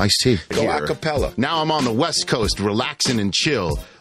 I see. Go a cappella. Now I'm on the West Coast, relaxing and chill,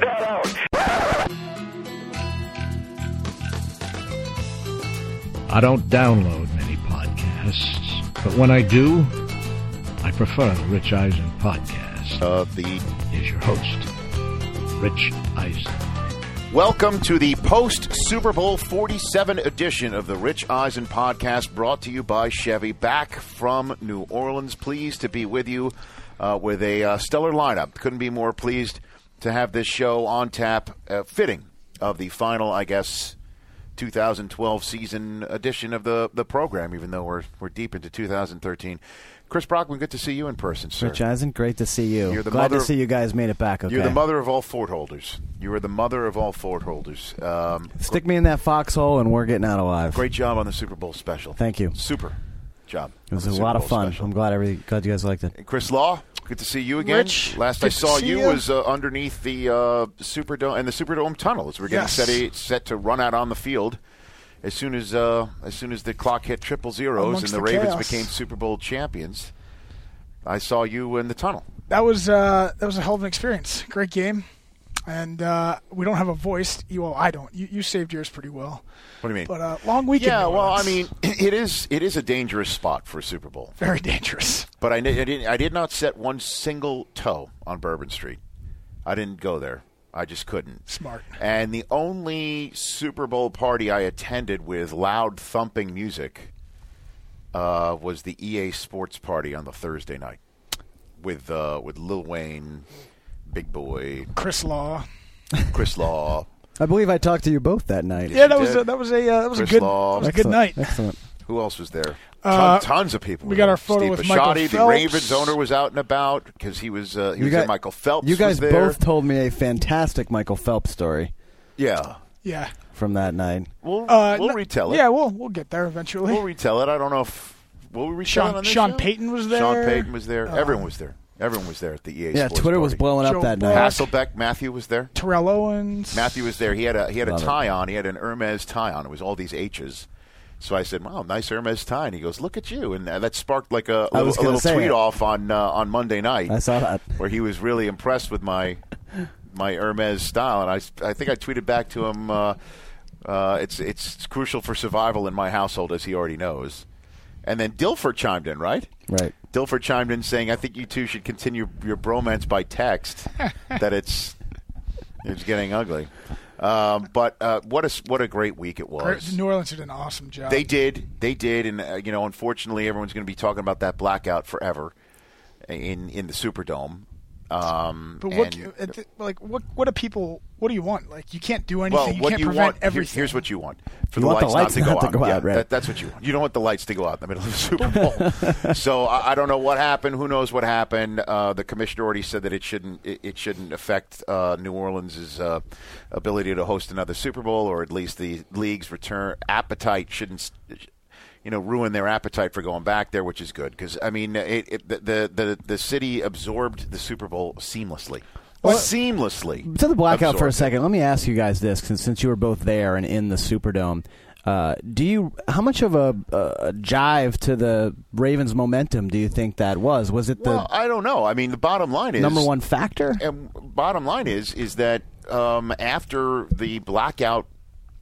that out. I don't download many podcasts, but when I do, I prefer the Rich Eisen podcast. Is your host, Rich Eisen. Welcome to the post-Super Bowl 47 edition of the Rich Eisen podcast, brought to you by Chevy, back from New Orleans. Pleased to be with you with a stellar lineup. Couldn't be more pleased to have this show on tap, fitting of the final, 2012 season edition of the program, even though we're deep into 2013. Chris Brockman, good to see you in person, sir. Rich Eisen, great to see you. Glad to see you guys made it back, okay? You're the mother of all fort holders. You are the mother of all fort holders. Stick me in that foxhole and we're getting out alive. Great job on the Super Bowl special. Thank you. Super job. It was a lot of fun. I'm glad you guys liked it. Chris Law, good to see you again. Rich, last I saw you was underneath the Superdome and the Superdome tunnel as we're getting set to run out on the field. As soon as the clock hit triple zeros and the Ravens became Super Bowl champions, I saw you in the tunnel. That was a hell of an experience. Great game, and we don't have a voice. I don't. You saved yours pretty well. What do you mean? But long weekend. Yeah, well, I mean, it is a dangerous spot for a Super Bowl. Very dangerous. But I did not set one single toe on Bourbon Street. I didn't go there. I just couldn't. Smart. And the only Super Bowl party I attended with loud thumping music was the EA Sports party on the Thursday night with Lil Wayne, Big Boy, Chris Law. I believe I talked to you both that night. Yeah, that was a good night. Excellent. Who else was there? Tons of people. We got our photo with Michael Phelps. The Ravens owner was out and about because he was there. Michael Phelps. You guys both told me a fantastic Michael Phelps story. Yeah. Yeah. From that night. We'll retell it. Yeah, we'll get there eventually. We'll retell it. I don't know if we'll retell it on this show. Sean Payton was there. Everyone was there at the EA Sports. Yeah, Twitter party was blowing up that night. Hasselbeck, Matthew was there. Terrell Owens. Matthew was there. He had a tie on. He had an Hermes tie on. It was all these H's. So I said, "Wow, nice Hermes tie." And he goes, "Look at you!" And that sparked like a little tweet off on Monday night. I saw that, where he was really impressed with my Hermes style. And I think I tweeted back to him, "It's crucial for survival in my household, as he already knows." And then Dilfer chimed in, right? Right. Dilfer chimed in saying, "I think you two should continue your bromance by text. That it's getting ugly." But what a great week it was. New Orleans did an awesome job. They did, and unfortunately, everyone's going to be talking about that blackout forever in the Superdome. But what do you want? Like, you can't do anything. Well, you can't prevent everything. Here's what you want: you want the lights not to go out. Right? That's what you want. You don't want the lights to go out in the middle of the Super Bowl. So I don't know what happened. Who knows what happened? The commissioner already said that it shouldn't affect New Orleans' ability to host another Super Bowl, or at least the league's return appetite shouldn't ruin their appetite for going back there, which is good because the city absorbed the Super Bowl seamlessly. Well, seamlessly. To the blackout for a second, let me ask you guys this, since you were both there and in the Superdome, how much of a jive to the Ravens' momentum do you think that was? Was it the? Well, I don't know. I mean, the bottom line is number one factor. And bottom line is that after the blackout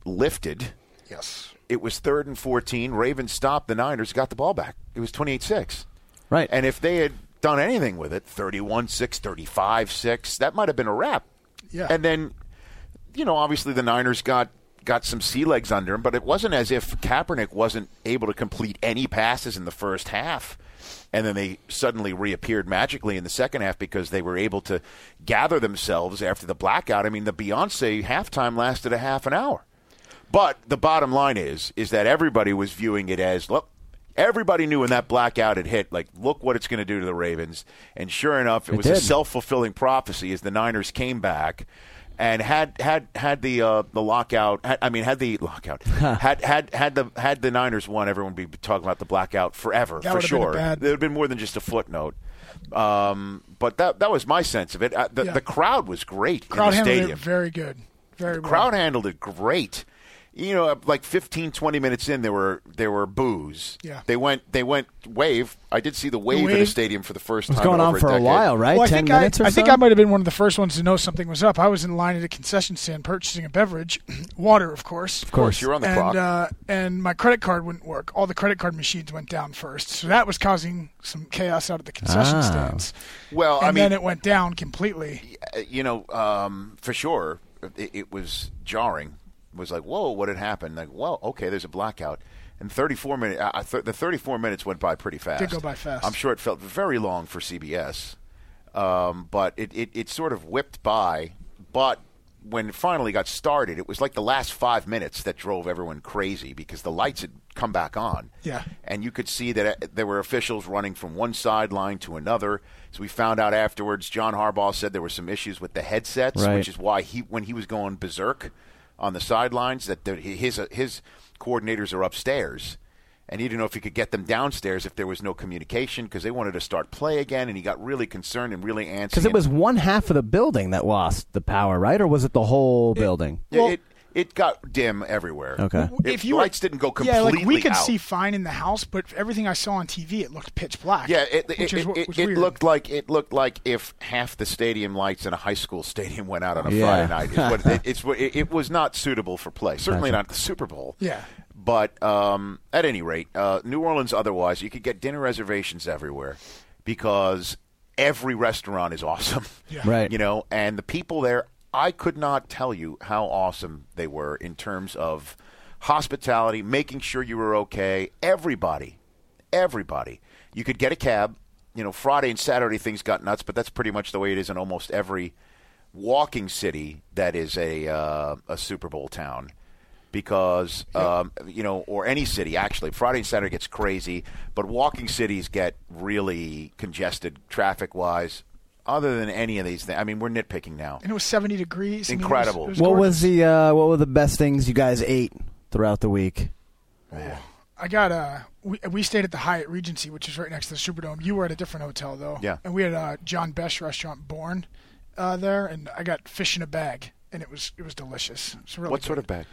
lifted, yes. It was 3rd and 14. Ravens stopped the Niners, got the ball back. It was 28-6. Right. And if they had done anything with it, 31-6, 35-6, that might have been a wrap. Yeah. And then, obviously the Niners got some sea legs under him, but it wasn't as if Kaepernick wasn't able to complete any passes in the first half. And then they suddenly reappeared magically in the second half because they were able to gather themselves after the blackout. I mean, the Beyoncé halftime lasted a half an hour. But the bottom line is that everybody was viewing it as, look, Everybody knew when that blackout had hit, like, look what it's going to do to the Ravens. And sure enough, it was a self-fulfilling prophecy as the Niners came back and had the Niners won, everyone would be talking about the blackout forever, for sure. It would have been more than just a footnote. But that was my sense of it. The crowd was great in the stadium. Very good. Crowd handled it great. You know, like 15, 20 minutes in, there were boos. Yeah. They went wave. I did see the wave in a stadium for the first time. It was going on for a while, right? Well, 10 minutes or so? I think I might have been one of the first ones to know something was up. I was in line at a concession stand purchasing a beverage, water, of course. Of course, you were on the clock. And my credit card wouldn't work. All the credit card machines went down first. So that was causing some chaos out at the concession stands. Well, then it went down completely. You know, for sure, it was jarring. Was like, whoa, what had happened? Like, well, okay, there's a blackout. And 34 minutes went by pretty fast. Did go by fast. I'm sure it felt very long for CBS. But it sort of whipped by. But when it finally got started, it was like the last 5 minutes that drove everyone crazy because the lights had come back on. Yeah. And you could see that there were officials running from one sideline to another. So we found out afterwards, John Harbaugh said there were some issues with the headsets, right, which is why when he was going berserk on the sidelines, that his coordinators are upstairs, and he didn't know if he could get them downstairs if there was no communication because they wanted to start play again, and he got really concerned and really antsy. Because it was one half of the building that lost the power, right? Or was it the whole building? Well, it got dim everywhere. Okay. Lights didn't go completely out. Yeah, like we could see fine in the house, but everything I saw on TV, it looked pitch black. Yeah, it looked like if half the stadium lights in a high school stadium went out on a Friday night. It was not suitable for play. Certainly not the Super Bowl. Yeah. But at any rate, New Orleans otherwise, you could get dinner reservations everywhere because every restaurant is awesome. Yeah. Right. You know, and the people there, I could not tell you how awesome they were in terms of hospitality, making sure you were okay. Everybody. You could get a cab. You know, Friday and Saturday things got nuts, but that's pretty much the way it is in almost every walking city that is a Super Bowl town. Because, you know, or any city, actually. Friday and Saturday gets crazy, but walking cities get really congested traffic-wise. Other than any of these things, I mean, we're nitpicking now. And it was 70 degrees. Incredible. It was what were the best things you guys ate throughout the week? Yeah. I got we stayed at the Hyatt Regency, which is right next to the Superdome. You were at a different hotel though. Yeah. And we had John Besh restaurant Bourne there, and I got fish in a bag, and it was delicious. It was really good. Sort of bag?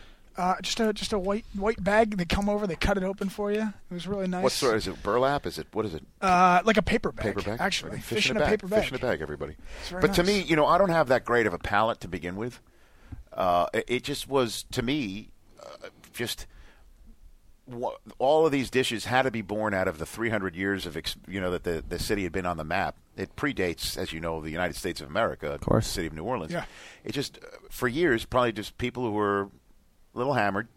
Just a white bag. They come over, they cut it open for you. It was really nice. What sort? Is it burlap? Is it what is it? Like a paper bag. Paper bag, actually. Right. Fish in a bag. Paper bag. Fish in a bag. Everybody. But nice. To me, you know, I don't have that great of a palate to begin with. It just was to me, all of these dishes had to be born out of the 300 years of that the city had been on the map. It predates, as you know, the United States of America, of course, the city of New Orleans. Yeah. It just for years probably just people who were little hammered,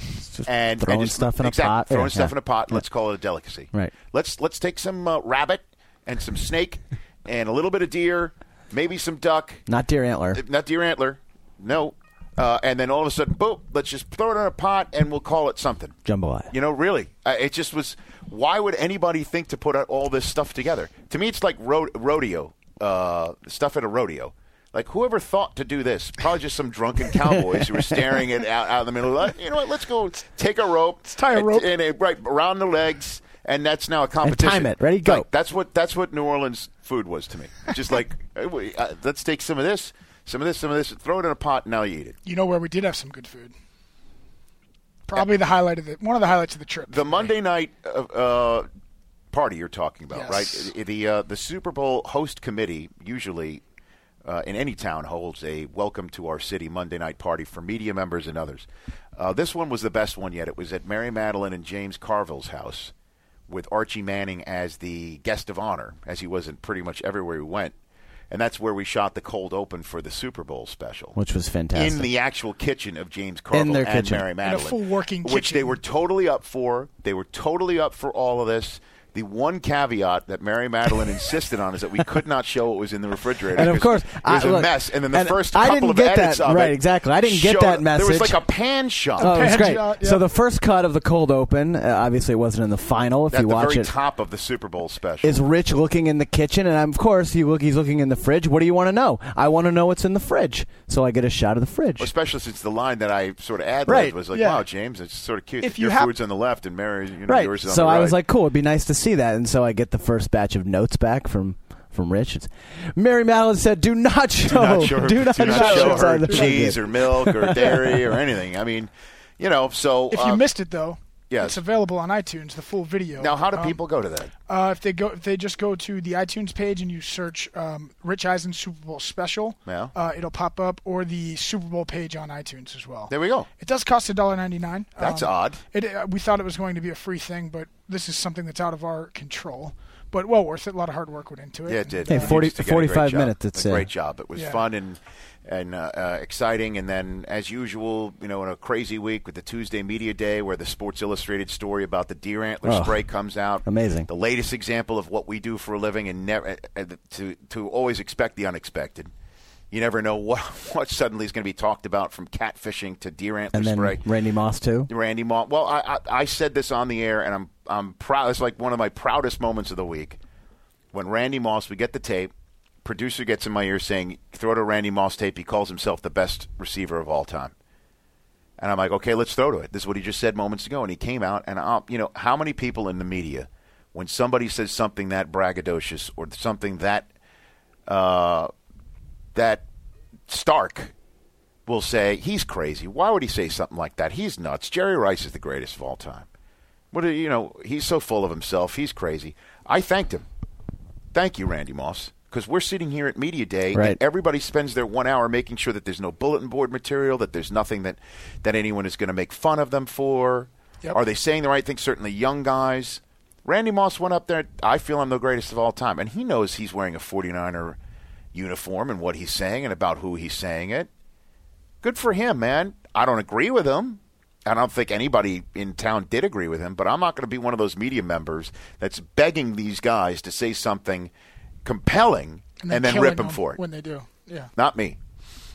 just and throwing stuff in a pot. Throwing stuff in a pot. Let's call it a delicacy. Right. Let's take some rabbit and some snake and a little bit of deer, maybe some duck. Not deer antler. No. And then all of a sudden, boom! Let's just throw it in a pot and we'll call it something. Jambalaya. You know, really, it just was. Why would anybody think to put all this stuff together? To me, it's like rodeo stuff at a rodeo. Like, whoever thought to do this? Probably just some drunken cowboys who were staring it out in the middle of the night. You know what? Let's go take a rope. Let's tie a rope. Right, around the legs, and that's now a competition. And time it. Ready, go. Like, that's what New Orleans food was to me. Just like, let's take some of this, throw it in a pot, and now you eat it. You know where we did have some good food? Probably one of the highlights of the trip. The Monday night party you're talking about, yes, right? The Super Bowl host committee usually – in any town holds a welcome to our city Monday night party for media members and others. This one was the best one yet. It was at Mary Matalin and James Carville's house with Archie Manning as the guest of honor, as he was in pretty much everywhere we went. And that's where we shot the cold open for the Super Bowl special. Which was fantastic. In the actual kitchen of James Carville and Mary Matalin. In a full working kitchen. Which they were totally up for. They were totally up for all of this. The one caveat that Mary Matalin insisted on is that we could not show what was in the refrigerator. And of course, it was a mess. And then the first couple of edits of it, right? Exactly. I didn't get that message. There was like a pan shot. Oh, it was great. Yeah. So the first cut of the cold open, obviously, it wasn't in the final. If you watch it, at the very top of the Super Bowl special, is Rich looking in the kitchen, and of course, he's looking in the fridge. What do you want to know? I want to know what's in the fridge, so I get a shot of the fridge. Well, especially since the line that I sort of ad-libbed was like, "Wow, James, it's sort of cute. Your food's on the left, and Mary, yours is on the right." So I was like, "Cool, it'd be nice to see that," and so I get the first batch of notes back from Rich. It's, Mary Matalin said, do not show her cheese or milk or dairy or anything. I mean, so... If you missed it, though, it's available on iTunes, the full video. Now, how do people go to that? If they just go to the iTunes page and you search Rich Eisen Super Bowl Special, it'll pop up, or the Super Bowl page on iTunes as well. There we go. It does cost $1.99. That's odd. We thought it was going to be a free thing, but this is something that's out of our control. But well worth it. A lot of hard work went into it. Yeah, it did. Hey, 45 minutes. It's a great job. It was fun and exciting. And then, as usual, in a crazy week with the Tuesday media day where the Sports Illustrated story about the deer antler spray comes out. Amazing. The latest example of what we do for a living, and never to always expect the unexpected. You never know what suddenly is going to be talked about, from catfishing to deer antler spray. Randy Moss too. Randy Moss. Well, I said this on the air, and I'm proud. It's like one of my proudest moments of the week when Randy Moss. We get the tape. Producer gets in my ear saying, "Throw to Randy Moss tape. He calls himself the best receiver of all time." And I'm like, "Okay, let's throw to it." This is what he just said moments ago, and he came out. And how many people in the media, when somebody says something that braggadocious or something that that stark, will say, "He's crazy. Why would he say something like that? He's nuts. Jerry Rice is the greatest of all time. He's so full of himself. He's crazy." I thanked him. Thank you, Randy Moss, because we're sitting here at Media Day, and everybody spends their 1 hour making sure that there's no bulletin board material, that there's nothing that anyone is going to make fun of them for. Yep. Are they saying the right thing? Certainly young guys. Randy Moss went up there, "I feel I'm the greatest of all time." And he knows he's wearing a 49er uniform and what he's saying and about who he's saying it. Good for him, man. I don't agree with him. I don't think anybody in town did agree with him, but I'm not going to be one of those media members that's begging these guys to say something compelling and then rip them for it. When they do, yeah. Not me.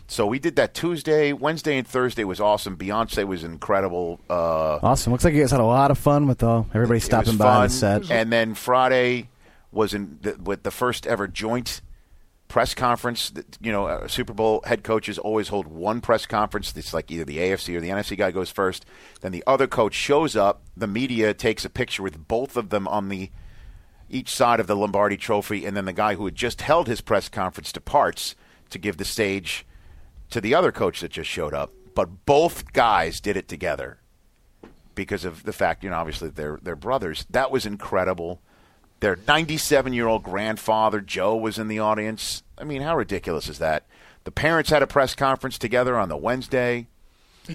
So we did that Tuesday. Wednesday and Thursday was awesome. Beyonce was incredible. Awesome. Looks like you guys had a lot of fun with everybody stopping by the set. And then Friday was with the first ever joint press conference. Super Bowl head coaches always hold one press conference. It's like either the AFC or the NFC guy goes first. Then the other coach shows up. The media takes a picture with both of them on each side of the Lombardi Trophy. And then the guy who had just held his press conference departs to give the stage to the other coach that just showed up. But both guys did it together because of the fact, obviously they're brothers. That was incredible. Their 97-year-old grandfather, Joe, was in the audience. I mean, how ridiculous is that? The parents had a press conference together on the Wednesday.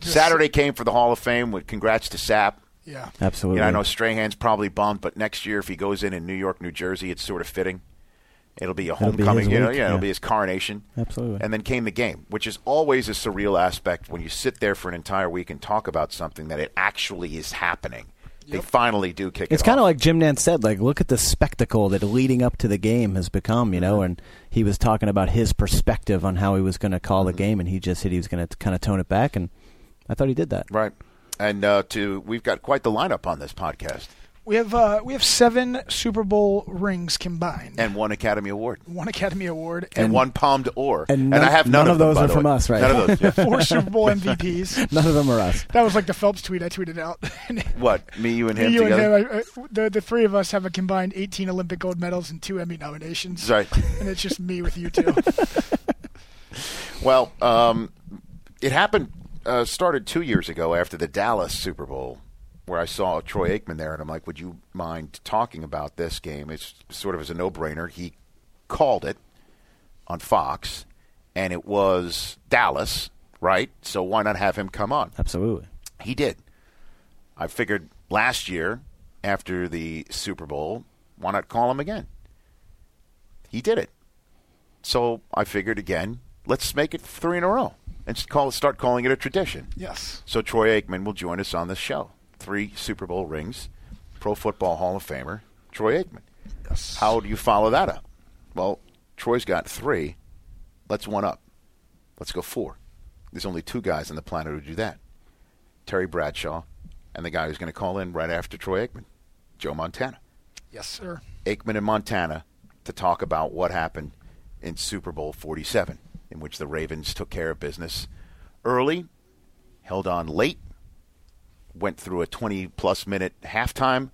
Saturday came for the Hall of Fame with congrats to Sapp. Yeah. Absolutely. I know Strahan's probably bummed, but next year if he goes in New York, New Jersey, it's sort of fitting. It'll be a homecoming. It'll be his coronation. Absolutely. And then came the game, which is always a surreal aspect when you sit there for an entire week and talk about something that it actually is happening. They finally do kick it off. It's kind of like Jim Nantz said, like, look at the spectacle that leading up to the game has become, and he was talking about his perspective on how he was going to call the game, and he just said he was going to kind of tone it back, and I thought he did that. Right. And we've got quite the lineup on this podcast. We have 7 Super Bowl rings combined. And 1 Academy Award. And 1 Palme d'Or. And I have none of those them, are from us, right? None of those. 4 Super Bowl MVPs. None of them are us. That was like the Phelps tweet I tweeted out. What? Me, you, and him together? The three of us have a combined 18 Olympic gold medals and 2 Emmy nominations. Right. And it's just me with you two. Well, it happened, started 2 years ago after the Dallas Super Bowl, where I saw Troy Aikman there, and I'm like, would you mind talking about this game? It's sort of as a no-brainer. He called it on Fox, and it was Dallas, right? So why not have him come on? Absolutely. He did. I figured last year, after the Super Bowl, why not call him again? He did it. So I figured again, let's make it 3 in a row and start calling it a tradition. Yes. So Troy Aikman will join us on this show. 3 Super Bowl rings, Pro Football Hall of Famer, Troy Aikman. Yes. How do you follow that up? Well, Troy's got three. Let's one up. Let's go four. There's only two guys on the planet who do that. Terry Bradshaw and the guy who's going to call in right after Troy Aikman, Joe Montana. Yes, sir. Aikman and Montana to talk about what happened in Super Bowl XLVII, in which the Ravens took care of business early, held on late, went through a 20-plus minute halftime,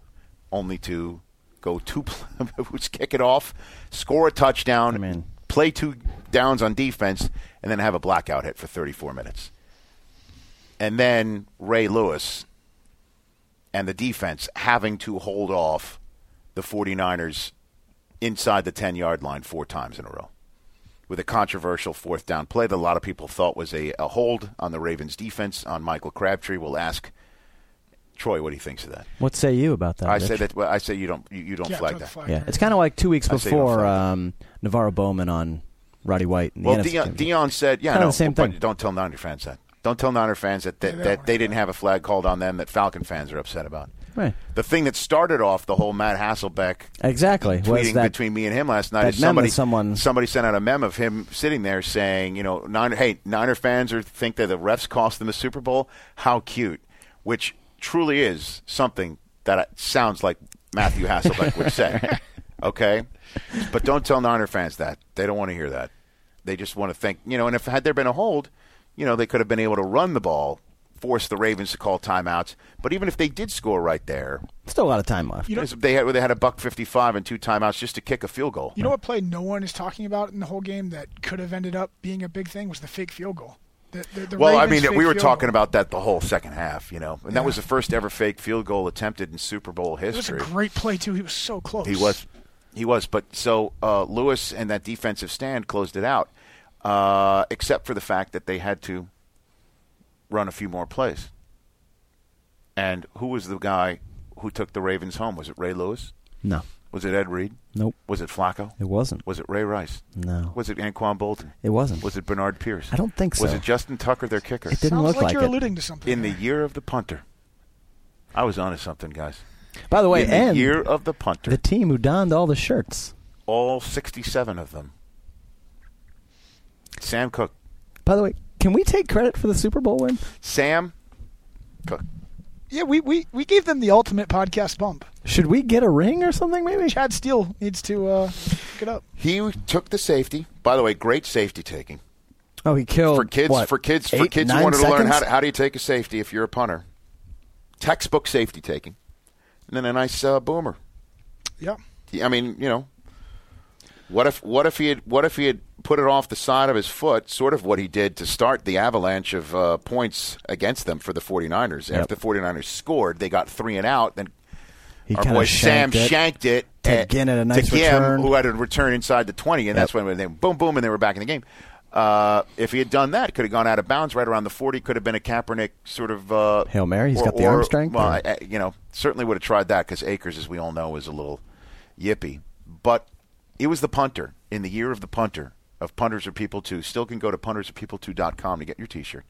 only to go two – kick it off, score a touchdown, play two downs on defense, and then have a blackout hit for 34 minutes. And then Ray Lewis and the defense having to hold off the 49ers inside the 10-yard line four times in a row with a controversial fourth down play that a lot of people thought was a hold on the Ravens' defense on Michael Crabtree. We'll ask Troy what he thinks of that. What say you about that? I say you don't flag that. Yeah, it's kind of like 2 weeks before Navarro Bowman on Roddy White. Well, Deion said, same thing. Don't tell Niner fans that. Don't tell Niner fans that they didn't have a flag called on them that Falcon fans are upset about. Right. The thing that started off the whole Matt Hasselbeck tweeting between me and him last night is somebody sent out a meme of him sitting there saying, Niner fans think that the refs cost them the Super Bowl. How cute. Which truly is something that sounds like Matthew Hasselbeck would say. Okay? But don't tell Niner fans that. They don't want to hear that. They just want to think, and if had there been a hold, they could have been able to run the ball, force the Ravens to call timeouts. But even if they did score right there, still a lot of time left. They had $1.55 and two timeouts just to kick a field goal. You know what play no one is talking about in the whole game that could have ended up being a big thing was the fake field goal. We were talking about that the whole second half, and that was the first ever fake field goal attempted in Super Bowl history. It was a great play too. He was so close. He was. But so Lewis and that defensive stand closed it out. Except for the fact that they had to run a few more plays. And who was the guy who took the Ravens home? Was it Ray Lewis? No. Was it Ed Reed? Nope. Was it Flacco? It wasn't. Was it Ray Rice? No. Was it Anquan Boldin? It wasn't. Was it Bernard Pierce? I don't think so. Was it Justin Tucker, their kicker? It didn't sounds look like you're it. Alluding to something. In the year of the punter. I was onto something, guys. By the way, in the year of the punter. The team who donned all the shirts. All 67 of them. Sam Cook. By the way, can we take credit for the Super Bowl win? Sam Cook. Yeah, we gave them the ultimate podcast bump. Should we get a ring or something maybe? Chad Steele needs to pick it up. He took the safety. By the way, great safety taking. Oh, he killed for kids who wanted to learn how do you take a safety if you're a punter. Textbook safety taking. And then a nice boomer. Yeah. What if he had put it off the side of his foot, sort of what he did to start the avalanche of points against them for the 49ers. Yep. After the 49ers scored, they got 3 and out. Then our boy Sam shanked it to Gim, who had a return inside the 20, and that's when they boom, and they were back in the game. If he had done that, could have gone out of bounds right around the 40, could have been a Kaepernick sort of Hail Mary. He's got the arm strength. Well, certainly would have tried that because Akers, as we all know, is a little yippy. But it was the punter in the year of the punter. Of Punters Are People Too. Still can go to puntersarepeople2.com to get your T-shirt.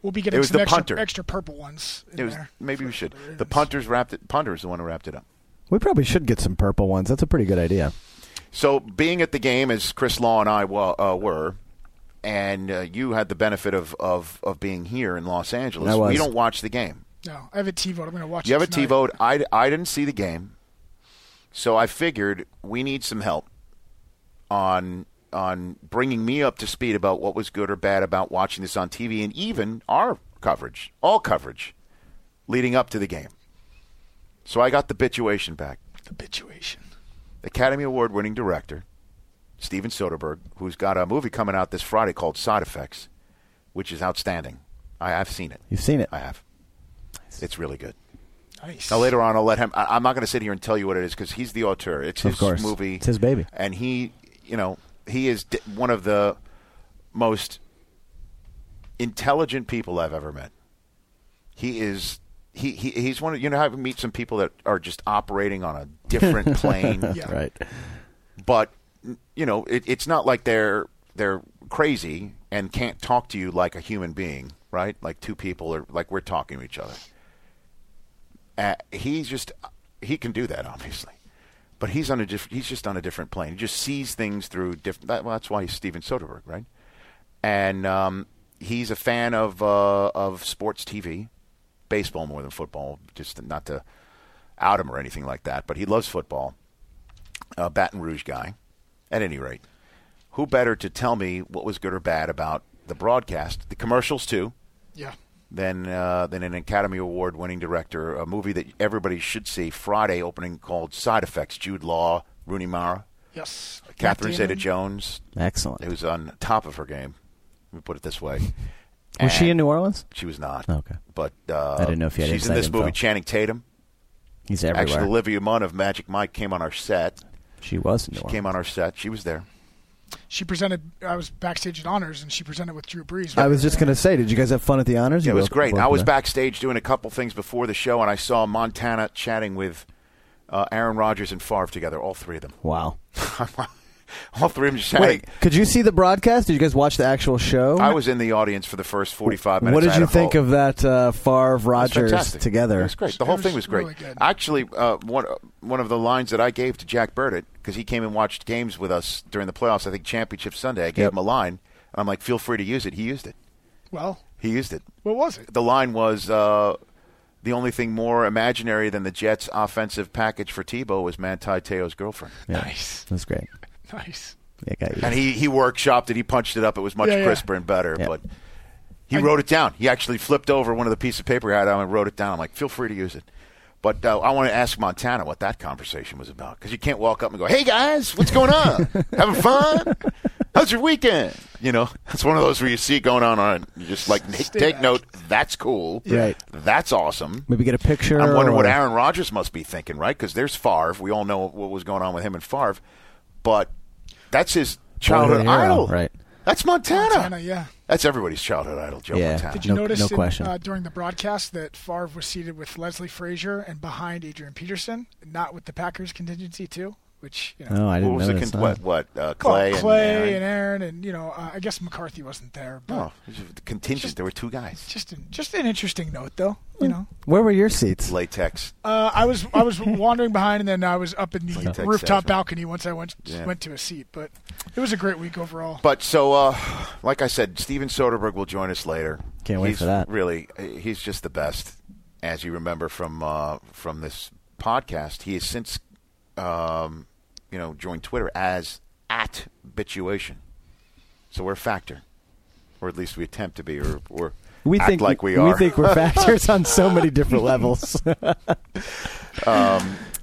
We'll be getting some extra purple ones in there. Maybe we should. The Punters wrapped it. Punter is the one who wrapped it up. We probably should get some purple ones. That's a pretty good idea. So being at the game, as Chris Law and I were, and you had the benefit of being here in Los Angeles. I was. We don't watch the game. No, I have a TiVo. I'm going to watch it. You have a TiVo. I didn't see the game, so I figured we need some help on bringing me up to speed about what was good or bad about watching this on TV and even our coverage, all coverage, leading up to the game. So I got the bituation back. The bituation. Academy Award-winning director, Steven Soderbergh, who's got a movie coming out this Friday called Side Effects, which is outstanding. I've seen it. You've seen it? I have. Nice. It's really good. Nice. Now, later on, I'll let him. I'm not going to sit here and tell you what it is because he's the auteur. It's his movie. It's his baby. And he is one of the most intelligent people I've ever met. He is he's one of how you meet some people that are just operating on a different plane, right? But it's not like they're crazy and can't talk to you like a human being, right? Like two people or like we're talking to each other. He's just he can do that, obviously. But he's on a he's just on a different plane. He just sees things through different. That's why he's Steven Soderbergh, right? And he's a fan of sports TV, baseball more than football. Just not to out him or anything like that, but he loves football. A Baton Rouge guy, at any rate. Who better to tell me what was good or bad about the broadcast, the commercials too? Yeah. Than an Academy Award-winning director, a movie that everybody should see Friday opening called Side Effects. Jude Law, Rooney Mara. Yes. Catherine Zeta-Jones. Excellent. Who's on top of her game. Let me put it this way. Was she in New Orleans? She was not. Okay. But I didn't know if you had she's in this info. Movie. Channing Tatum. He's everywhere. Actually, Olivia Munn of Magic Mike came on our set. She was. She came on our set. She was there. She presented. I was backstage at Honors, and she presented with Drew Brees. I was just going to say, did you guys have fun at the Honors? Yeah, it was great. I was backstage doing a couple things before the show, and I saw Montana chatting with Aaron Rodgers and Favre together. All three of them. Wow. All three of them chatting. Wait, could you see the broadcast? Did you guys watch the actual show? I was in the audience for the first 45 minutes. What did you think of that Favre Rodgers together? It was great. The whole thing was great. Really actually, one of the lines that I gave to Jack Burditt, because he came and watched games with us during the playoffs, I think Championship Sunday, I gave him a line, and I'm like, feel free to use it. He used it. Well, he used it. What was it? The line was, the only thing more imaginary than the Jets' offensive package for Tebow was Manti Te'o's girlfriend. Yeah. Nice. That's great. Nice. Yeah, and he workshopped it. He punched it up. It was much crisper and better. Yeah. But he wrote it down. He actually flipped over one of the pieces of paper I had and wrote it down. I'm like, feel free to use it. But I want to ask Montana what that conversation was about. Because you can't walk up and go, hey, guys, what's going on? Having fun? How's your weekend? You know, that's one of those where you see it going on. You just like, take note. That's cool. Right. That's awesome. Maybe get a picture. I'm wondering what Aaron Rodgers must be thinking, right? Because there's Favre. We all know what was going on with him and Favre. But that's his childhood idol. Right. That's Montana. Yeah. That's everybody's childhood idol, Joe Montana. Did you notice during the broadcast that Favre was seated with Leslie Frazier and behind Adrian Peterson, not with the Packers contingency too? Which, you know. No, I didn't know that. Clay and Aaron and, you know, I guess McCarthy wasn't there. But the contingent. There were two guys. Just an interesting note, though. You know. Where were your seats? Latex. I was wandering behind, and then I was up in the rooftop balcony once I went to a seat. But it was a great week overall. But so, like I said, Steven Soderbergh will join us later. Can't wait for that. Really, he's just the best. As you remember from this podcast, he has since you know, join Twitter as @Bituation. So we're Factor. Or at least we attempt to be, or we act think, like we are. We think we're Factors on so many different levels.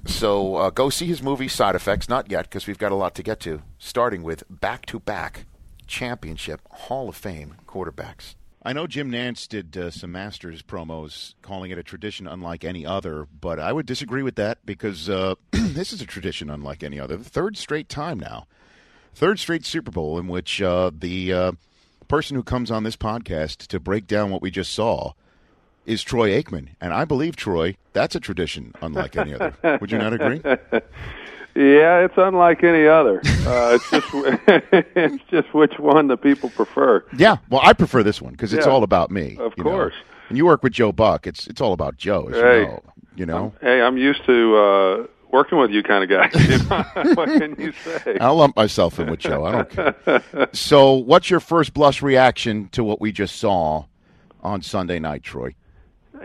So go see his movie, Side Effects. Not yet, because we've got a lot to get to, starting with back-to-back championship Hall of Fame quarterbacks. I know Jim Nantz did some Masters promos, calling it a tradition unlike any other, but I would disagree with that because this is a tradition unlike any other. The third straight time now, third straight Super Bowl in which the person who comes on this podcast to break down what we just saw is Troy Aikman. And I believe, Troy, that's a tradition unlike any other. Would you not agree? Yeah, it's unlike any other. It's just which one the people prefer. Yeah, well, I prefer this one because it's all about me. Of course. Know? And you work with Joe Buck. It's all about Joe, as you know. You know? I'm used to working with you kind of guys. You know? What can you say? I'll lump myself in with Joe. I don't care. So what's your first blush reaction to what we just saw on Sunday night, Troy?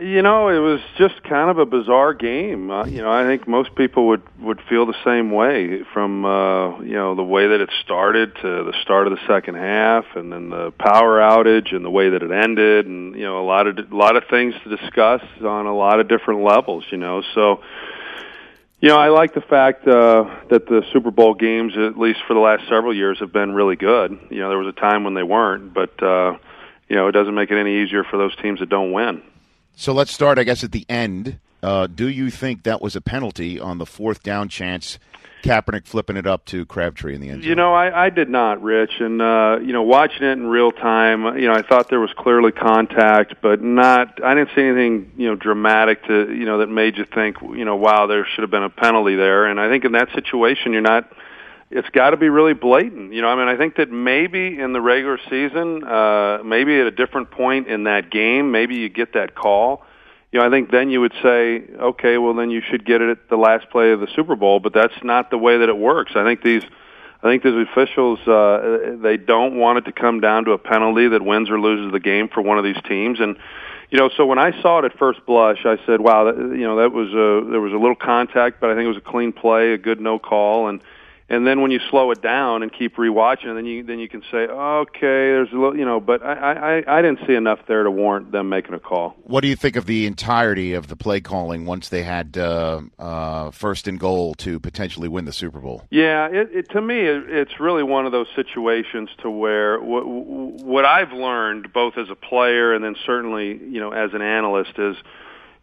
You know, it was just kind of a bizarre game. You know, I think most people would feel the same way from, you know, the way that it started to the start of the second half and then the power outage and the way that it ended and, you know, a lot of things to discuss on a lot of different levels, you know. So, you know, I like the fact that the Super Bowl games, at least for the last several years, have been really good. You know, there was a time when they weren't, but, you know, it doesn't make it any easier for those teams that don't win. So let's start, I guess, at the end. Do you think that was a penalty on the fourth down chance, Kaepernick flipping it up to Crabtree in the end zone? You know, I did not, Rich. And, you know, watching it in real time, you know, I thought there was clearly contact, but I didn't see anything, you know, dramatic to, you know, that made you think, you know, wow, there should have been a penalty there. And I think in that situation, it's got to be really blatant. You know, I mean, I think that maybe in the regular season, maybe at a different point in that game, maybe you get that call. you know, I think then you would say, okay, well then you should get it at the last play of the Super Bowl, but that's not the way that it works. I think these officials, they don't want it to come down to a penalty that wins or loses the game for one of these teams. And, you know, so when I saw it at first blush, I said, wow, that, you know, that was there was a little contact, but I think it was a clean play, a good no call. And then when you slow it down and keep rewatching, then you can say, okay, there's a little, you know, but I didn't see enough there to warrant them making a call. What do you think of the entirety of the play calling once they had first and goal to potentially win the Super Bowl? Yeah, to me, it's really one of those situations to where what I've learned both as a player and then certainly, you know, as an analyst is,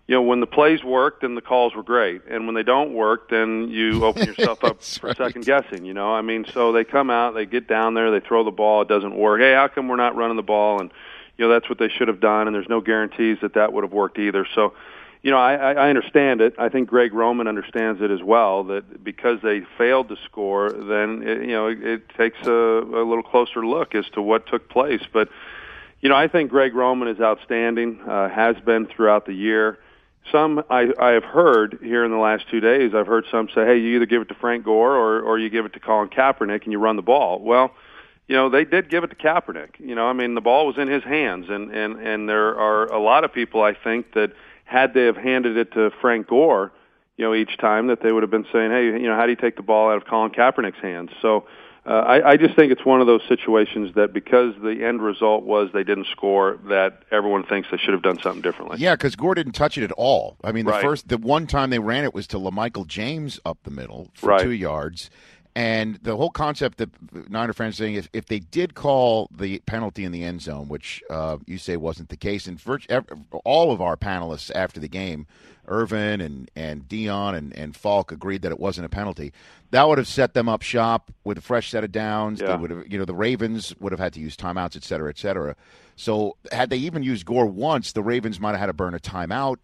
you know, when the plays work, then the calls were great. And when they don't work, then you open yourself up for second guessing, you know. I mean, so they come out, they get down there, they throw the ball, it doesn't work. Hey, how come we're not running the ball? And, you know, that's what they should have done, and there's no guarantees that would have worked either. So, you know, I understand it. I think Greg Roman understands it as well, that because they failed to score, then, it takes a little closer look as to what took place. But, you know, I think Greg Roman is outstanding, has been throughout the year. Some I have heard here in the last 2 days, I've heard some say, hey, you either give it to Frank Gore or you give it to Colin Kaepernick and you run the ball. Well, you know, they did give it to Kaepernick. You know, I mean, the ball was in his hands. And there are a lot of people, I think, that had they have handed it to Frank Gore, you know, each time that they would have been saying, hey, you know, how do you take the ball out of Colin Kaepernick's hands? So I just think it's one of those situations that because the end result was they didn't score, that everyone thinks they should have done something differently. Yeah, because Gore didn't touch it at all. I mean, the one time they ran it was to LaMichael James up the middle for 2 yards. And the whole concept that Niner fans are saying is if they did call the penalty in the end zone, which you say wasn't the case, and all of our panelists after the game, Irvin and Deion and Falk, agreed that it wasn't a penalty. That would have set them up shop with a fresh set of downs. Yeah. They would have, the Ravens would have had to use timeouts, et cetera, et cetera. So had they even used Gore once, the Ravens might have had to burn a timeout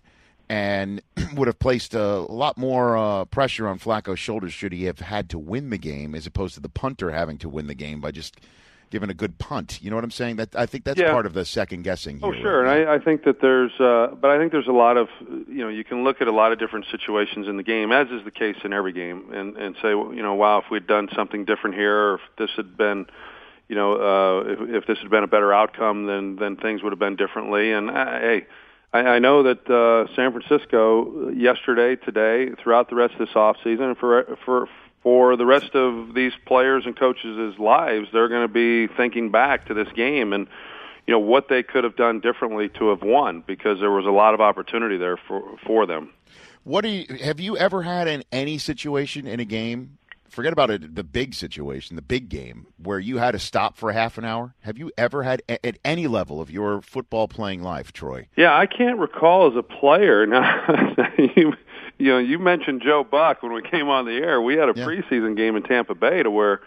and would have placed a lot more pressure on Flacco's shoulders should he have had to win the game, as opposed to the punter having to win the game by just giving a good punt. You know what I'm saying? I think that's part of the second guessing here. Oh, sure, right? And I think that there's but I think there's a lot of, you can look at a lot of different situations in the game, as is the case in every game, and say, wow, if we'd done something different here, or if this had been, if this had been a better outcome, then things would have been differently. And, hey, I know that San Francisco yesterday, today, throughout the rest of this offseason, and for the rest of these players and coaches' lives, they're going to be thinking back to this game and what they could have done differently to have won, because there was a lot of opportunity there for them. Have you ever had in any situation in a game, forget about the big situation, the big game, where you had to stop for half an hour? Have you ever had, at any level of your football playing life, Troy? Yeah, I can't recall as a player. Now, you mentioned Joe Buck when we came on the air. We had a preseason game in Tampa Bay to where,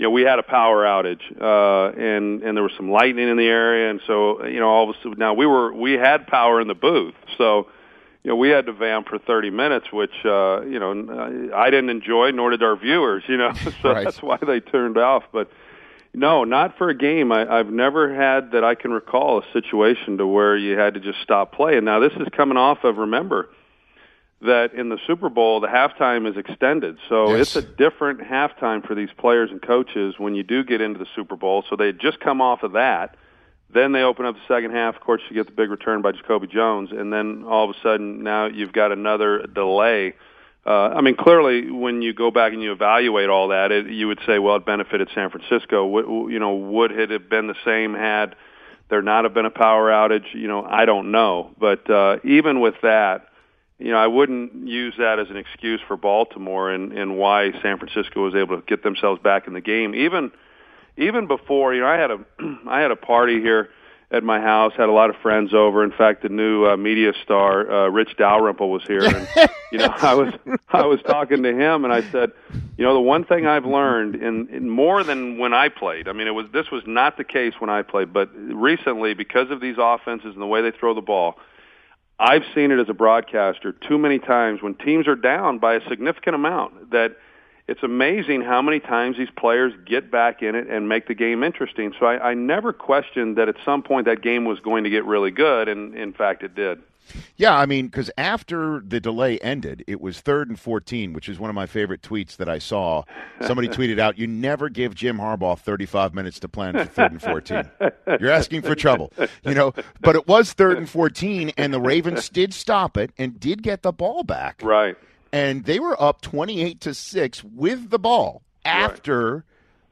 we had a power outage, and there was some lightning in the area, and so, all of a sudden, now we had power in the booth, so. We had to vamp for 30 minutes, which, I didn't enjoy, nor did our viewers, so that's why they turned off. But, no, not for a game. I've never had that I can recall a situation to where you had to just stop play. And now this is coming off of, remember, that in the Super Bowl, the halftime is extended. So It's a different halftime for these players and coaches when you do get into the Super Bowl. So they had just come off of that. Then they open up the second half. Of course, you get the big return by Jacoby Jones, and then all of a sudden now you've got another delay. Clearly, when you go back and you evaluate all that, you would say, well, it benefited San Francisco. Would it have been the same had there not have been a power outage? I don't know. But even with that, I wouldn't use that as an excuse for Baltimore and why San Francisco was able to get themselves back in the game. Even before, I had a party here at my house, had a lot of friends over. In fact, the new media star, Rich Dalrymple, was here. And, I was talking to him, and I said, the one thing I've learned, in more than when I played, this was not the case when I played, but recently, because of these offenses and the way they throw the ball, I've seen it as a broadcaster too many times when teams are down by a significant amount that – it's amazing how many times these players get back in it and make the game interesting. So I never questioned that at some point that game was going to get really good, and in fact it did. Yeah, I mean, because after the delay ended, it was 3rd and 14, which is one of my favorite tweets that I saw. Somebody tweeted out, you never give Jim Harbaugh 35 minutes to plan for 3rd and 14. You're asking for trouble, you know. But it was 3rd and 14, and the Ravens did stop it and did get the ball back. Right. And they were up 28-6 with the ball after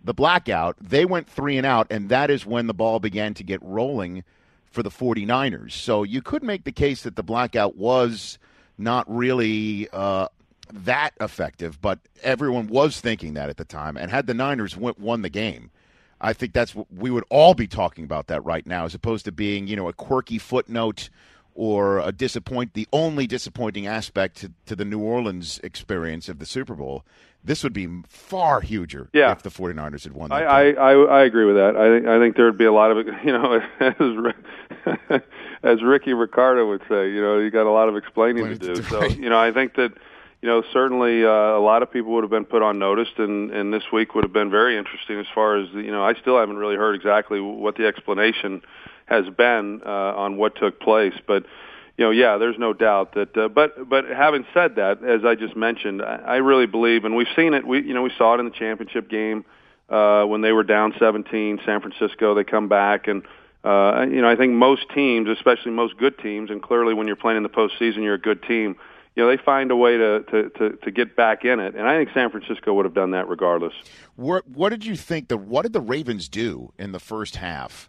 the blackout. They went 3 and out, and that is when the ball began to get rolling for the 49ers. So you could make the case that the blackout was not really that effective, but everyone was thinking that at the time. And had the Niners won the game, I think that's what we would all be talking about that right now, as opposed to being, you know, a quirky footnote or a the only disappointing aspect to the New Orleans experience of the Super Bowl. This would be far huger if the 49ers had won that game. I agree with that. I think there would be a lot of, you know, as Ricky Ricardo would say, you know, you got a lot of explaining to do. So, you know, I think that, you know, certainly a lot of people would have been put on notice, and this week would have been very interesting as far as, you know, I still haven't really heard exactly what the explanation has been on what took place. But, you know, yeah, there's no doubt that. But having said that, as I just mentioned, I really believe, and we've seen it. We saw it in the championship game when they were down 17, San Francisco. They come back, and you know, I think most teams, especially most good teams, and clearly when you're playing in the postseason, you're a good team. You know, they find a way to get back in it, and I think San Francisco would have done that regardless. What did you think? What did the Ravens do in the first half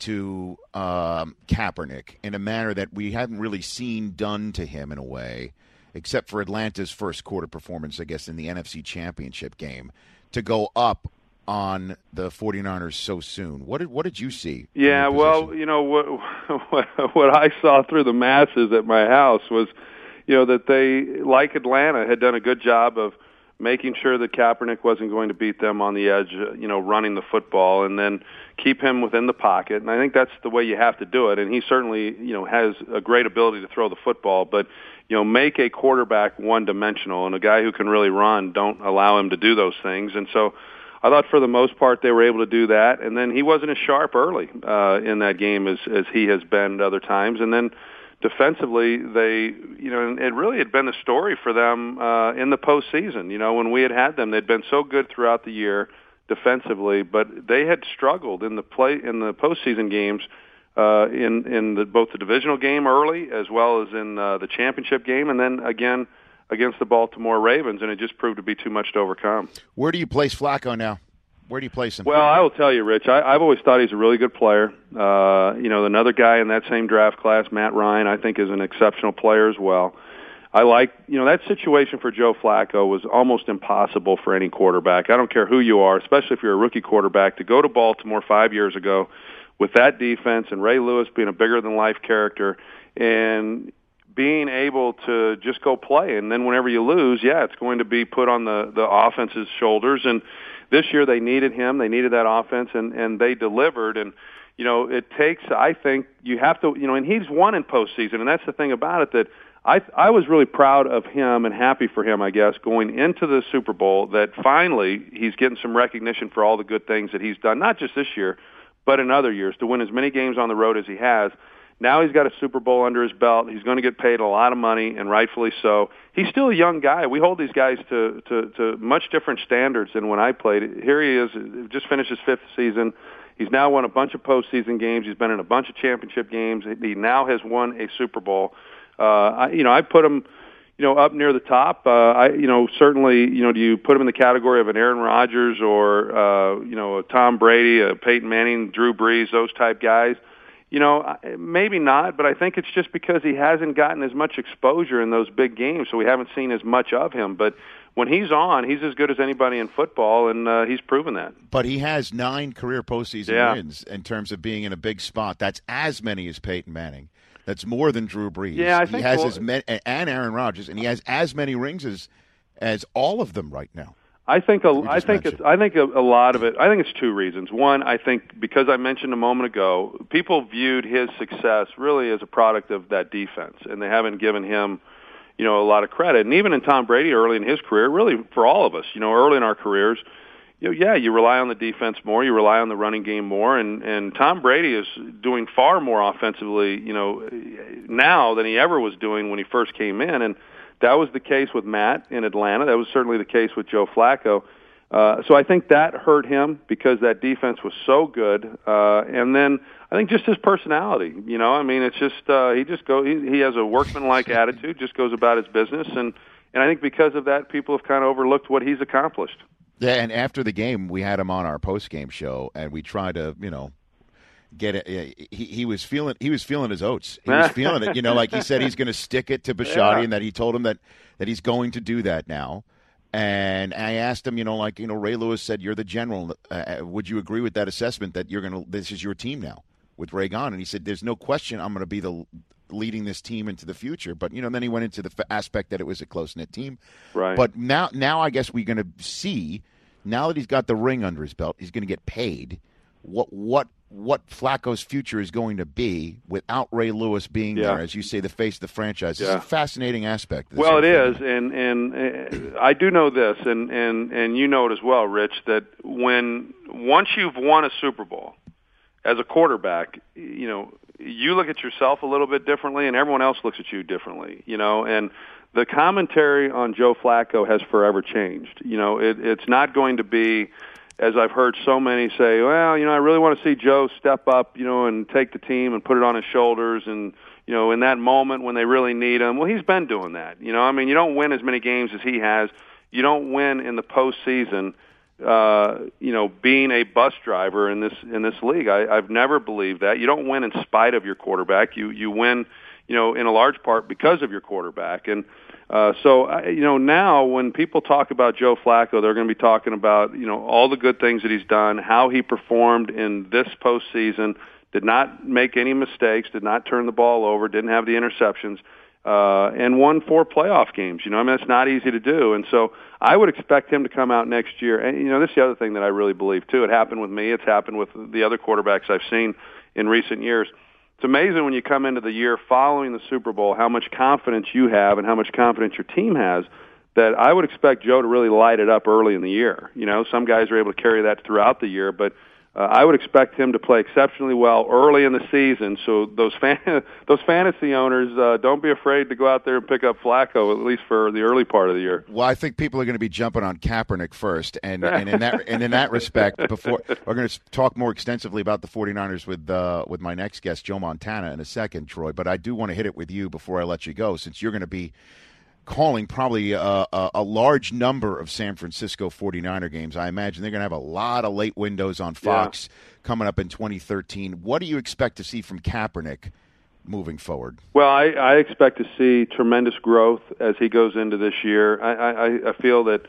to Kaepernick in a manner that we hadn't really seen done to him in a way, except for Atlanta's first quarter performance, I guess, in the NFC Championship game, to go up on the 49ers so soon? What did you see? Yeah, well, you know, what I saw through the masses at my house was, you know, that they, like Atlanta, had done a good job of making sure that Kaepernick wasn't going to beat them on the edge, you know, running the football, and then keep him within the pocket. And I think that's the way you have to do it. And he certainly, you know, has a great ability to throw the football, but, you know, make a quarterback one-dimensional, and a guy who can really run, don't allow him to do those things. And so I thought for the most part they were able to do that. And then he wasn't as sharp early in that game as he has been other times. And then defensively, they, you know, it really had been a story for them in the postseason. You know, when we had them, they'd been so good throughout the year defensively, but they had struggled in the postseason games in both the divisional game early as well as in the championship game, and then again against the Baltimore Ravens, and it just proved to be too much to overcome. Where do you place Flacco now? Where do you place him? Well, I will tell you, Rich, I've always thought he's a really good player. You know, another guy in that same draft class, Matt Ryan, I think is an exceptional player as well. I like, you know, that situation for Joe Flacco was almost impossible for any quarterback. I don't care who you are, especially if you're a rookie quarterback, to go to Baltimore 5 years ago with that defense and Ray Lewis being a bigger-than-life character and being able to just go play. And then whenever you lose, yeah, it's going to be put on the offense's shoulders. And this year they needed him. They needed that offense, and they delivered. And, you know, it takes, I think, you have to, you know, and he's won in postseason. And that's the thing about it, that I was really proud of him and happy for him, I guess, going into the Super Bowl, that finally he's getting some recognition for all the good things that he's done, not just this year, but in other years, to win as many games on the road as he has. Now he's got a Super Bowl under his belt. He's going to get paid a lot of money, and rightfully so. He's still a young guy. We hold these guys to much different standards than when I played. Here he is, just finished his 5th season. He's now won a bunch of postseason games. He's been in a bunch of championship games. He now has won a Super Bowl. I put him, you know, up near the top. Certainly, you know, do you put him in the category of an Aaron Rodgers or, you know, a Tom Brady, a Peyton Manning, Drew Brees, those type guys? You know, maybe not, but I think it's just because he hasn't gotten as much exposure in those big games, so we haven't seen as much of him. But when he's on, he's as good as anybody in football, and he's proven that. But he has 9 career postseason wins in terms of being in a big spot. That's as many as Peyton Manning. That's more than Drew Brees. Yeah, I think he has as many, and Aaron Rodgers, and he has as many rings as all of them right now. I think a lot of it. I think it's 2 reasons. One, I think because I mentioned a moment ago, people viewed his success really as a product of that defense, and they haven't given him, you know, a lot of credit. And even in Tom Brady early in his career, really for all of us, you know, early in our careers, you know, yeah, you rely on the defense more, you rely on the running game more, and Tom Brady is doing far more offensively, you know, now than he ever was doing when he first came in. And that was the case with Matt in Atlanta. That was certainly the case with Joe Flacco. So I think that hurt him because that defense was so good. And then I think just his personality, you know, I mean, it's just, he has a workmanlike attitude, just goes about his business. And I think because of that, people have kind of overlooked what he's accomplished. Yeah, and after the game, we had him on our post-game show, and we tried to, you know, get it. He was feeling his oats. He was feeling it, you know, like he said he's going to stick it to Bisciotti, yeah. And that he told him that he's going to do that now. And I asked him, you know, like, you know, Ray Lewis said, you're the general. Would you agree with that assessment that this is your team now with Ray gone? And he said, there's no question I'm going to be leading this team into the future. But, you know, then he went into the aspect that it was a close-knit team. Right. But now I guess we're going to see, now that he's got the ring under his belt, he's going to get paid, what Flacco's future is going to be without Ray Lewis being there, as you say, the face of the franchise. Yeah. It's a fascinating aspect. Well, it is, and I do know this, and you know it as well, Rich, that once you've won a Super Bowl as a quarterback, you know, you look at yourself a little bit differently, and everyone else looks at you differently, you know, and the commentary on Joe Flacco has forever changed. You know, it's not going to be, as I've heard so many say, well, you know, I really want to see Joe step up, you know, and take the team and put it on his shoulders and, you know, in that moment when they really need him. Well, he's been doing that. You know, I mean, you don't win as many games as he has. You don't win in the postseason, you know, being a bus driver in this league. I've never believed that. You don't win in spite of your quarterback. You win, you know, in a large part because of your quarterback. And so, you know, now when people talk about Joe Flacco, they're going to be talking about, you know, all the good things that he's done, how he performed in this postseason, did not make any mistakes, did not turn the ball over, didn't have the interceptions, and won 4 playoff games. You know, I mean, it's not easy to do. And so I would expect him to come out next year. And, you know, this is the other thing that I really believe, too. It happened with me. It's happened with the other quarterbacks I've seen in recent years. It's amazing when you come into the year following the Super Bowl how much confidence you have and how much confidence your team has, that I would expect Joe to really light it up early in the year. You know, some guys are able to carry that throughout the year, but I would expect him to play exceptionally well early in the season. So those fantasy owners, don't be afraid to go out there and pick up Flacco, at least for the early part of the year. Well, I think people are going to be jumping on Kaepernick first, and in that respect, before we're going to talk more extensively about the 49ers with my next guest, Joe Montana, in a second, Troy. But I do want to hit it with you before I let you go, since you're going to be calling probably a large number of San Francisco 49er games. I imagine they're going to have a lot of late windows on Fox coming up in 2013. What do you expect to see from Kaepernick moving forward? Well, I expect to see tremendous growth as he goes into this year. I feel that,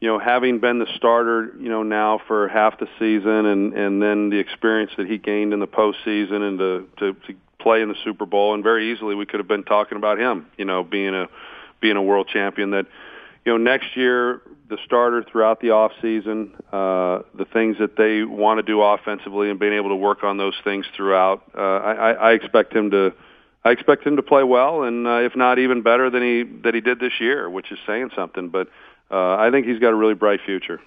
you know, having been the starter, you know, now for half the season and then the experience that he gained in the postseason and to play in the Super Bowl, and very easily we could have been talking about him, you know, being a world champion, that, you know, next year the starter throughout the off season, the things that they want to do offensively and being able to work on those things throughout, I expect him to play well, and if not even better than he did this year, which is saying something. But I think he's got a really bright future.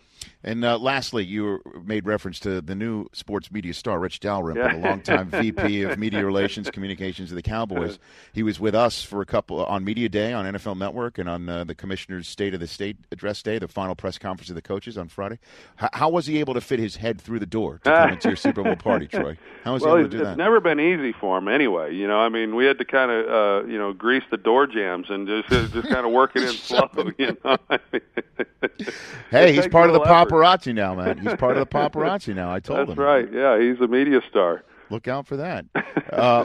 And lastly, you made reference to the new sports media star, Rich Dalrymple, a longtime VP of Media Relations, Communications of the Cowboys. He was with us for a couple on Media Day on NFL Network and on the Commissioner's State of the State Address Day, the final press conference of the coaches on Friday. How was he able to fit his head through the door to come into your Super Bowl party, Troy? How was he able to do that? It's never been easy for him anyway. You know, I mean, we had to kind of, you know, grease the door jams and just kind of work it in slow. You know? Hey, he's part of the paparazzi now, man. He's part of the paparazzi now. I told him. That's right. Yeah, he's a media star. Look out for that.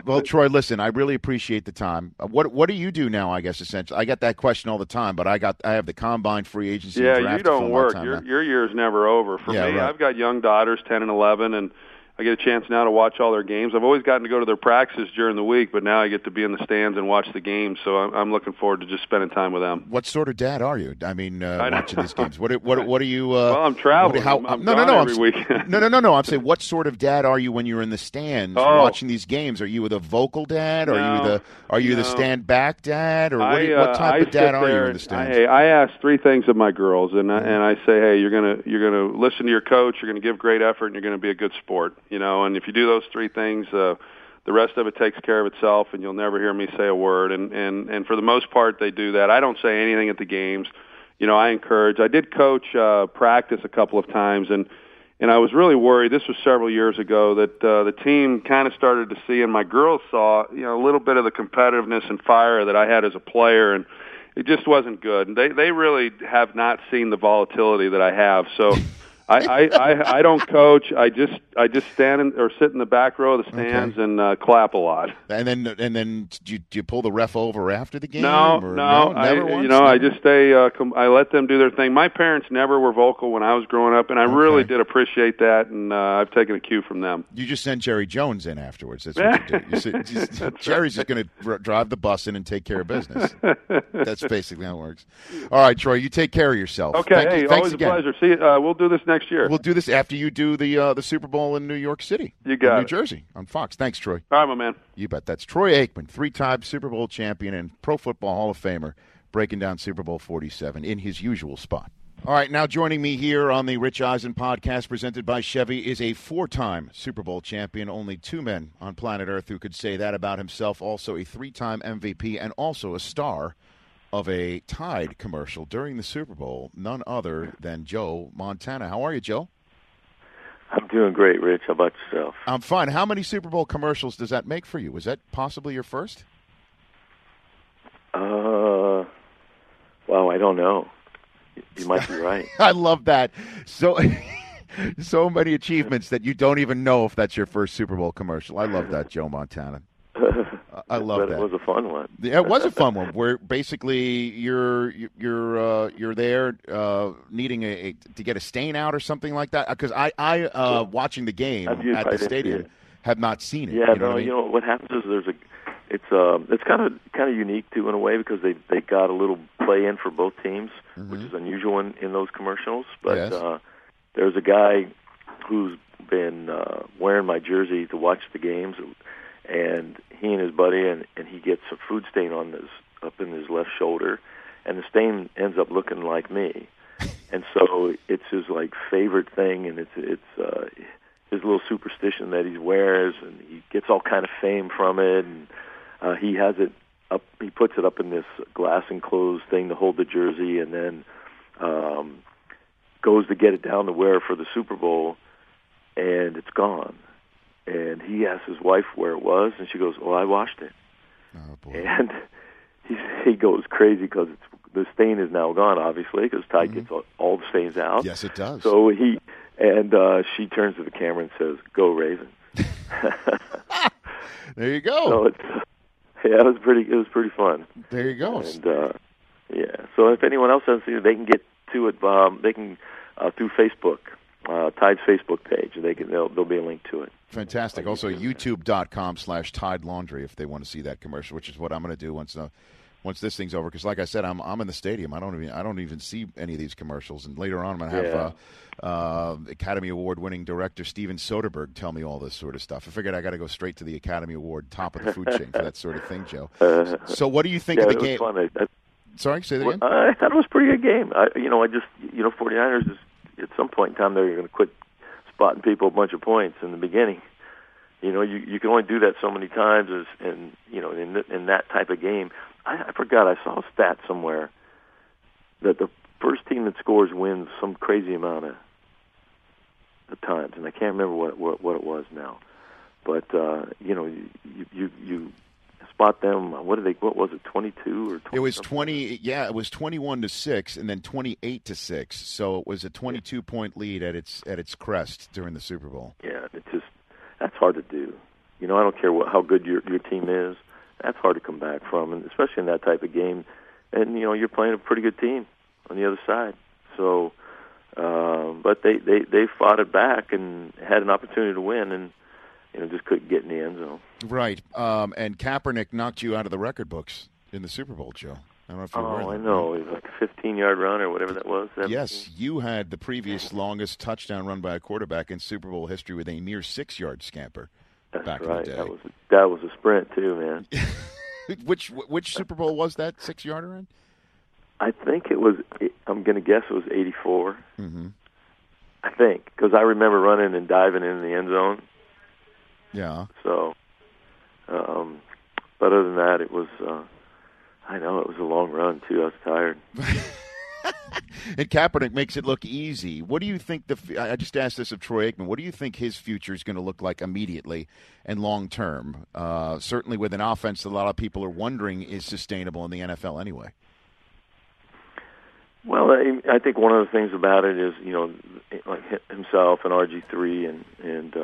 Well, Troy, listen, I really appreciate the time. What do you do now, I guess, essentially? I get that question all the time, but I have the combine, free agency, and draft. Yeah, you don't work. Your year's never over. For me, right. I've got young daughters, 10 and 11, and I get a chance now to watch all their games. I've always gotten to go to their practices during the week, but now I get to be in the stands and watch the games, so I'm looking forward to just spending time with them. What sort of dad are you? I mean, watching these games. What are you? Well, I'm traveling. No. I'm saying, what sort of dad are you when you're in the stands watching these games? Are you the vocal dad? Are you the stand back dad? Or what type of dad are you in the stands? I ask 3 things of my girls, and I say, hey, you're gonna listen to your coach, you're gonna give great effort, and you're gonna be a good sport. You know, and if you do those 3 things, The rest of it takes care of itself, and you'll never hear me say a word. And for the most part, they do that. I don't say anything at the games. You know, I encourage. I did coach practice a couple of times, and I was really worried. This was several years ago that the team kind of started to see, and my girls saw, you know, a little bit of the competitiveness and fire that I had as a player, and it just wasn't good. And they really have not seen the volatility that I have. So I don't coach. I just stand or sit in the back row of the stands and clap a lot. And then do you pull the ref over after the game? No, never. I just stay. I let them do their thing. My parents never were vocal when I was growing up, and I really did appreciate that. And I've taken a cue from them. You just send Jerry Jones in afterwards. That's what you do. Jerry's just going to drive the bus in and take care of business. That's basically how it works. All right, Troy, you take care of yourself. Okay, Thanks again. A pleasure. See, we'll do this next year. We'll do this after you do the Super Bowl in New York City. You got it. New Jersey on Fox. Thanks, Troy. All right, my man. You bet. That's Troy Aikman, three-time Super Bowl champion and Pro Football Hall of Famer, breaking down Super Bowl XLVII in his usual spot. All right, now joining me here on the Rich Eisen podcast presented by Chevy is a four-time Super Bowl champion, only two men on planet Earth who could say that about himself, also a three-time MVP and also a star of a Tide commercial during the Super Bowl, none other than Joe Montana. How are you, Joe? I'm doing great, Rich. How about yourself? I'm fine. How many Super Bowl commercials does that make for you? Was that possibly your first? Wow, I don't know. You might be right. I love that. So many achievements that you don't even know if that's your first Super Bowl commercial. I love that, Joe Montana. I love that. It was a fun one. Yeah, it was a fun one. Where basically you're there needing to get a stain out or something like that. Because I watching the game at the stadium have not seen it. Yeah, you know what happens is it's kind of unique too in a way because they got a little play in for both teams, which is unusual in those commercials. But there's a guy who's been wearing my jersey to watch the games. And he and his buddy, and he gets a food stain on his up in his left shoulder, and the stain ends up looking like me, and so it's his like favorite thing, and it's his little superstition that he wears, and he gets all kind of fame from it, and he has it up, he puts it up in this glass enclosed thing to hold the jersey, and then goes to get it down to wear for the Super Bowl, and it's gone. And he asked his wife where it was, and she goes, "Oh, I washed it." Oh, boy. And he goes crazy because the stain is now gone, obviously, because Tide gets all the stains out. Yes, it does. So she turns to the camera and says, "Go Ravens." There you go. So it was pretty fun. There you go. And so if anyone else hasn't seen it, they can get to it. They can through Facebook. Tide's Facebook page, and there'll be a link to it. Fantastic. Also, YouTube.com/Tide Laundry if they want to see that commercial, which is what I'm going to do once this thing's over. Because, like I said, I'm in the stadium. I don't even see any of these commercials. And later on, I'm going to have Academy Award-winning director Steven Soderbergh tell me all this sort of stuff. I figured I got to go straight to the Academy Award top of the food chain for that sort of thing, Joe. So, what do you think of the game? Fun. Sorry, say that again. I thought it was a pretty good game. I just 49ers is. At some point in time, they're going to quit spotting people a bunch of points in the beginning. You know, you can only do that so many times, in that type of game. I forgot, I saw a stat somewhere that the first team that scores wins some crazy amount of times, and I can't remember what it was now. But you spot them. What was it? 22 or 20? It was 20. Yeah, it was 21-6, and then 28-6. So it was a 22-point lead at its crest during the Super Bowl. Yeah, that's hard to do. You know, I don't care how good your team is. That's hard to come back from, and especially in that type of game. And you know, you're playing a pretty good team on the other side. So, but they fought it back and had an opportunity to win and. You know, just couldn't get in the end zone. Right. And Kaepernick knocked you out of the record books in the Super Bowl, Joe. I don't know if you were. Oh, I know. It was like a 15-yard run or whatever that was. 17. Yes, you had the previous longest touchdown run by a quarterback in Super Bowl history with a near 6-yard scamper back in the day. That was a sprint, too, man. Which Super Bowl was that 6-yarder run? I think it was, I'm going to guess it was 84. Mm-hmm. I think, because I remember running and diving in the end zone. Yeah. So, other than that, it was, I know, it was a long run, too. I was tired. And Kaepernick makes it look easy. What do you think I just asked this of Troy Aikman. What do you think his future is going to look like immediately and long-term? Certainly with an offense that a lot of people are wondering is sustainable in the NFL anyway. Well, I think one of the things about it is, you know, like himself and RG3 and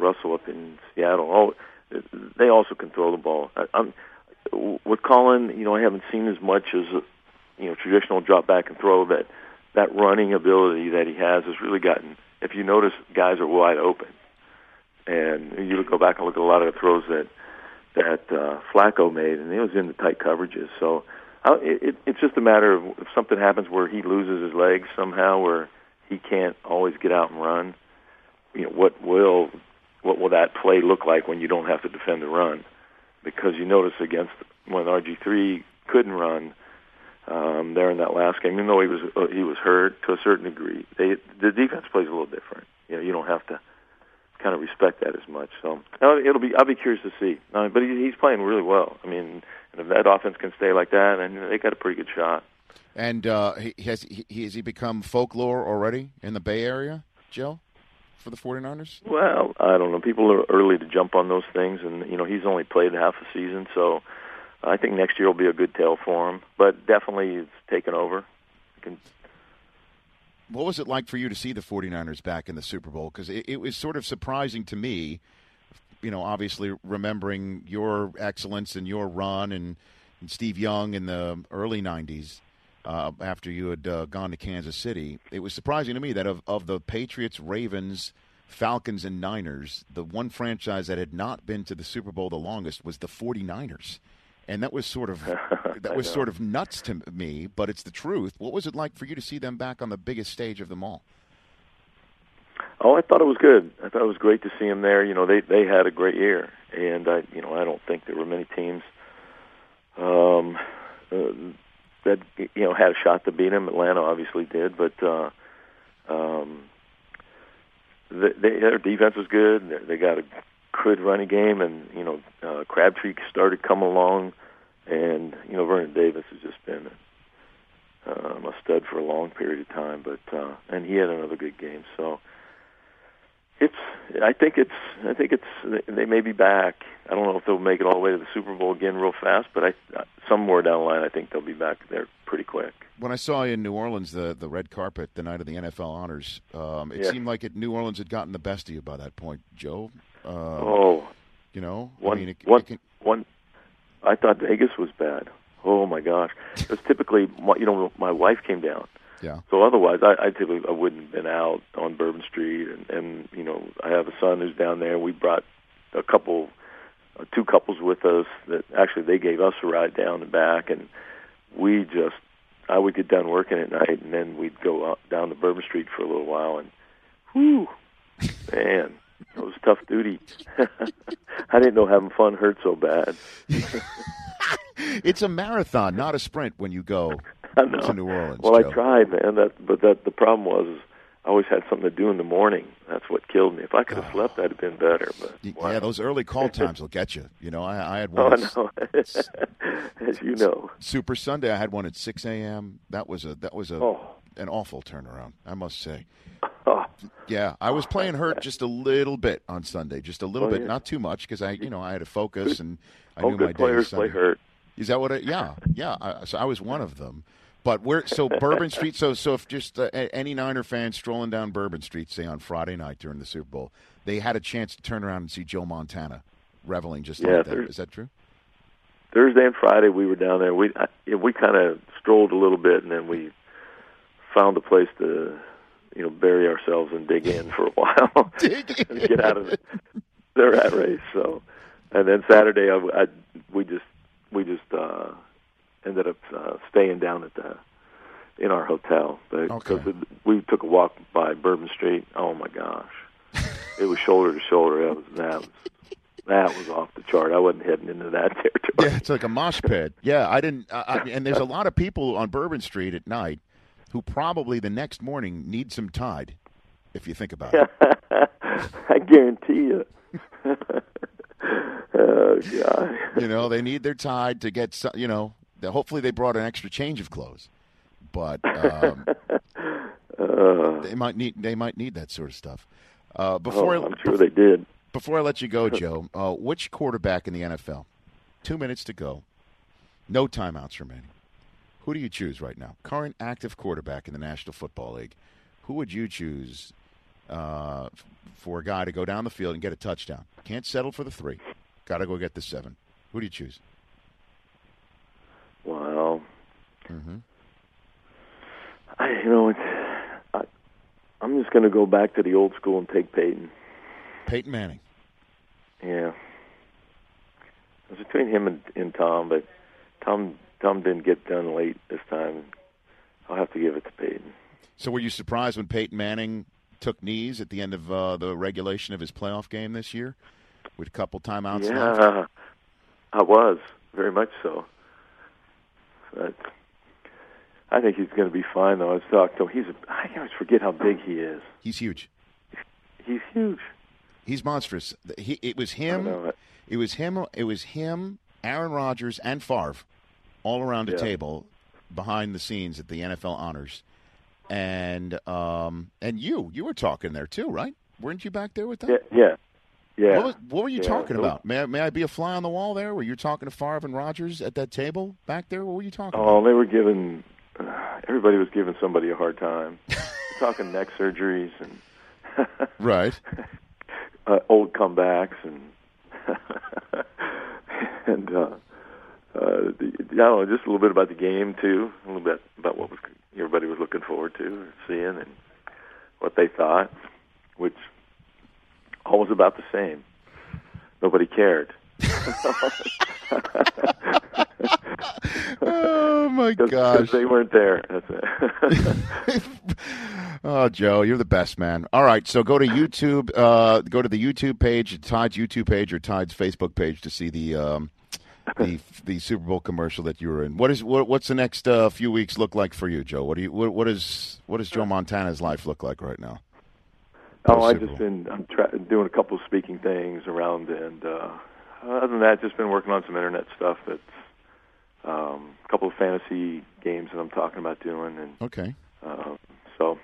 Russell up in Seattle, they also can throw the ball. With Colin, you know, I haven't seen as much as, you know, traditional drop back and throw. That running ability that he has really gotten, if you notice, guys are wide open. And you go back and look at a lot of the throws that Flacco made, and it was in the tight coverages. So it's just a matter of if something happens where he loses his legs somehow, where he can't always get out and run, you know, what will that play look like when you don't have to defend the run? Because you notice against when RG3 couldn't run there in that last game, even though he was hurt to a certain degree, the defense plays a little different. You know, you don't have to kind of respect that as much. So I'll be curious to see. But he's playing really well. I mean, and if that offense can stay like that, and they got a pretty good shot. And has he become folklore already in the Bay Area, Joe, for the 49ers? Well, I don't know. People are early to jump on those things, and, you know, he's only played half a season, so I think next year will be a good tale for him. But definitely it's taken over. What was it like for you to see the 49ers back in the Super Bowl? Because it was sort of surprising to me, you know, obviously remembering your excellence and your run and Steve Young in the early 90s. After you had gone to Kansas City, it was surprising to me that of the Patriots, Ravens, Falcons, and Niners, the one franchise that had not been to the Super Bowl the longest was the 49ers, and that was sort of nuts to me, but it's the truth. What was it like for you to see them back on the biggest stage of them all? Oh, I thought it was good. I thought it was great to see them there. You know, they had a great year, and I don't think there were many teams. That, you know, had a shot to beat him. Atlanta obviously did, but their defense was good. They got a good running game, and, you know, Crabtree started coming along, and, you know, Vernon Davis has just been a stud for a long period of time, but and he had another good game. So I think they may be back. I don't know if they'll make it all the way to the Super Bowl again real fast, but somewhere down the line, I think they'll be back there pretty quick. When I saw in New Orleans the red carpet the night of the NFL Honors, it seemed like New Orleans had gotten the best of you by that point, Joe. You know, I thought Vegas was bad. Oh my gosh, it was typically my wife came down. Yeah. So otherwise, I typically wouldn't have been out on Bourbon Street, and you know, I have a son who's down there. We brought two couples with us that actually they gave us a ride down and back, and I would get done working at night, and then we'd go out down to Bourbon Street for a little while, and whew, man, it was tough duty. I didn't know having fun hurt so bad. It's a marathon, not a sprint when you go. I know. To New Orleans, well, Joe. I tried, man, but the problem was I always had something to do in the morning. That's what killed me. If I could have slept, I'd have been better. But wow. Yeah, those early call times will get you. You know, I had one. Oh, I know. As you know, Super Sunday, I had one at 6 a.m. That was an awful turnaround, I must say. Oh. Yeah, I was playing hurt just a little bit on Sunday, just a little bit, yeah. Not too much, because I had to focus and I knew my day was Sunday. Good players play hurt. Is that what? Yeah. So I was one of them. But Bourbon Street, so if just any Niner fan strolling down Bourbon Street, say on Friday night during the Super Bowl, they had a chance to turn around and see Joe Montana reveling just like that. Is that true? Thursday and Friday we were down there. We kind of strolled a little bit, and then we found a place to, you know, bury ourselves and dig in for a while and get out of the rat race. So, and then Saturday we just ended up staying down at in our hotel because we took a walk by Bourbon Street. Oh my gosh, it was shoulder to shoulder. That was off the chart. I wasn't heading into that territory. Yeah, it's like a mosh pit. Yeah, I didn't. And there's a lot of people on Bourbon Street at night who probably the next morning need some Tide, if you think about it. I guarantee you. Oh, God. You know, they need their tide to get, you know, hopefully they brought an extra change of clothes. But they might need that sort of stuff. I'm sure they did. Before I let you go, Joe, which quarterback in the NFL, 2 minutes to go, no timeouts remaining, who do you choose right now? Current active quarterback in the National Football League, who would you choose for a guy to go down the field and get a touchdown? Can't settle for the 3. Got to go get the 7. Who do you choose? Well, I'm just going to go back to the old school and take Peyton. Peyton Manning. Yeah. It was between him and Tom, but Tom didn't get done late this time. I'll have to give it to Peyton. So were you surprised when Peyton Manning took knees at the end of the regulation of his playoff game this year with a couple timeouts left? Yeah, I was, very much so. But I think he's going to be fine, though. I was talking to him. I always forget how big he is. He's huge. He's huge. He's monstrous. It was him, Aaron Rodgers, and Favre all around a table behind the scenes at the NFL Honors. And you were talking there too, right? Weren't you back there with them? Yeah. What were you talking about? May I be a fly on the wall there? Were you talking to Favre and Rodgers at that table back there? What were you talking about? Oh, they were giving everybody was giving somebody a hard time. Talking neck surgeries and right. Old comebacks and just a little bit about the game too, a little bit about what everybody was looking forward to seeing and what they thought, which all was about the same. Nobody cared. Oh my gosh! Because they weren't there. That's it. Oh, Joe, you're the best, man. All right, so go to YouTube. Go to the YouTube page, Tide's YouTube page or Tide's Facebook page to see the Super Bowl commercial that you were in. What's the next few weeks look like for you, Joe? What does Joe Montana's life look like right now? I'm doing a couple of speaking things around, and other than that, just been working on some internet stuff. That's a couple of fantasy games that I'm talking about doing, and so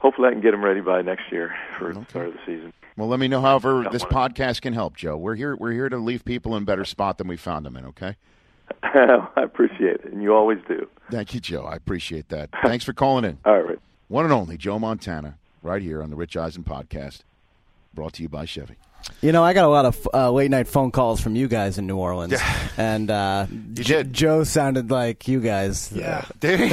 hopefully I can get them ready by next year for the start of the season. Well, let me know however this podcast can help, Joe. We're here to leave people in a better spot than we found them in, okay? I appreciate it, and you always do. Thank you, Joe. I appreciate that. Thanks for calling in. All right. One and only Joe Montana right here on the Rich Eisen Podcast, brought to you by Chevy. You know, I got a lot of late-night phone calls from you guys in New Orleans. Yeah. And Joe sounded like you guys. Yeah. Did he?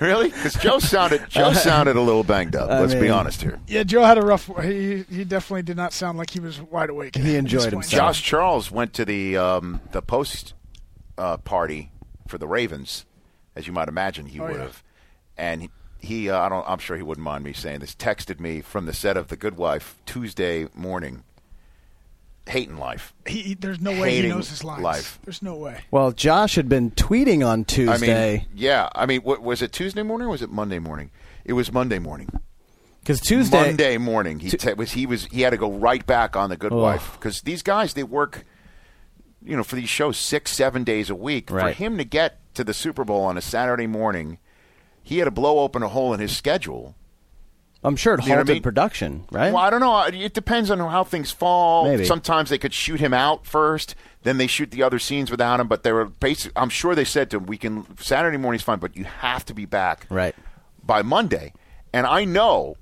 Really? Because Joe sounded a little banged up. Let's be honest here. Yeah, Joe had a rough – he definitely did not sound like he was wide awake. He enjoyed himself. Josh Charles went to the post party for the Ravens, as you might imagine he would have. Yeah. And I'm sure he wouldn't mind me saying this, texted me from the set of The Good Wife Tuesday morning. Hating life. There's no way he knows his lines. There's no way. Well, Josh had been tweeting on Tuesday. Was it Tuesday morning or was it Monday morning? It was Monday morning. Because Monday morning, he had to go right back on The Good Wife. Because these guys, they work, you know, for these shows 6-7 days a week. Right. For him to get to the Super Bowl on a Saturday morning, he had to blow open a hole in his schedule. I'm sure it halted production, right? Well, I don't know. It depends on how things fall. Maybe. Sometimes they could shoot him out first, then they shoot the other scenes without him. But they were I'm sure they said to him, "We can Saturday morning's fine, but you have to be back by Monday." And I know,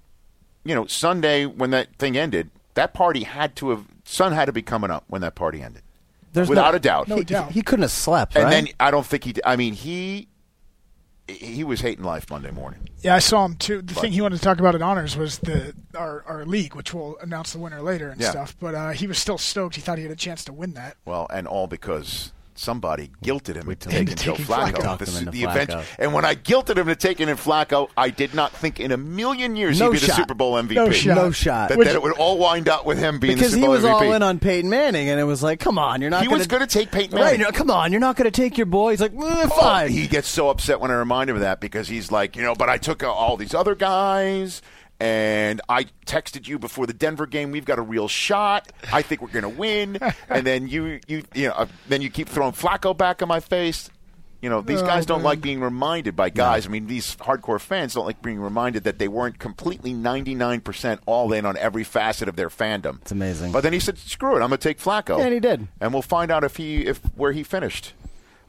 you know, Sunday when that thing ended, that party had to have sun had to be coming up when that party ended. Without a doubt, he couldn't have slept. And then I don't think he. I mean, he was hating life Monday morning. Yeah, I saw him too. The thing he wanted to talk about at Honors was our league, which we'll announce the winner later and stuff. But he was still stoked. He thought he had a chance to win that. Well, and all because somebody guilted him into taking Joe Flacco. And when I guilted him to taking in Flacco, I did not think in a million years he'd be the Super Bowl MVP. No shot. That it would all wind up with him being the Super Bowl MVP. Because he was all in on Peyton Manning, and it was like, come on, you're not going to. He was going to take Peyton Manning. Right, come on, you're not going to take your boy. He's like, fine. He gets so upset when I remind him of that because he's like, you know, but I took all these other guys. And I texted you before the Denver game, we've got a real shot. I think we're going to win. And then you keep throwing Flacco back in my face. You know, these guys don't like being reminded by guys. No. I mean, these hardcore fans don't like being reminded that they weren't completely 99% all in on every facet of their fandom. It's amazing. But then he said, screw it, I'm going to take Flacco. Yeah, and he did. And we'll find out where he finished.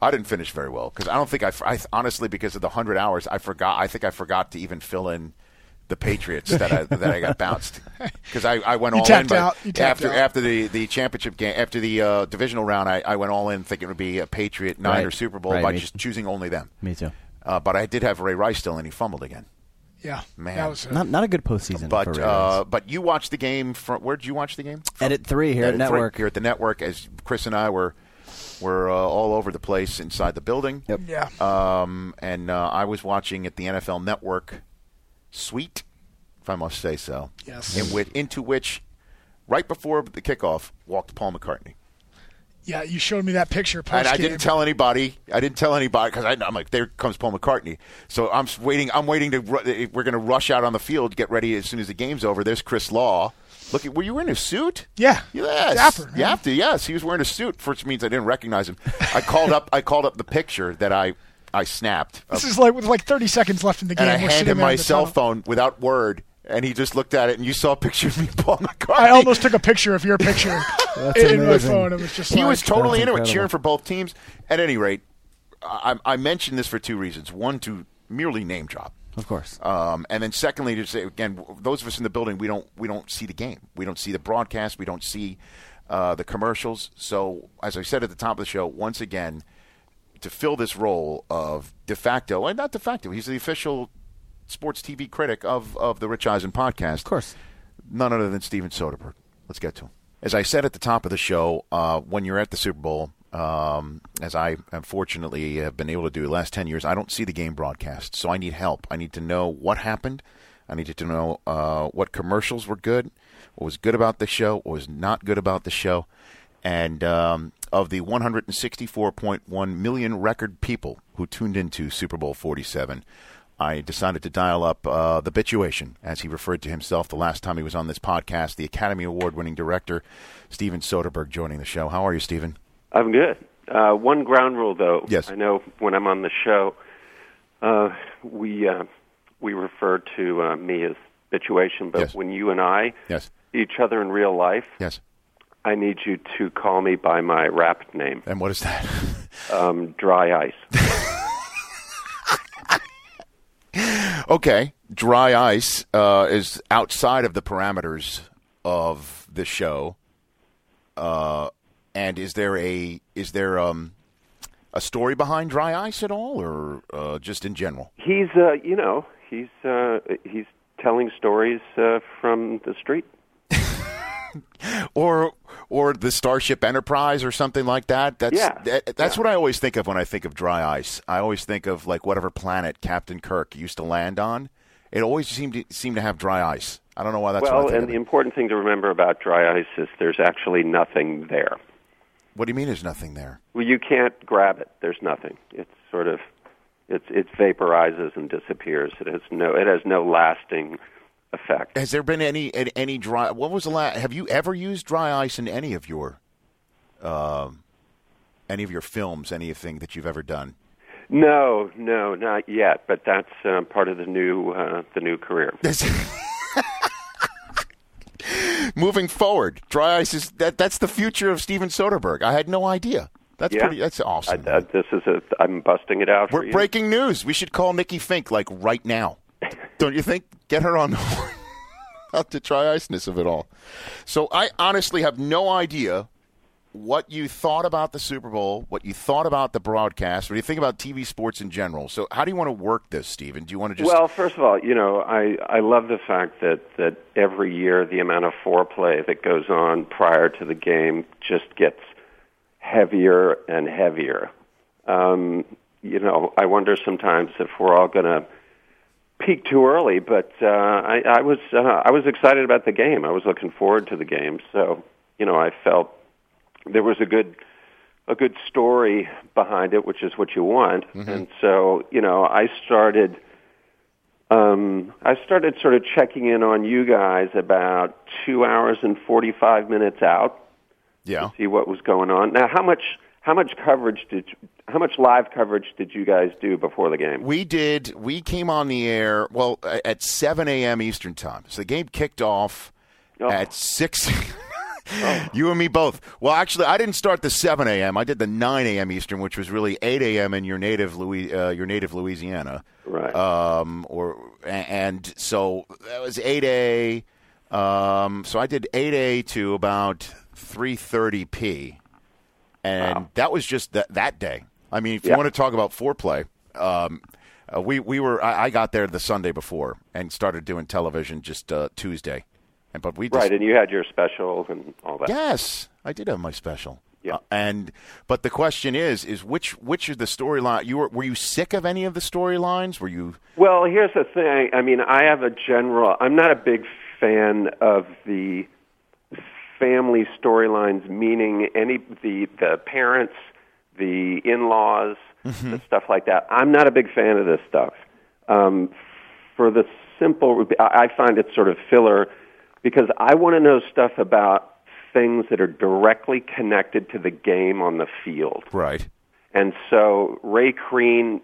I didn't finish very well because I don't think I honestly, because of the 100 hours, I forgot to even fill in the Patriots that I got bounced because I went all in. After the championship game, after the divisional round, I went all in thinking it would be a Patriot Niner Super Bowl by just choosing only them. Me too. But I did have Ray Rice still, and he fumbled again. Yeah, man, that was not a good postseason. But for Ray Rice. But you watched the game from where did you watch the game? Edit 3 here at Network. Here at the Network, as Chris and I were all over the place inside the building. Yep. Yeah. And I was watching at the NFL Network. Suite, if I must say so. Yes. Into which, right before the kickoff, walked Paul McCartney. Yeah, you showed me that picture post-game. And I didn't tell anybody. Because I'm like, there comes Paul McCartney. So I'm waiting. We're going to rush out on the field, get ready as soon as the game's over. There's Chris Law. Look, were you in a suit? Yeah. Yes. Dapper, right? You have to. Yes, he was wearing a suit, which means I didn't recognize him. I called up the picture that I snapped. This is like with 30 seconds left in the game. And I handed him my cell phone without word, and he just looked at it, and you saw a picture of me, Paul McCartney. I almost took a picture of your picture in my phone. It was just he was totally into it, cheering for both teams. At any rate, I mentioned this for two reasons. One, to merely name drop. Of course. And then secondly, to say, again, those of us in the building, we don't see the game. We don't see the broadcast. We don't see the commercials. So as I said at the top of the show, once again, to fill this role of de facto, and not de facto, he's the official sports TV critic of the Rich Eisen podcast. Of course. None other than Steven Soderbergh. Let's get to him. As I said at the top of the show, when you're at the Super Bowl, as I unfortunately have been able to do the last 10 years, I don't see the game broadcast, so I need help. I need to know what happened. I needed to know what commercials were good, what was good about the show, what was not good about the show. And of the 164.1 million record people who tuned into Super Bowl XLVII, I decided to dial up the bituation, as he referred to himself the last time he was on this podcast, the Academy Award-winning director, Steven Soderbergh, joining the show. How are you, Steven? I'm good. One ground rule, though. Yes. I know when I'm on the show, we refer to me as bituation, but yes. When you and I see each other in real life... Yes. I need you to call me by my rap name. And what is that? Dry Ice. Okay. Dry Ice is outside of the parameters of the show. And is there a story behind Dry Ice at all, or just in general? He's telling stories from the street. Or the Starship Enterprise or something like that. That's what I always think of when I think of Dry Ice. I always think of like whatever planet Captain Kirk used to land on. It always seemed to have dry ice. I don't know why that's. Well, what I think. The important thing to remember about dry ice is there's actually nothing there. What do you mean? There's nothing there? Well, you can't grab it. There's nothing. It's sort of it vaporizes and disappears. It has no lasting effect. Has there been any dry? What was the last? Have you ever used dry ice in any of your films? Anything that you've ever done? No, not yet. But that's part of the new career. Moving forward, dry ice is that's the future of Steven Soderbergh. I had no idea. That's awesome. I'm busting it out. We're for you. Breaking news. We should call Nikki Fink like right now. Don't you think? Get her on about the dry iceness of it all. So I honestly have no idea what you thought about the Super Bowl, what you thought about the broadcast, what you think about TV sports in general. So how do you want to work this, Steven? Do you want to just... Well, first of all, I love the fact that every year the amount of foreplay that goes on prior to the game just gets heavier and heavier. I wonder sometimes if we're all going to peak too early, but I was excited about the game. I was looking forward to the game, so I felt there was a good story behind it, which is what you want. Mm-hmm. And so I started I started sort of checking in on you guys about 2 hours and 45 minutes out. Yeah. To see what was going on. Now, how much live coverage did you guys do before the game? We came on the air, well, at 7 a.m. Eastern time. So the game kicked off at 6 oh. You and me both. Well, actually, I didn't start the 7 a.m. I did the 9 a.m. Eastern, which was really 8 a.m. in your native Louisiana. Right. And so that was 8A. So I did 8A to about 3:30 P. And wow. That was just that day. I mean, if you want to talk about foreplay, I got there the Sunday before and started doing television just Tuesday. And you had your specials and all that. Yes, I did have my special. Yeah. But the question is which of the storyline were you sick of any of the storylines? Were you? Well, here's the thing. I mean, I'm not a big fan of the family storylines, meaning the parents, the in-laws, mm-hmm. and stuff like that. I'm not a big fan of this stuff. For the simple, I find it sort of filler because I want to know stuff about things that are directly connected to the game on the field. Right. And so Ray Crean,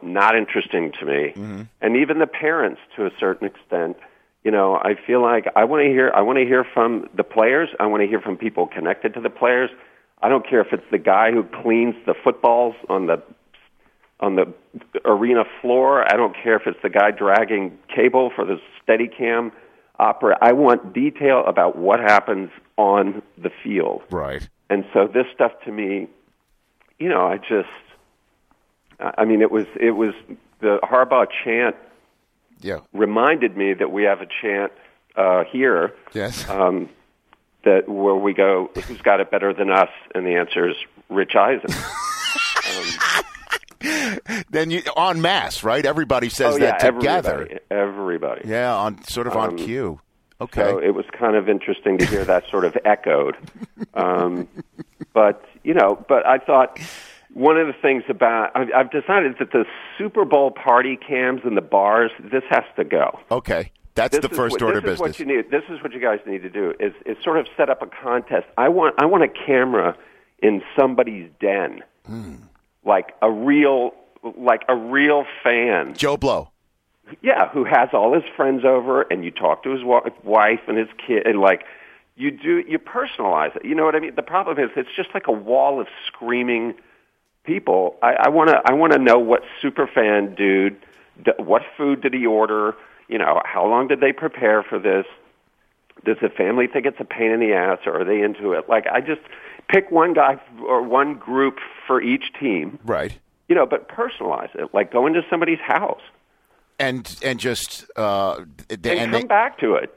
not interesting to me, mm-hmm. and even the parents to a certain extent. I feel like I want to hear from the players. I want to hear from people connected to the players. I don't care if it's the guy who cleans the footballs on the arena floor. I don't care if it's the guy dragging cable for the Steadicam opera. I want detail about what happens on the field. Right. And so this stuff to me, it was the Harbaugh chant. Yeah, reminded me that we have a chant here. Yes, that where we go, who's got it better than us? And the answer is Rich Eisen. Then en masse, right? Everybody says that together. Everybody. Yeah, on cue. Okay, so it was kind of interesting to hear that sort of echoed. But I thought. One of the things about I've decided that the Super Bowl party cams and the bars, this has to go. Okay, that's the first order of business. This is what you need. This is what you guys need to do is sort of set up a contest. I want a camera in somebody's den, like a real fan, Joe Blow. Yeah, who has all his friends over, and you talk to his wife and his kid, and like you personalize it. You know what I mean? The problem is it's just like a wall of screaming people. I want to know what superfan dude, what food did he order? How long did they prepare for this? Does the family think it's a pain in the ass, or are they into it? Like, I just pick one guy or one group for each team, right? But personalize it. Like, go into somebody's house and just come back to it.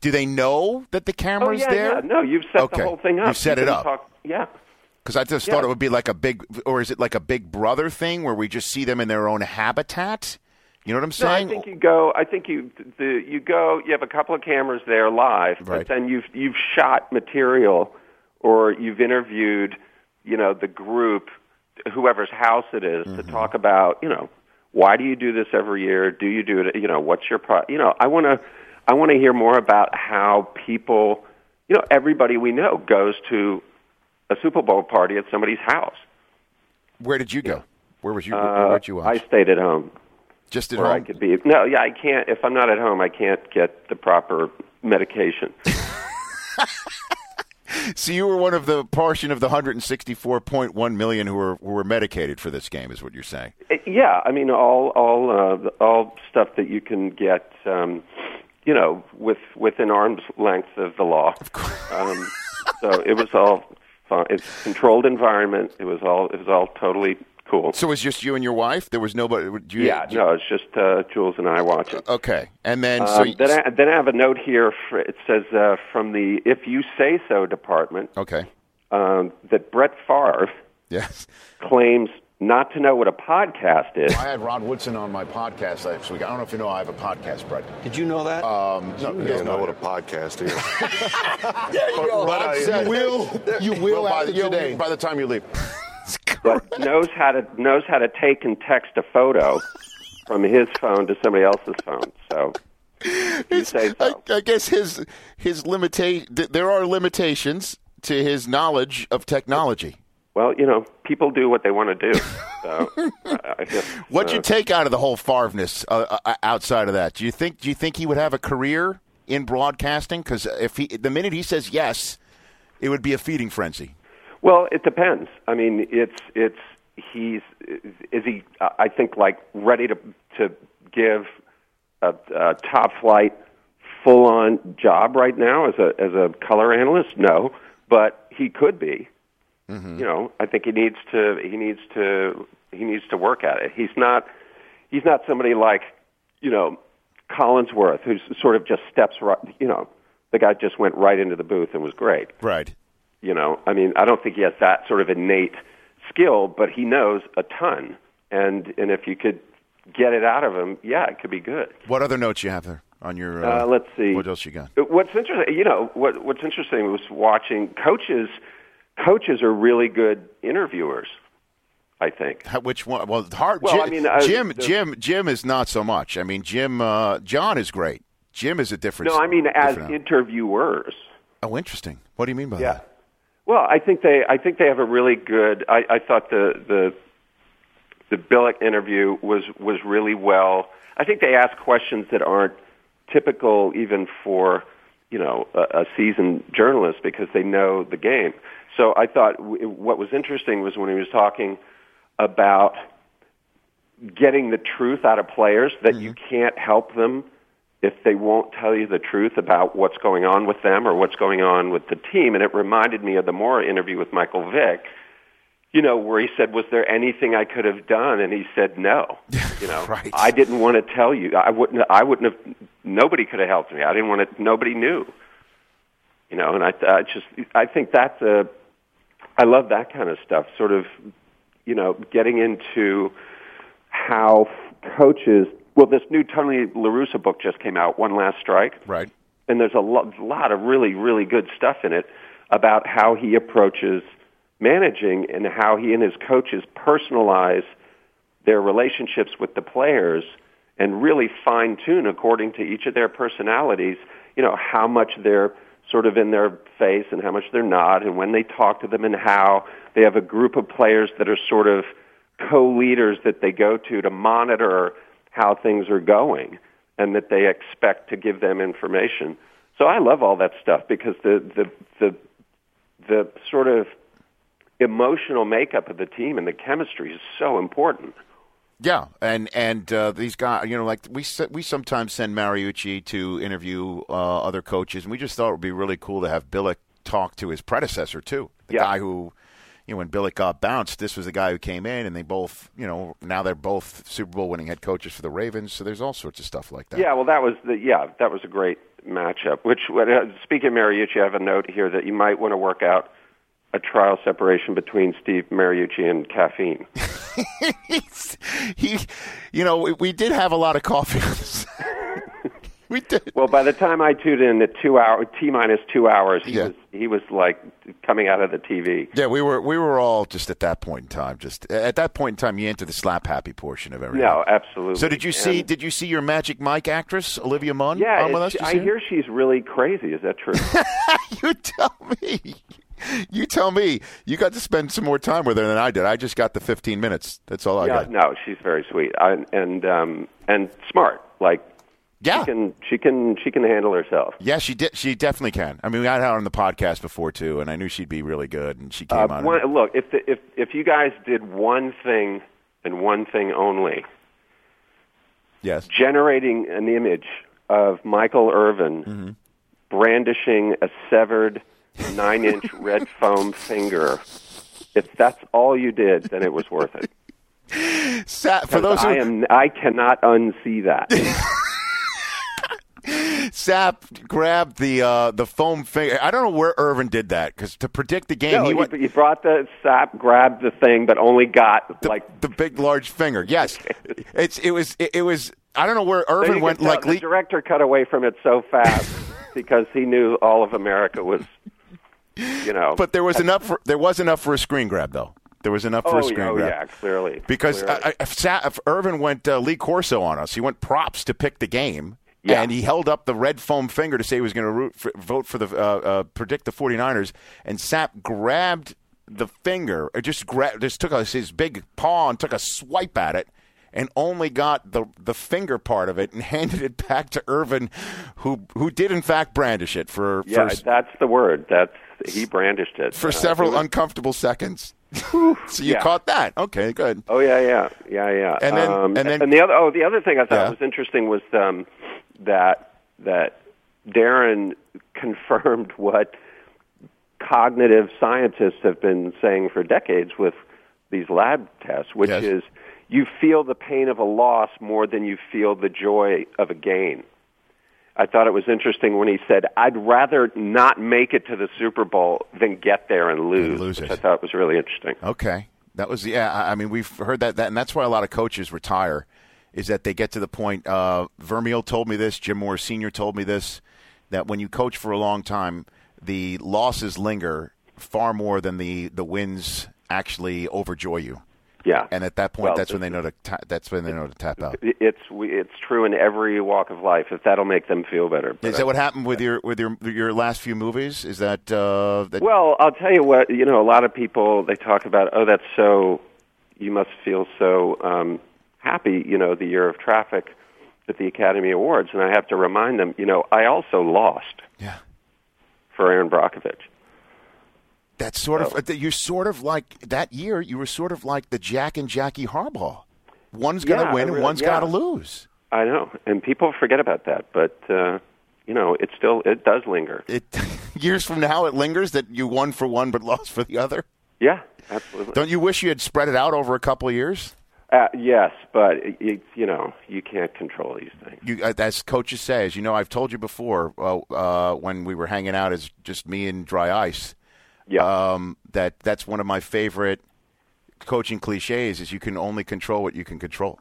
Do they know that the camera's there? Yeah. No, you've set the whole thing up. You've set it up. Yeah. Because I just thought it would be like a Big Brother thing where we just see them in their own habitat? You know what I'm saying? No, I think you go. I think you go. You have a couple of cameras there live, right. But then you've shot material, or you've interviewed, the group, whoever's house it is, mm-hmm. to talk about, why do you do this every year? Do you do it? What's your I want to hear more about how people, everybody we know goes to a Super Bowl party at somebody's house. Where did you go? Yeah. Where was you? Where did you watch? I stayed at home. Just at home? I could be. No, yeah, I can't. If I'm not at home, I can't get the proper medication. So you were one of the portion of the 164.1 million who were medicated for this game, is what you're saying? Yeah, I mean all stuff that you can get, within arm's length of the law. Of course. So it was all. It's a controlled environment. It was all totally cool. So it was just you and your wife? There was nobody? No, it's just Jules and I watching. Okay. And then... Then I have a note here. It says from the If You Say So department that Brett Favre claims not to know what a podcast is. I had Ron Woodson on my podcast last week. I don't know if you know I have a podcast, Brett. Did you know that? He doesn't know what a podcast is. There you go. But you will after today. By the time you leave. Knows how to take and text a photo from his phone to somebody else's phone. So you say so. I guess his there are limitations to his knowledge of technology. Well, you know, people do what they want to do. So, what'd you take out of the whole Favre-ness outside of that? Do you think he would have a career in broadcasting? Because the minute he says yes, it would be a feeding frenzy. Well, it depends. I mean, is he? I think ready to give a top flight full on job right now as a color analyst. No, but he could be. Mm-hmm. You know, I think he needs to work at it. He's not somebody like, you know, Collinsworth, who's sort of just steps right. You know, the guy just went right into the booth and was great. Right. You know, I mean, I don't think he has that sort of innate skill, but he knows a ton, and if you could get it out of him, yeah, it could be good. What other notes you have there on your? Let's see. What else you got? What's interesting, you know, what's interesting was watching coaches. Coaches are really good interviewers, I think. Which one? Well, Jim is not so much. I mean, John is great. Jim is a different. No, I mean as interviewers. Oh, interesting. What do you mean by that? Well, I think they have a really good. I thought the Billick interview was really well. I think they ask questions that aren't typical even for, you know, a seasoned journalist, because they know the game. So I thought what was interesting was when he was talking about getting the truth out of players, that you can't help them if they won't tell you the truth about what's going on with them or what's going on with the team. And it reminded me of the Moore interview with Michael Vick, you know, where he said, was there anything I could have done? And he said, no. You know, right. I didn't want to tell you. I wouldn't have, nobody could have helped me. I didn't want to, nobody knew. You know, and I think that's I love that kind of stuff, sort of, you know, getting into how coaches. Well, this new Tony La Russa book just came out, One Last Strike. Right. And there's a lot of really, really good stuff in it about how he approaches managing and how he and his coaches personalize their relationships with the players and really fine-tune according to each of their personalities, you know, how much they're sort of in their face and how much they're not, and when they talk to them, and how they have a group of players that are sort of co-leaders that they go to monitor how things are going, and that they expect to give them information. So I love all that stuff, because the sort of emotional makeup of the team and the chemistry is so important. Yeah, and these guys, you know, like we sometimes send Mariucci to interview other coaches, and we just thought it would be really cool to have Billick talk to his predecessor too, the guy who, you know, when Billick got bounced, this was the guy who came in, and they both, you know, now they're both Super Bowl winning head coaches for the Ravens. So there's all sorts of stuff like that. Yeah, well, that was a great matchup. Which, speaking of Mariucci, I have a note here that you might want to work out a trial separation between Steve Mariucci and caffeine. You know, we did have a lot of coffee. We did. Well, by the time I tuned in at T minus 2 hours, he was like coming out of the TV. Yeah, we were all just at that point in time. Just at that point in time, you enter the slap happy portion of everything. No, absolutely. So did you see your Magic Mike actress Olivia Munn? Yeah, on with us? I hear she's really crazy. Is that true? You tell me. You tell me. You got to spend some more time with her than I did. I just got the 15 minutes. That's all I got. No, she's very sweet and smart. Like, yeah, she can handle herself. Yeah, she definitely can. I mean, we had her on the podcast before too, and I knew she'd be really good. And she came on. Look, if you guys did one thing and one thing only, yes, generating an image of Michael Irvin brandishing a severed 9-inch red foam finger. If that's all you did, then it was worth it. I cannot unsee that. Sapp grabbed the foam finger. I don't know where Irvin did that, because to predict the game, he brought the Sapp, grabbed the thing, but only got the big large finger. Yes, it was. I don't know where Irvin went. Like the director cut away from it so fast because he knew all of America was. You know, but there was enough for a screen grab, though. There was enough for a screen grab. Yeah, clearly. Because if Irvin went Lee Corso on us. He went props to pick the game. Yeah. And he held up the red foam finger to say he was going to vote for the predict the 49ers. And Sapp grabbed the finger, or just took his big paw and took a swipe at it, and only got the finger part of it and handed it back to Irvin, who did in fact brandish it for. Yeah, that's the word. He brandished it for several uncomfortable seconds. So you caught that. Okay, good. Oh yeah. And then the other thing I thought was interesting was that Darren confirmed what cognitive scientists have been saying for decades with these lab tests, which is you feel the pain of a loss more than you feel the joy of a gain. I thought it was interesting when he said, I'd rather not make it to the Super Bowl than get there and lose it. I thought it was really interesting. Okay. That was, I mean, we've heard that, and that's why a lot of coaches retire, is that they get to the point, Vermeil told me this, Jim Moore Sr. told me this, that when you coach for a long time, the losses linger far more than the wins actually overjoy you. Yeah, and at that point, that's when they know to tap out. It's true in every walk of life. If that'll make them feel better. Is that what happened with your last few movies? Is that, Well, I'll tell you what. You know, a lot of people, they talk about, that's so. You must feel so happy. You know, the year of traffic at the Academy Awards, and I have to remind them. You know, I also lost. Yeah. For Aaron Brockovich. That's that year, you were sort of like the Jack and Jackie Harbaugh. One's going to win and one's got to lose. I know. And people forget about that. But, you know, it does linger. Years from now, it lingers that you won for one but lost for the other? Yeah, absolutely. Don't you wish you had spread it out over a couple of years? Yes, but, you know, you can't control these things. As coaches say, as you know, I've told you before when we were hanging out as just me and Dry Ice, that's one of my favorite coaching cliches is you can only control what you can control.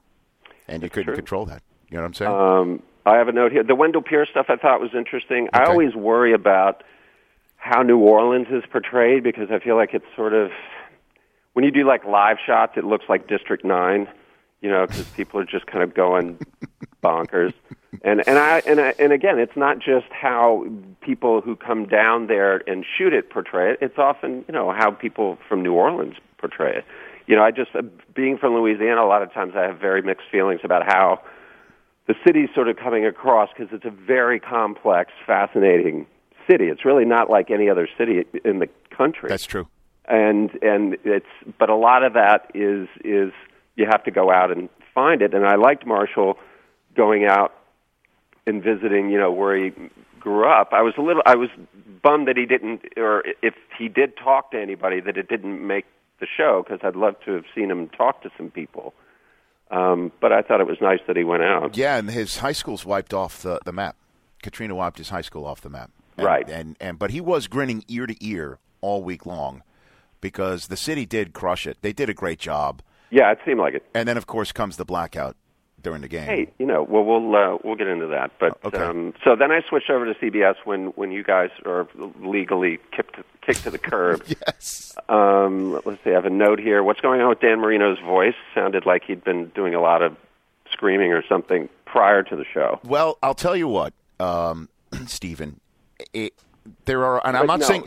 And you couldn't control that. You know what I'm saying? I have a note here. The Wendell Pierce stuff I thought was interesting. Okay. I always worry about how New Orleans is portrayed because I feel like it's sort of – when you do like live shots, it looks like District 9, you know, because people are just kind of going bonkers. And again, it's not just how people who come down there and shoot it portray it. It's often, you know, how people from New Orleans portray it. You know, being from Louisiana, a lot of times I have very mixed feelings about how the city's sort of coming across because it's a very complex, fascinating city. It's really not like any other city in the country. That's true. But a lot of that is you have to go out and find it. And I liked Marshall going out and visiting, you know, where he grew up. I was bummed that he didn't, or if he did talk to anybody, that it didn't make the show, because I'd love to have seen him talk to some people. But I thought it was nice that he went out. Yeah, and his high school's wiped off the map. Katrina wiped his high school off the map. Right. But he was grinning ear to ear all week long, because the city did crush it. They did a great job. Yeah, it seemed like it. And then, of course, comes the blackout during the game. Hey, you know, well, we'll get into that. But okay. So then I switched over to CBS when you guys are legally kicked to the curb. Yes. Let's see, I have a note here. What's going on with Dan Marino's voice? Sounded like he'd been doing a lot of screaming or something prior to the show. Well, I'll tell you what, Stephen, saying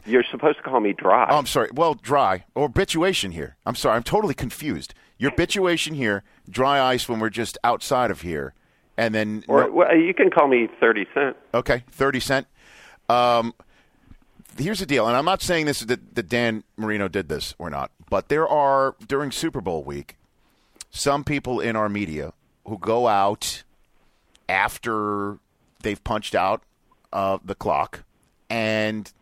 you're supposed to call me Dry. Oh, I'm sorry. Well, Dry or Bituation here. I'm sorry. I'm totally confused. Your Bituation here, Dry Ice when we're just outside of here, and then you can call me 30 Cent. Okay, 30 Cent. Here's the deal, and I'm not saying this that Dan Marino did this or not, but there are during Super Bowl week some people in our media who go out after they've punched out the clock and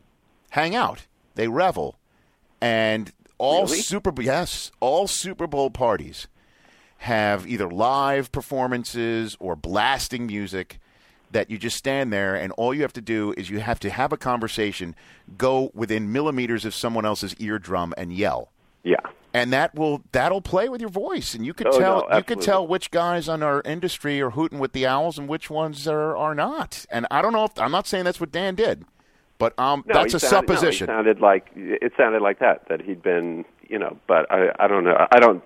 hang out. They revel. And all Super Bowl parties have either live performances or blasting music that you just stand there and all you have to do is you have to have a conversation, go within millimeters of someone else's eardrum and yell. Yeah. And that'll play with your voice, and you could tell which guys on our industry are hooting with the owls and which ones are not. And I don't know if I'm not saying that's what Dan did. But that's a supposition. It sounded like that he'd been you know, but I don't know. I don't.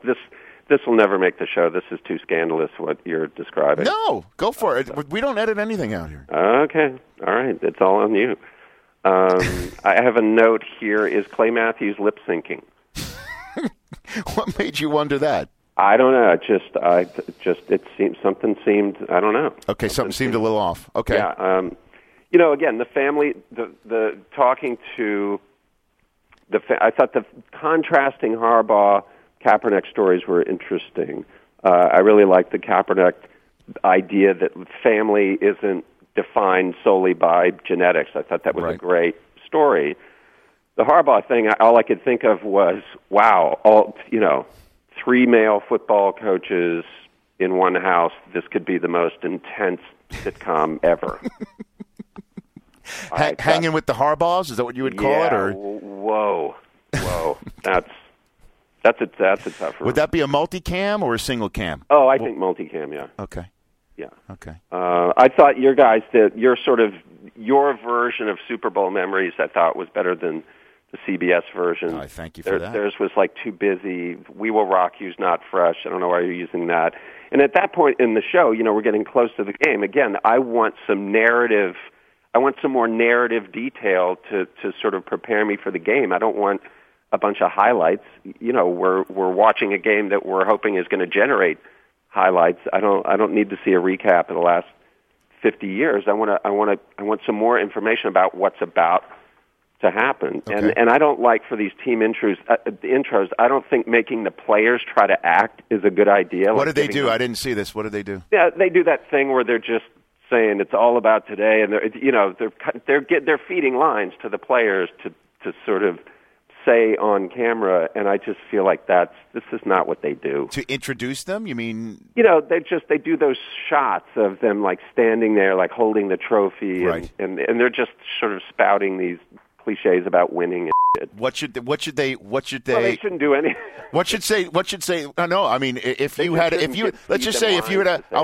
This will never make the show. This is too scandalous, what you're describing. No, go for it. So. We don't edit anything out here. Okay. All right. It's all on you. I have a note here. Is Clay Matthews lip syncing? What made you wonder that? I don't know. Just it seemed something seemed. I don't know. Okay, something seemed a little off. Okay. Yeah. You know, again, the family. The talking to the. I thought the contrasting Harbaugh Kaepernick stories were interesting. I really liked the Kaepernick idea that family isn't defined solely by genetics. I thought that was a great story. The Harbaugh thing, all I could think of was, wow, all, you know, 3 male football coaches in one house. This could be the most intense sitcom ever. Hanging with the Harbaughs? Is that what you would call it? Or? Whoa. That's a tough one. Would that be a multicam or a single cam? Oh, I think multicam, yeah. Okay. Yeah. Okay. I thought your guys, your version of Super Bowl memories, I thought was better than the CBS version. I thank you for that. Theirs was like too busy. We Will Rock You's Not Fresh. I don't know why you're using that. And at that point in the show, you know, we're getting close to the game. Again, I want some more narrative detail to sort of prepare me for the game. I don't want a bunch of highlights. You know, we're watching a game that we're hoping is going to generate highlights. I don't need to see a recap of the last 50 years. I want some more information about what's about to happen. Okay. And I don't like for these team intros. I don't think making the players try to act is a good idea. What did they do? I didn't see this. What did they do? Yeah, they do that thing where they're just saying it's all about today, and they're feeding lines to the players to sort of say on camera, and I just feel like this is not what they do. To introduce them, you mean? You know, they do those shots of them like standing there, like holding the trophy, and they're just sort of spouting these cliches about winning. And shit. What should they? Well, they shouldn't do anything. What should say? No, I mean, I'll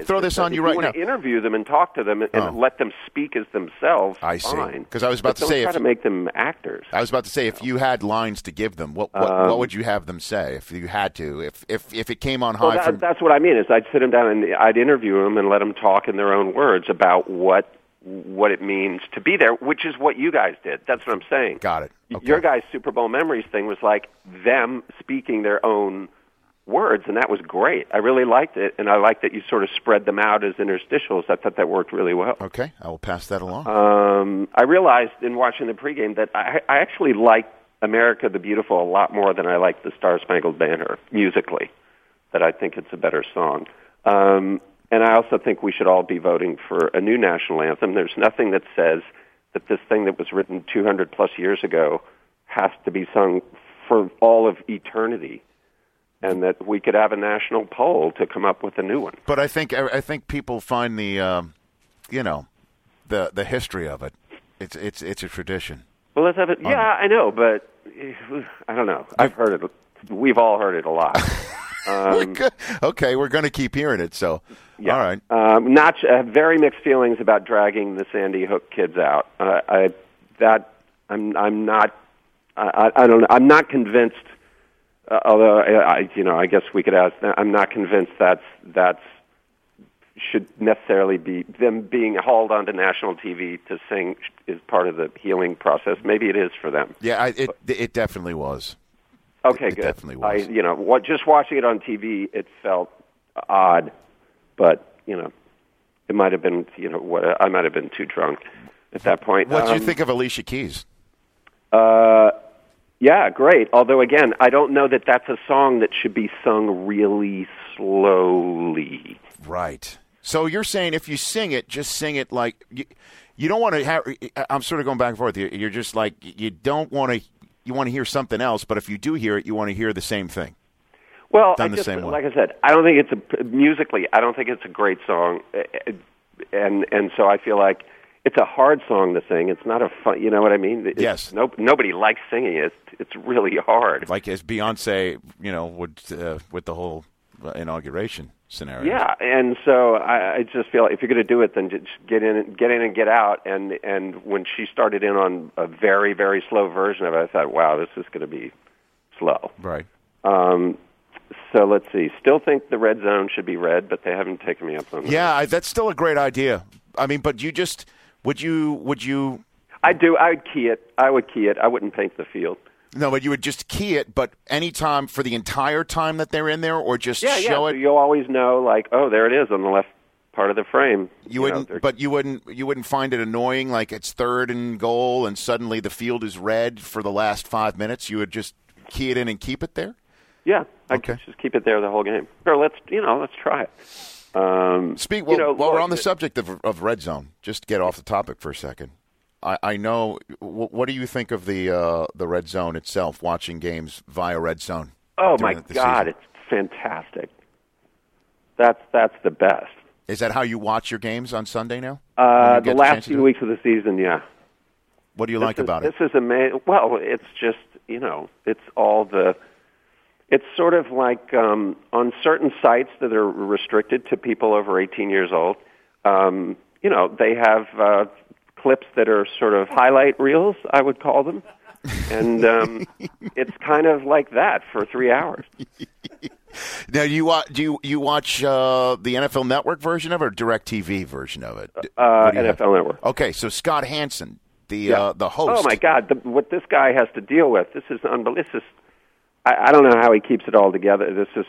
throw this on you right now. If you want to interview them and talk to them and let them speak as themselves, I see. Fine. Because I was about to say, try to make them actors. I was about to say, if you had lines to give them, what would you have them say? If you had to, if it came on high, that's what I mean. Is I'd sit them down and I'd interview them and let them talk in their own words about what it means to be there, which is what you guys did. That's what I'm saying. Got it. Okay. Your guys' Super Bowl memories thing was like them speaking their own words, and that was great. I really liked it, and I liked that you sort of spread them out as interstitials. I thought that worked really well. Okay, I will pass that along. I realized in watching the pregame that I actually liked America the Beautiful a lot more than I liked the Star Spangled Banner musically, that I think it's a better song. And I also think we should all be voting for a new national anthem. There's nothing that says that this thing that was written 200-plus years ago has to be sung for all of eternity, and that we could have a national poll to come up with a new one. But I think people find the history of it. It's a tradition. Well, let's have it. Yeah, I know, but I don't know. I've heard it. We've all heard it a lot. Okay, we're going to keep hearing it, so yeah. All right. I have very mixed feelings about dragging the Sandy Hook kids out. I'm not convinced. Although I guess we could ask. I'm not convinced that's should necessarily be them being hauled onto national TV to sing is part of the healing process. Maybe it is for them. Yeah, it definitely was. Okay, good. Definitely was. Just watching it on TV, it felt odd, but it might have been. I might have been too drunk at that point. What do you think of Alicia Keys? Yeah, great. Although again, I don't know that that's a song that should be sung really slowly. Right. So you're saying if you sing it, just sing it like you don't want to have. I'm sort of going back and forth. You're just like you don't want to. You want to hear something else, but if you do hear it, you want to hear the same thing. Well, I said, I don't think musically, I don't think it's a great song, and so I feel like it's a hard song to sing. It's not a fun, you know what I mean? Yes. Nobody likes singing it. It's really hard. Like as Beyonce, with the whole inauguration scenario. Yeah, and so I just feel like if you're going to do it, then just get in and get out. And when she started in on a very, very slow version of it, I thought, wow, this is going to be slow. Right. So let's see. Still think the red zone should be red, but they haven't taken me up on that. Yeah, that's still a great idea. I mean, but you just would you? I do. I would key it. I wouldn't paint the field. No, but you would just key it, but any time for the entire time that they're in there, or just show it. So you'll always know, like, oh, there it is on the left part of the frame. You wouldn't find it annoying, like it's third and goal, and suddenly the field is red for the last 5 minutes. You would just key it in and keep it there. Yeah, okay. I could just keep it there the whole game. Or let's try it. While we're on the subject of red zone, just get off the topic for a second. I know. What do you think of the red zone itself? Watching games via red zone. Oh my God, it's fantastic. That's the best. Is that how you watch your games on Sunday now? The last few weeks of the season, yeah. What do you like about it? This is amazing. Well, it's just it's sort of like on certain sites that are restricted to people over 18 years old. They have. Clips that are sort of highlight reels, I would call them, and it's kind of like that for 3 hours. Now, do you watch the NFL Network version of it or DirecTV version of it? NFL Network. Okay, so Scott Hansen, the host. Oh my God, what this guy has to deal with! This is unbelievable. I don't know how he keeps it all together. This is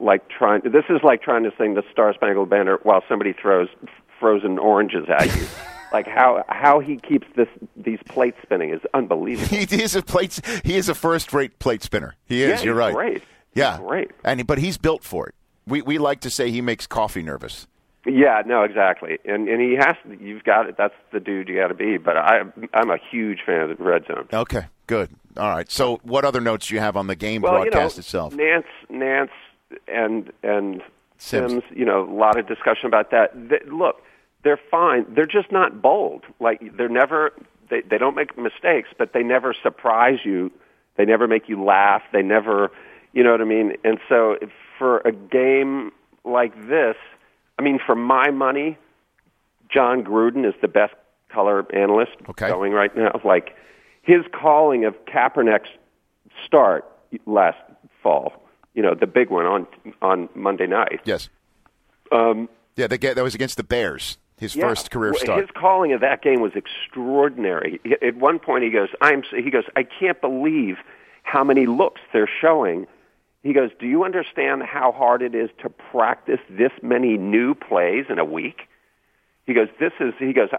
like trying to sing the Star Spangled Banner while somebody throws frozen oranges at you. Like how he keeps these plates spinning is unbelievable. He is a first-rate plate spinner. He is. Yeah, you're right. Great. Yeah, he's great. But he's built for it. We like to say he makes coffee nervous. Yeah, no, exactly. And he has to. You've got it. That's the dude you got to be. But I'm a huge fan of the red zone. Okay, good. All right. So what other notes do you have on the game broadcast itself? Nance, and Sims. A lot of discussion about that. Look. They're fine. They're just not bold. Like they're never. They don't make mistakes, but they never surprise you. They never make you laugh. They never, you know what I mean. And so for a game like this, I mean, for my money, John Gruden is the best color analyst going right now. Like his calling of Kaepernick's start last fall, the big one on Monday night. Yes. Yeah, that was against the Bears. His first career start. His calling of that game was extraordinary. At one point, he goes, I can't believe how many looks they're showing. He goes, do you understand how hard it is to practice this many new plays in a week? He goes,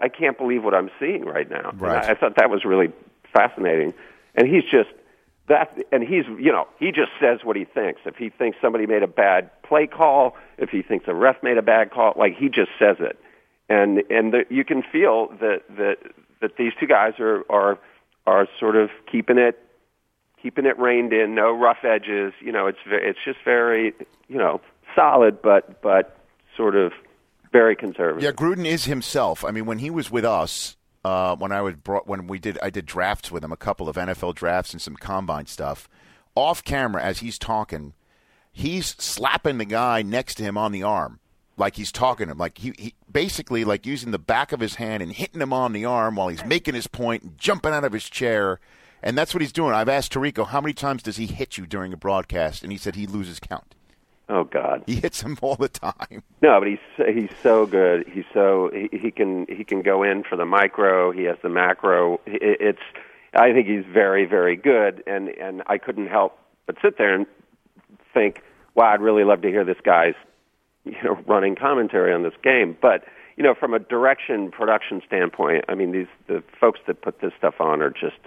I can't believe what I'm seeing right now. Right. I thought that was really fascinating. And he's just that, and he's he just says what he thinks. If he thinks somebody made a bad play call, if he thinks a ref made a bad call, like he just says it. And you can feel that these two guys are sort of keeping it reined in, no rough edges. It's just very solid, but sort of very conservative. Yeah, Gruden is himself. I mean, when he was with us, when I did drafts with him, a couple of NFL drafts and some combine stuff. Off camera, as he's talking, he's slapping the guy next to him on the arm. Like he's talking to him, like he basically like using the back of his hand and hitting him on the arm while he's making his point and jumping out of his chair. And that's what he's doing. I've asked Tirico, how many times does he hit you during a broadcast? And he said he loses count. Oh, God. He hits him all the time. No, but he's so good. He's so he can go in for the micro. He has the macro. I think he's very, very good. And I couldn't help but sit there and think, wow, I'd really love to hear this guy's running commentary on this game. But, from a production standpoint, I mean, the folks that put this stuff on are just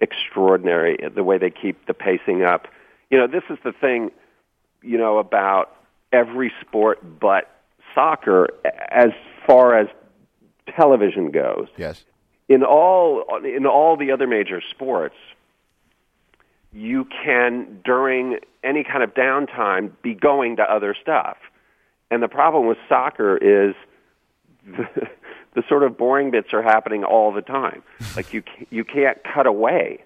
extraordinary, the way they keep the pacing up. This is the thing, about every sport but soccer as far as television goes. Yes. In all the other major sports, you can, during any kind of downtime, be going to other stuff. And the problem with soccer is the sort of boring bits are happening all the time. Like you can't cut away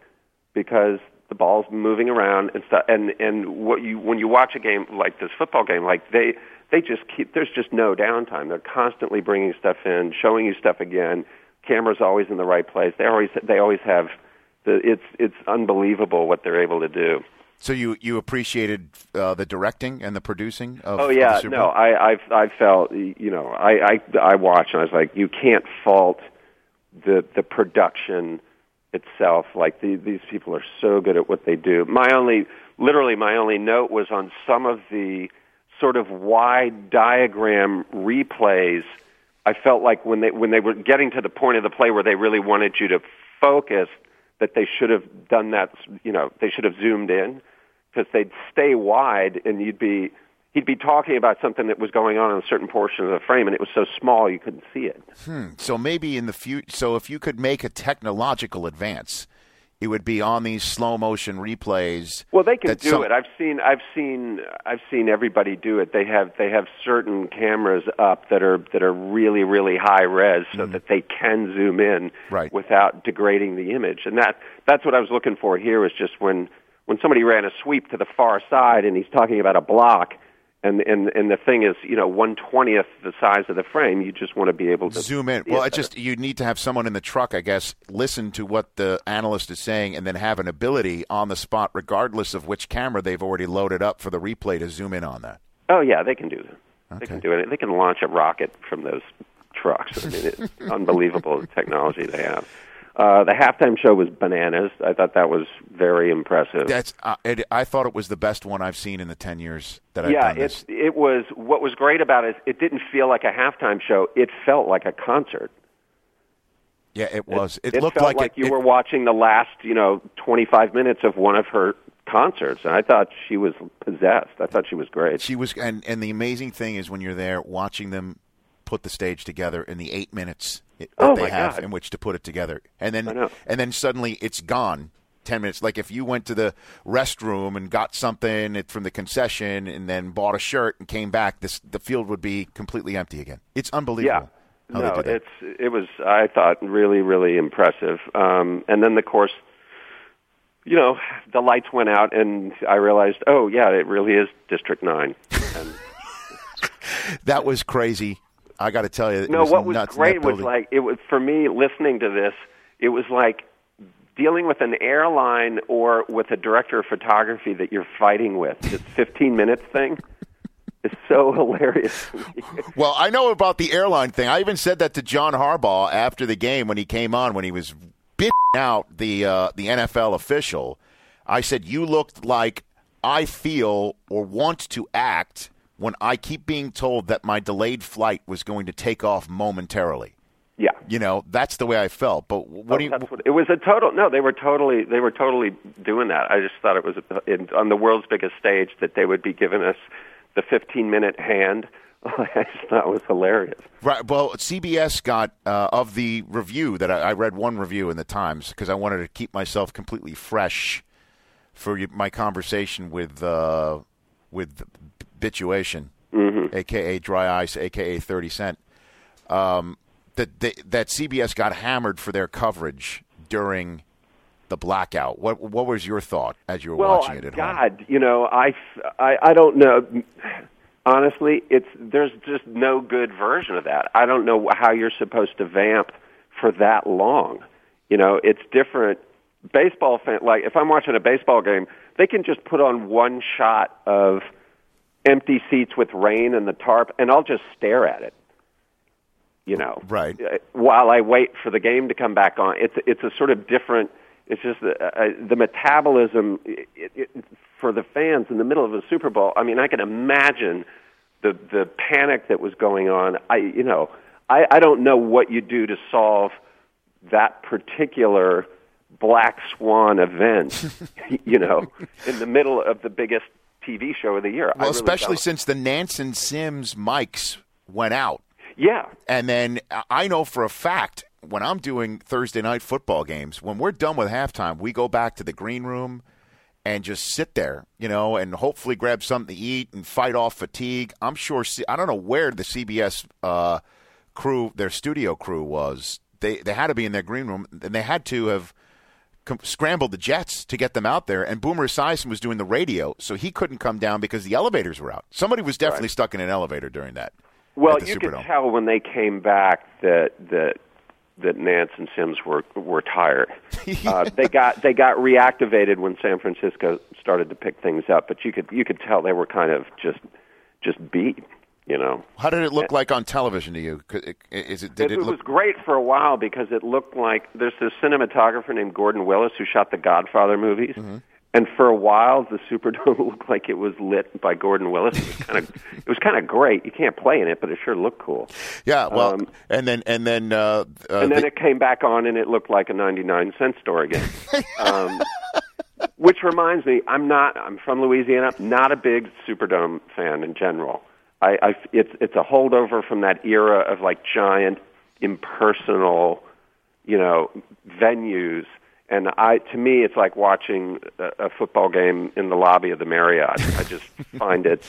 because the ball's moving around and stuff. And when you watch a game like this football game, like they just keep, there's just no downtime. They're constantly bringing stuff in, showing you stuff again. Camera's always in the right place. They always have it's unbelievable what they're able to do. So you appreciated the directing and the producing of the Super Bowl? I felt, I watched and I was like, you can't fault the production itself. Like these people are so good at what they do. My only note was on some of the sort of wide diagram replays. I felt like when they were getting to the point of the play where they really wanted you to focus, that they should have done that. They should have zoomed in, because they'd stay wide, and he'd be talking about something that was going on in a certain portion of the frame, and it was so small you couldn't see it. So maybe in the future, so if you could make a technological advance, it would be on these slow motion replays. Well, they can do it. I've seen everybody do it. They have certain cameras up that are really, really high res, so that they can zoom in without degrading the image. And that's what I was looking for here, is just when somebody ran a sweep to the far side and he's talking about a block, and the thing is, 1/20 the size of the frame. You just want to be able to zoom in. Well, you need to have someone in the truck, I guess, listen to what the analyst is saying, and then have an ability on the spot, regardless of which camera they've already loaded up for the replay, to zoom in on that. Oh yeah, they can do that. Okay. They can do it. They can launch a rocket from those trucks. I mean, it's unbelievable the technology they have. The halftime show was bananas. I thought that was very impressive. I thought it was the best one I've seen in the 10 years that I've done this. Yeah, it was. What was great about it, it didn't feel like a halftime show. It felt like a concert. Yeah, it was. It looked felt like you were watching the last, 25 minutes of one of her concerts, and I thought she was possessed. I thought she was great. She was, and the amazing thing is when you're there watching them put the stage together in the 8 minutes that they have in which to put it together. And then suddenly it's gone 10 minutes. Like if you went to the restroom and got something from the concession and then bought a shirt and came back, the field would be completely empty again. It's unbelievable. Yeah. No, it was, I thought, really, really impressive. And then, of course, the lights went out and I realized, it really is District 9. That was crazy. I got to tell you, what was great was for me listening to this, it was like dealing with an airline or with a director of photography that you're fighting with. This 15 minutes thing is so hilarious. Well, I know about the airline thing. I even said that to John Harbaugh after the game when he came on, when he was bitching out the NFL official. I said, you looked like I feel or want to act when I keep being told that my delayed flight was going to take off momentarily. Yeah. That's the way I felt. But it was a total, no, they were totally doing that. I just thought it was on the world's biggest stage that they would be giving us the 15-minute hand. I just thought it was hilarious. Right. Well, CBS got, of the review that I read one review in the Times because I wanted to keep myself completely fresh for my conversation with Bituation, a.k.a. Dry Ice, a.k.a. 30 Cent, that CBS got hammered for their coverage during the blackout. What was your thought as you were watching it at home? I don't know. Honestly, there's just no good version of that. I don't know how you're supposed to vamp for that long. It's different. Baseball fan, like if I'm watching a baseball game, they can just put on one shot of empty seats with rain and the tarp, and I'll just stare at it, Right. While I wait for the game to come back on. It's a sort of different. It's just the metabolism for the fans in the middle of a Super Bowl. I mean, I can imagine the panic that was going on. I don't know what you do to solve that particular black swan event, in the middle of the biggest TV show of the year. Well, really, especially since the Nansen Sims mics went out. Yeah. And then I know for a fact when I'm doing Thursday night football games, when we're done with halftime, we go back to the green room and just sit there, and hopefully grab something to eat and fight off fatigue. I'm sure, I don't know where the CBS crew, their studio crew was. They had to be in their green room, and they had to have scrambled the jets to get them out there, and Boomer Esiason was doing the radio, so he couldn't come down because the elevators were out. Somebody was definitely stuck in an elevator during that. Well, you could tell when they came back that that Nance and Sims were tired. They got reactivated when San Francisco started to pick things up, but you could tell they were kind of just beat. You know, how did it look like on television to you? It was great for a while because it looked like there's this cinematographer named Gordon Willis who shot the Godfather movies, mm-hmm. and for a while the Superdome looked like it was lit by Gordon Willis. It was kind of great. You can't play in it, but it sure looked cool. Yeah, well, and then it came back on, and it looked like a 99-cent store again. Which reminds me, I'm from Louisiana. Not a big Superdome fan in general. It's a holdover from that era of like giant, impersonal, you know, venues. And to me, it's like watching a football game in the lobby of the Marriott. I just find it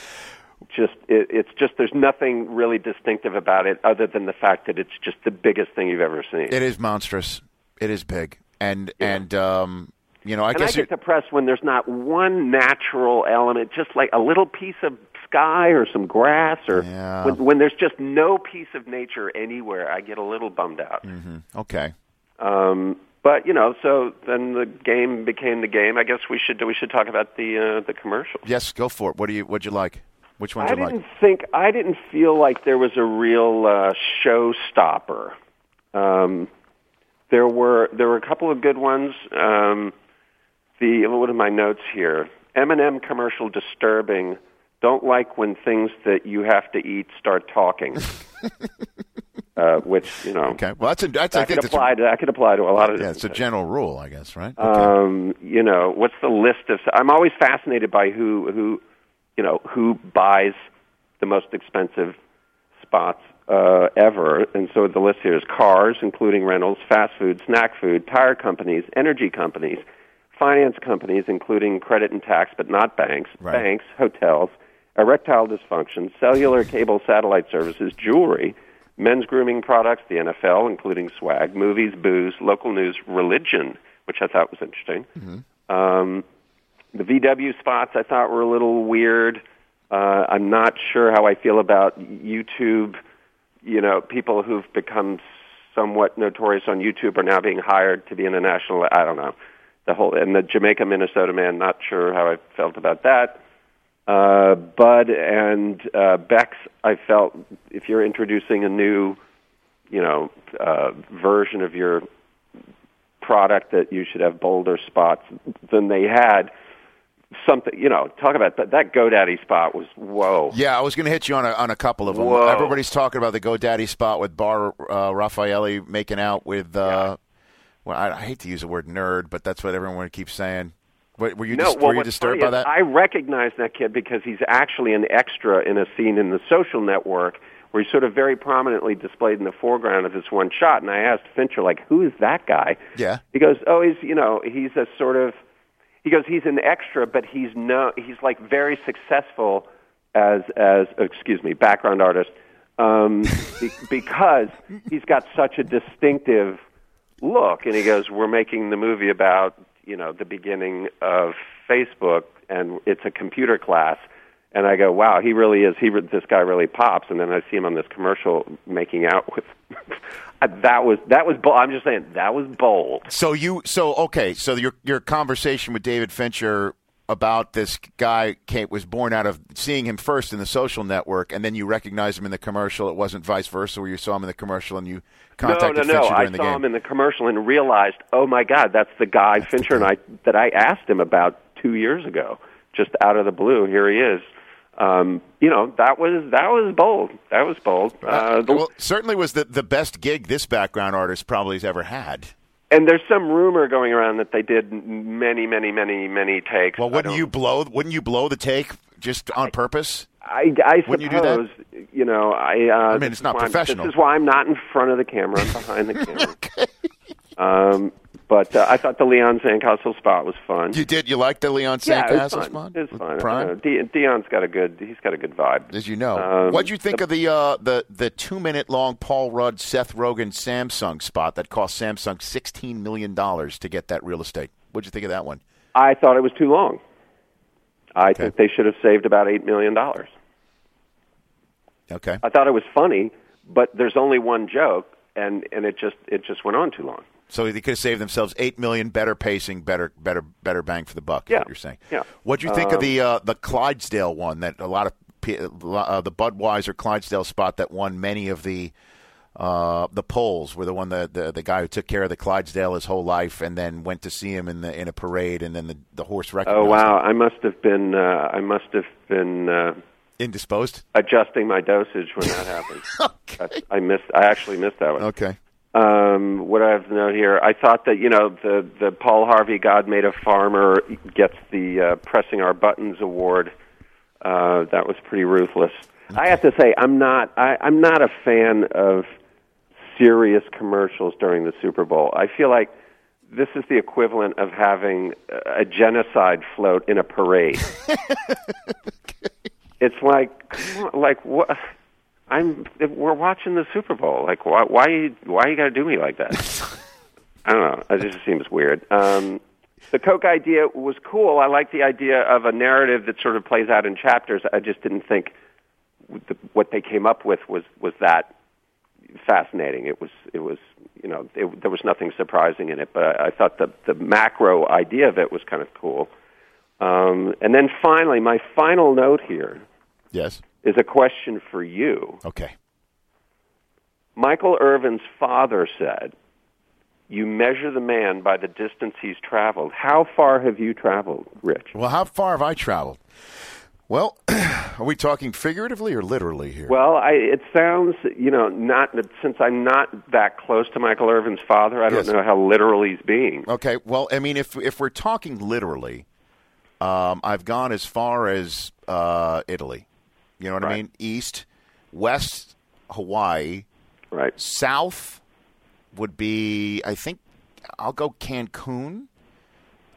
there's nothing really distinctive about it other than the fact that it's just the biggest thing you've ever seen. It is monstrous. It is big. I get depressed when there's not one natural element, just like a little piece of sky or some grass, or when there's just no piece of nature anywhere, I get a little bummed out. Mm-hmm. Okay. But, you know, so then the game became the game. I guess we should talk about the commercials. Yes, go for it. What'd you like? Which one did you like? I didn't feel like there was a real showstopper. There were a couple of good ones. What are my notes here? M&M commercial disturbing. Don't like when things that you have to eat start talking, which, you know. Okay, well, that could apply to a lot of. Yeah, it's a general rule, I guess, right? Okay. You know, what's the list of? I'm always fascinated by who buys the most expensive spots ever, and so the list here is cars, including rentals, fast food, snack food, tire companies, energy companies, finance companies, including credit and tax, but not banks, banks, hotels, erectile dysfunction, cellular, cable, satellite services, jewelry, men's grooming products, the NFL, including swag, movies, booze, local news, religion, which I thought was interesting. Mm-hmm. The VW spots I thought were a little weird. I'm not sure how I feel about YouTube. You know, people who've become somewhat notorious on YouTube are now being hired to be in a national, I don't know. And the Jamaica, Minnesota man, not sure how I felt about that. Bud and Bex, I felt if you're introducing a new, you know, version of your product that you should have bolder spots than they had. Something, you know, talk about that GoDaddy spot was whoa. Yeah, I was going to hit you on a couple of them. Whoa. Everybody's talking about the GoDaddy spot with Bar Raffaelli making out with. Well, I hate to use the word nerd, but that's what everyone keeps saying. Were you disturbed by that? I recognize that kid because he's actually an extra in a scene in The Social Network where he's sort of very prominently displayed in the foreground of this one shot. And I asked Fincher, like, who is that guy? Yeah. He goes, oh, he's an extra, but he's like very successful as background artist because he's got such a distinctive look, and he goes, we're making the movie about, you know, the beginning of Facebook, and it's a computer class. And I go, wow, he really is. This guy really pops. And then I see him on this commercial making out with. that was. I'm just saying that was bold. So your conversation with David Fincher about this guy was born out of seeing him first in The Social Network, and then you recognize him in the commercial. It wasn't vice versa where you saw him in the commercial and you contacted Fincher during the game. No, I saw him in the commercial and realized, oh, my God, that's the guy that I asked him about 2 years ago. Just out of the blue, here he is. You know, that was bold. That was bold. Certainly was the best gig this background artist probably has ever had. And there's some rumor going around that they did many, many, many, many takes. Well, wouldn't you blow the take just on purpose? I suppose, you do that? You know, I mean, it's not professional. This is why I'm not in front of the camera. I'm behind the camera. Okay. But I thought the Leon Sandcastle spot was fun. You did? You liked the Leon Sandcastle spot? Yeah, it was fun. Prime? Deion's got a good vibe. As you know. What'd you think of the 2 minute long Paul Rudd, Seth Rogen Samsung spot that cost Samsung $16 million to get that real estate? What'd you think of that one? I thought it was too long. I think they should have saved about $8 million. Okay. I thought it was funny, but there's only one joke. and it just went on too long. So they could have saved themselves $8 million, better pacing, better bang for the buck. Yeah. Is what you're saying. Yeah. What'd you think of the Clydesdale one? That a lot of the Budweiser Clydesdale spot that won many of the polls, were the one that the guy who took care of the Clydesdale his whole life and then went to see him in a parade, and then the horse recognized. Oh wow! Him. I must have been indisposed. Adjusting my dosage when that happened. Okay. I actually missed that one. Okay. What I have to note here, I thought that, you know, the Paul Harvey God Made a Farmer gets the Pressing Our Buttons award. That was pretty ruthless. Okay. I have to say, I'm not a fan of serious commercials during the Super Bowl. I feel like this is the equivalent of having a genocide float in a parade. Okay. It's like what? We're watching the Super Bowl. Like, why you gotta do me like that? I don't know. It just seems weird. The Coke idea was cool. I like the idea of a narrative that sort of plays out in chapters. I just didn't think what they came up with was that fascinating. It was you know, there was nothing surprising in it. But I thought the macro idea of it was kind of cool. And then finally, my final note here. Yes. Is a question for you. Okay. Michael Irvin's father said, "You measure the man by the distance he's traveled." How far have you traveled, Rich? Well, how far have I traveled? Well, are we talking figuratively or literally here? Well, it sounds, you know, not since I'm not that close to Michael Irvin's father, I don't know how literal he's being. Okay. Well, I mean, if we're talking literally, I've gone as far as Italy. You know what right. I mean? East, west, Hawaii. Right. South would be, I think, I'll go Cancun.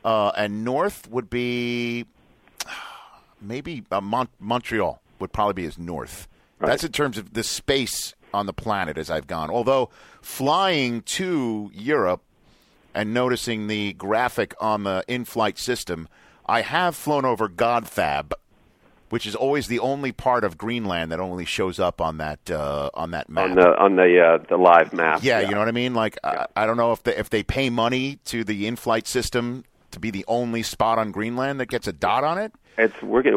And north would be maybe Montreal would probably be as north. Right. That's in terms of the space on the planet as I've gone. Although flying to Europe and noticing the graphic on the in-flight system, I have flown over Godfab, which is always the only part of Greenland that only shows up on that map on the live map. Yeah, you know what I mean. Like I don't know if they pay money to the in-flight system to be the only spot on Greenland that gets a dot on it. We got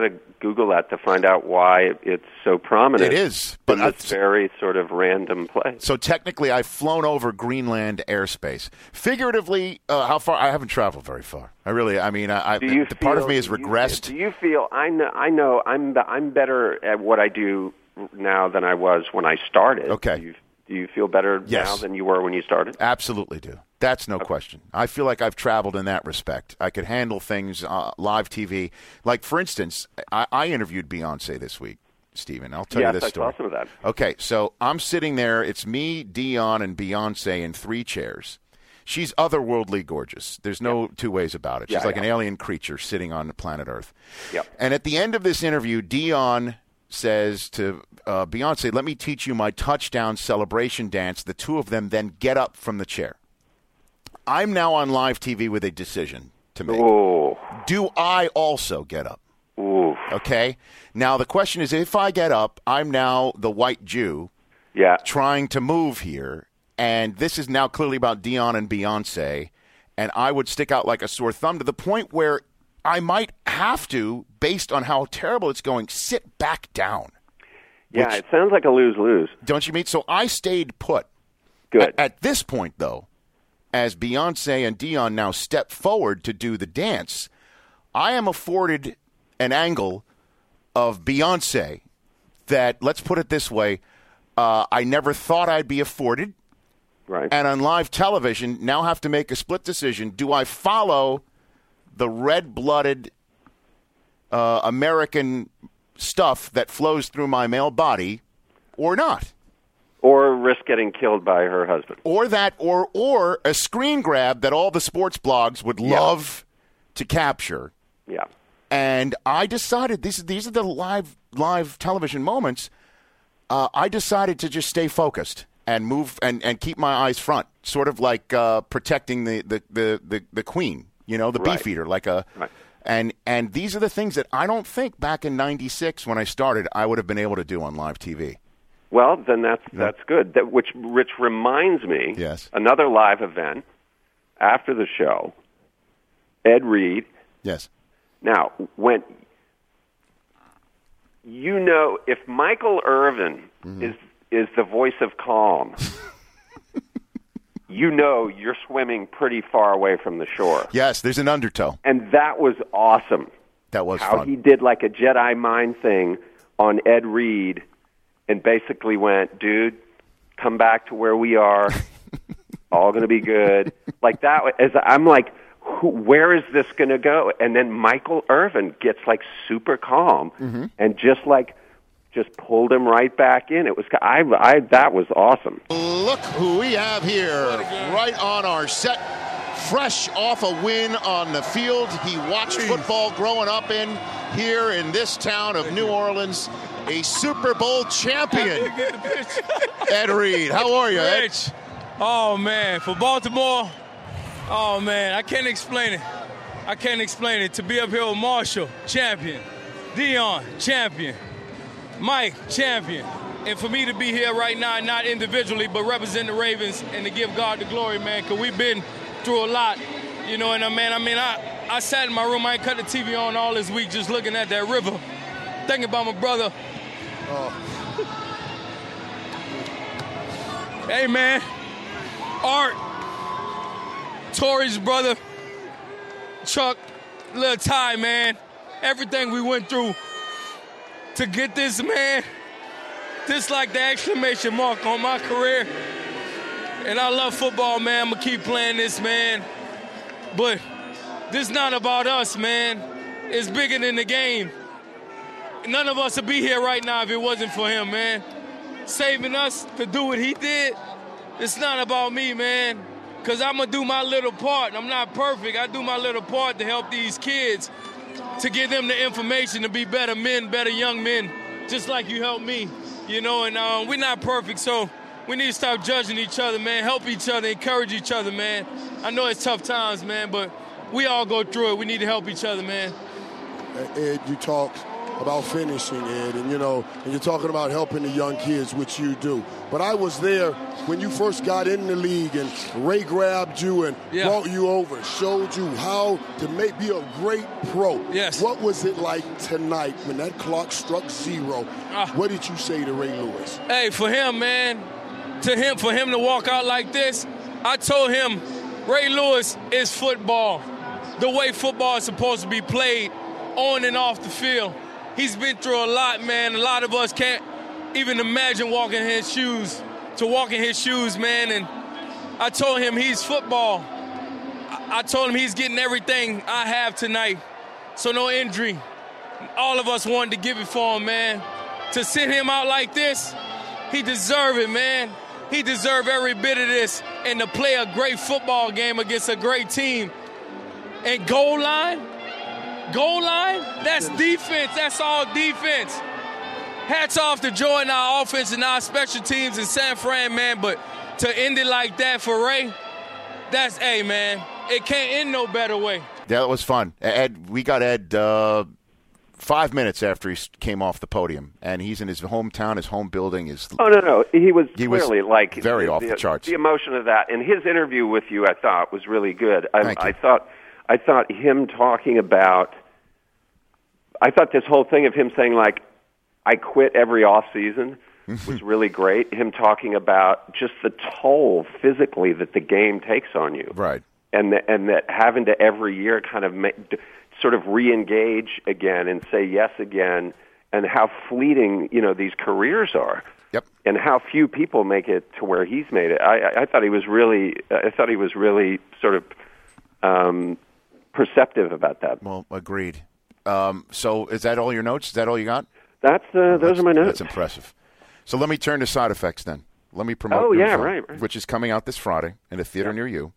to Google that to find out why it's so prominent. It is, but it's very sort of random place. So technically, I've flown over Greenland airspace. Figuratively, how far? I haven't traveled very far. Part of me is regressed. Do you feel? I know. I'm better at what I do now than I was when I started. Okay. Do you feel better now than you were when you started? Absolutely do. That's no question. I feel like I've traveled in that respect. I could handle things, live TV. Like, for instance, I interviewed Beyonce this week, Stephen. I'll tell you this story. Yes, I saw some of that. Okay, so I'm sitting there. It's me, Deion, and Beyonce in three chairs. She's otherworldly gorgeous. There's no two ways about it. She's like an alien creature sitting on the planet Earth. Yep. And at the end of this interview, Deion says to Beyonce, "Let me teach you my touchdown celebration dance." The two of them then get up from the chair. I'm now on live TV with a decision to make. Ooh. Do I also get up? Ooh. Okay. Now, the question is, if I get up, I'm now the white Jew trying to move here. And this is now clearly about Deion and Beyonce. And I would stick out like a sore thumb to the point where I might have to, based on how terrible it's going, sit back down. Yeah, it sounds like a lose-lose. Don't you mean? So I stayed put. Good. At this point, though, as Beyonce and Deion now step forward to do the dance, I am afforded an angle of Beyonce that, let's put it this way, I never thought I'd be afforded. Right. And on live television, now have to make a split decision. Do I follow the red-blooded American stuff that flows through my male body or not? Or risk getting killed by her husband. Or that, or a screen grab that all the sports blogs would love to capture. Yeah. And I decided, these are the live television moments, I decided to just stay focused and move and keep my eyes front, sort of like protecting the queen. You know, the beefeater, like a, and these are the things that I don't think back in '96 when I started I would have been able to do on live TV. Well, then that's good. That, which Rich reminds me, yes, another live event after the show, Ed Reed. Yes. Now, when you know, if Michael Irvin is the voice of calm, you know you're swimming pretty far away from the shore. Yes, there's an undertow. And that was awesome. That was how fun. He did like a Jedi mind thing on Ed Reed and basically went, dude, come back to where we are. All going to be good. Like that, as I'm like, where is this going to go? And then Michael Irvin gets like super calm and just pulled him right back in. It was that was awesome. Look who we have here, right on our set, fresh off a win on the field. He watched football growing up in here in this town of New Orleans. A Super Bowl champion, Ed Reed. How are you, Ed? Rich. Oh man, for Baltimore. Oh man, I can't explain it. I can't explain it. To be up here with Marshall, champion. Deion, champion. Mike, champion. And for me to be here right now, not individually, but represent the Ravens and to give God the glory, man, because we've been through a lot. You know, and I sat in my room. I ain't cut the TV on all this week just looking at that river, thinking about my brother. Oh. Hey, man. Art, Tori's brother, Chuck, Lil Ty, man. Everything we went through to get this, man, this like the exclamation mark on my career. And I love football, man. I'm going to keep playing this, man. But this not about us, man. It's bigger than the game. None of us would be here right now if it wasn't for him, man. Saving us to do what he did, it's not about me, man. Because I'm going to do my little part. I'm not perfect. I do my little part to help these kids, to give them the information to be better men, better young men, just like you helped me, you know. And we're not perfect, so we need to stop judging each other, man, help each other, encourage each other, man. I know it's tough times, man, but we all go through it. We need to help each other, man. Ed, you talked about finishing, Ed, and, you know, and you're talking about helping the young kids, which you do. But I was there when you first got in the league and Ray grabbed you and brought you over, showed you how to be a great pro. Yes. What was it like tonight when that clock struck zero? What did you say to Ray Lewis? Hey, for him, man, for him to walk out like this, I told him, Ray Lewis is football. The way football is supposed to be played on and off the field. He's been through a lot, man. A lot of us can't even imagine walking in his shoes, man. And I told him he's football. I told him he's getting everything I have tonight, so no injury. All of us wanted to give it for him, man. To send him out like this, he deserved it, man. He deserved every bit of this. And to play a great football game against a great team. And goal line, that's defense. That's all defense. Hats off to Joe and our offense and our special teams in San Fran, man. But to end it like that for Ray, that's, hey, man, it can't end no better way. Yeah, that was fun. Ed, we got Ed 5 minutes after he came off the podium, and he's in his hometown. His home building is. Oh no, he was clearly like very off the charts. The emotion of that, and his interview with you, I thought, was really good. I thought him talking about, I thought this whole thing of him saying, like, I quit every off season was really great. Him talking about just the toll physically that the game takes on you. Right. And that having to every year kind of sort of re-engage again and say yes again, and how fleeting, you know, these careers are. Yep. And how few people make it to where he's made it. I thought he was really, sort of perceptive about that. Well, agreed. So is that all your notes? Is that all you got? Those are my notes. That's impressive. So let me turn to Side Effects then. Let me promote new film, which is coming out this Friday in a theater near you.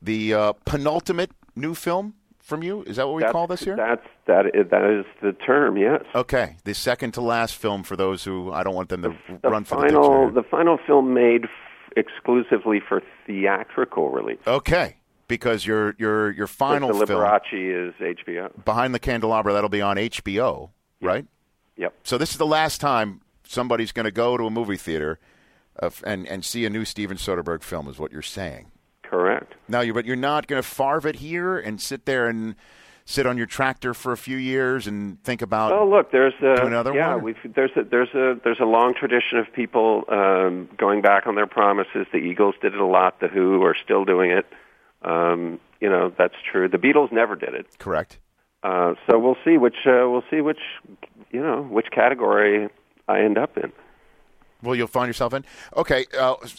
The penultimate new film from you, is that what we call this here? That is the term, yes. Okay, the second to last film for those who, I don't want them to run for the dictionary. The final film made exclusively for theatrical release. Okay. Because your final film, The Liberace, is HBO. Behind the Candelabra, that'll be on HBO, right? Yep. So this is the last time somebody's going to go to a movie theater and see a new Steven Soderbergh film is what you're saying. Correct. Now, you're not going to Favre it here and sit there and sit on your tractor for a few years and think about another one? There's a long tradition of people going back on their promises. The Eagles did it a lot. The Who are still doing it. That's true. The Beatles never did it. Correct. So we'll see which category I end up in. Well, you'll find yourself in. Okay,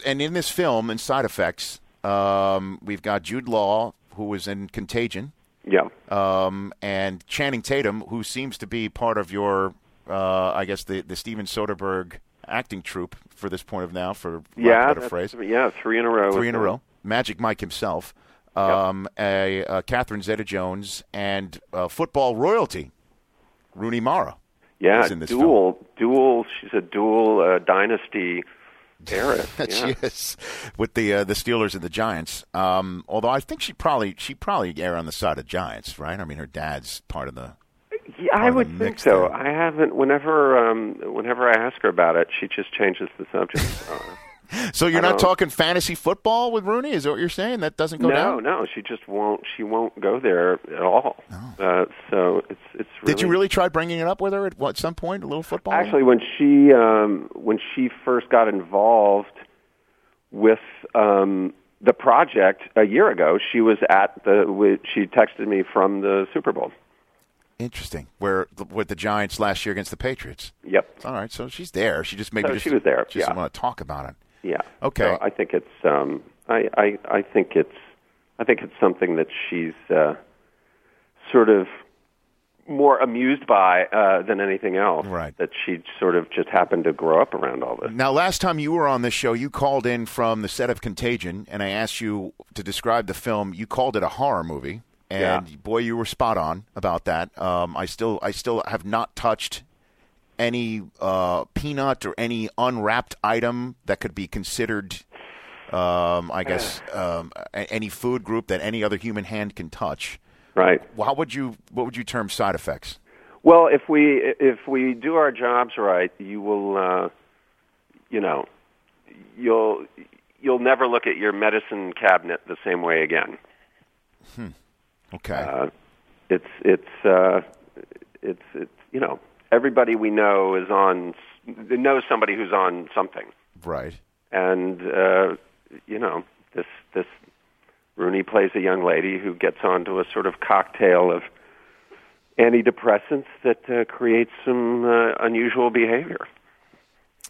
and in this film, in Side Effects, we've got Jude Law, who was in Contagion. Yeah. And Channing Tatum, who seems to be part of your, the Steven Soderbergh acting troupe for this point of now, for lack of a better phrase. Yeah, three in a row. Three in a row. Magic Mike himself. Catherine Zeta-Jones, and football royalty, Rooney Mara. Yeah, is in this dual. She's a dual dynasty heiress. She is, with the Steelers and the Giants. Although I think she probably err on the side of Giants, right? I mean, her dad's part of the. Yeah, I would think so. There. I haven't. Whenever I ask her about it, she just changes the subject. So you're not talking fantasy football with Rooney? Is that what you're saying? That doesn't go down? No, she just won't. She won't go there at all. Oh. So it's. Really... Did you really try bringing it up with her at some point? A little football? Actually, when she first got involved with the project a year ago, she was she texted me from the Super Bowl. Interesting. With the Giants last year against the Patriots. Yep. All right. So she's there. She just maybe she was there. She doesn't want to talk about it. Yeah. Okay. So I think it's I think it's something that she's sort of more amused by than anything else. Right. That she sort of just happened to grow up around all this. Now, last time you were on this show, you called in from the set of Contagion, and I asked you to describe the film. You called it a horror movie, and boy, you were spot on about that. I still have not touched any peanut or any unwrapped item that could be considered, any food group that any other human hand can touch. Right. What would you term side effects? Well, if we do our jobs right, you will, you'll never look at your medicine cabinet the same way again. Hmm. Okay. It's everybody we know knows somebody who's on something. Right. And, this Rooney plays a young lady who gets onto a sort of cocktail of antidepressants that creates some unusual behavior.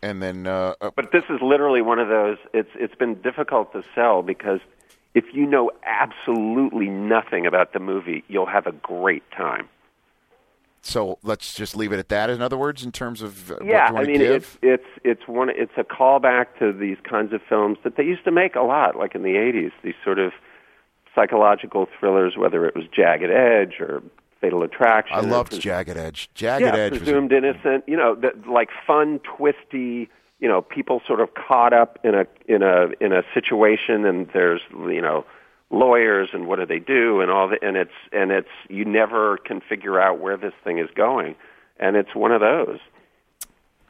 And then... but this is literally one of those, it's been difficult to sell because if you know absolutely nothing about the movie, you'll have a great time. So let's just leave it at that. In other words, in terms of give? It's a callback to these kinds of films that they used to make a lot, like in the 80s. These sort of psychological thrillers, whether it was Jagged Edge or Fatal Attraction. I loved Jagged Edge. Jagged Edge, Presumed Innocent. Like fun, twisty. People sort of caught up in a situation, and there's lawyers and what do they do and all the and it's you never can figure out where this thing is going, and it's one of those.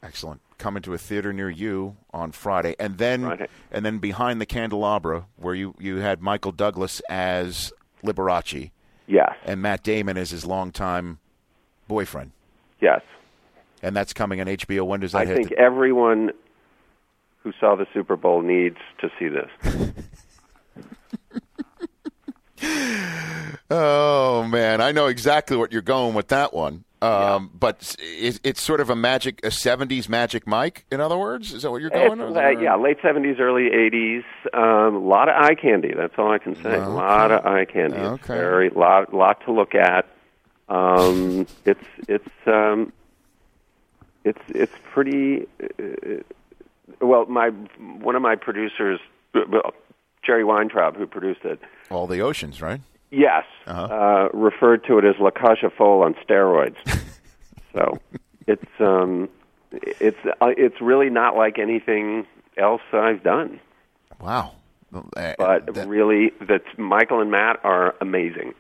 Excellent. Coming to a theater near you on Friday, and then Behind the Candelabra, where you had Michael Douglas as Liberace, yes, and Matt Damon as his longtime boyfriend, yes, and that's coming on HBO. When does that hit? I think everyone who saw the Super Bowl needs to see this. Oh, man, I know exactly what you're going with that one. But it's sort of a 70s Magic Mike, in other words? Is that what you're going with? Yeah, late 70s, early 80s. A lot of eye candy, that's all I can say. Okay. A lot of eye candy. Okay. It's very lot to look at. It's pretty... well, one of my producers... Jerry Weintraub, who produced it. All the Oceans, right? Yes. Uh-huh. Referred to it as La Cage aux Folles on steroids. So it's really not like anything else I've done. Wow. But really, Michael and Matt are amazing.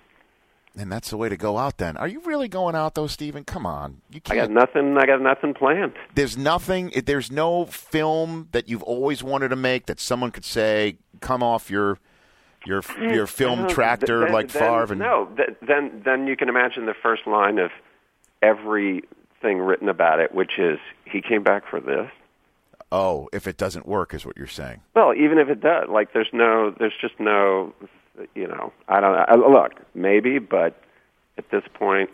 And that's the way to go out then. Are you really going out, though, Stephen? Come on. You can't. I got nothing planned. There's no film that you've always wanted to make that someone could say, come off your film tractor like Favre. Then you can imagine the first line of everything written about it, which is, he came back for this. Oh, if it doesn't work is what you're saying. Well, even if it does, like there's just no, you know, I don't know. Look, maybe, but at this point,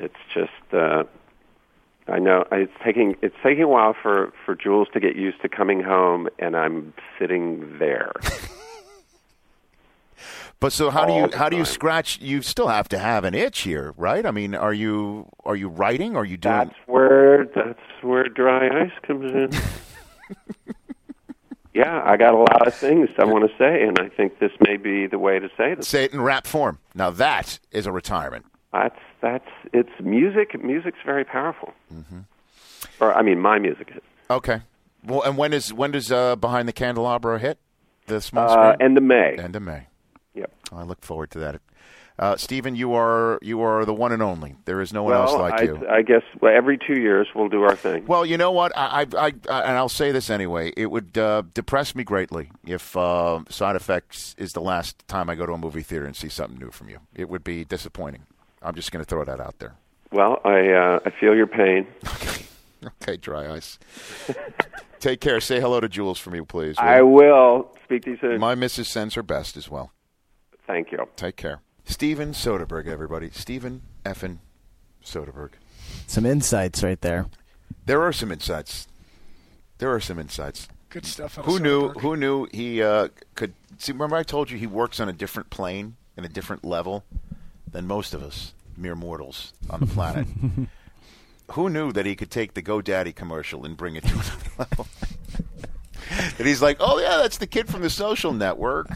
it's just I know it's taking a while for Jules to get used to coming home, and I'm sitting there. But so how do you scratch? You still have to have an itch here, right? I mean, are you writing? Are you doing? That's where dry ice comes in. Yeah, I got a lot of things I want to say, and I think this may be the way to say it. Say it in rap form. Now that is a retirement. It's music. Music's very powerful. Mm-hmm. Or I mean, my music is. Okay. Well, and when does Behind the Candelabra hit? The small screen? End of May. Yep. I look forward to that. Stephen, you are the one and only. There is no one else like you. I guess every 2 years we'll do our thing. Well, you know what? And I'll say this anyway. It would depress me greatly if Side Effects is the last time I go to a movie theater and see something new from you. It would be disappointing. I'm just going to throw that out there. Well, I feel your pain. Okay, dry ice. Take care. Say hello to Jules for me, please. I will. Speak to you soon. My missus sends her best as well. Thank you. Take care. Steven Soderbergh, everybody. Steven effing Soderbergh. Some insights right there. There are some insights. Good stuff. Who knew he could... See, remember I told you he works on a different plane and a different level than most of us, mere mortals on the planet. Who knew that he could take the GoDaddy commercial and bring it to another level? And he's like, oh, yeah, that's the kid from The Social Network.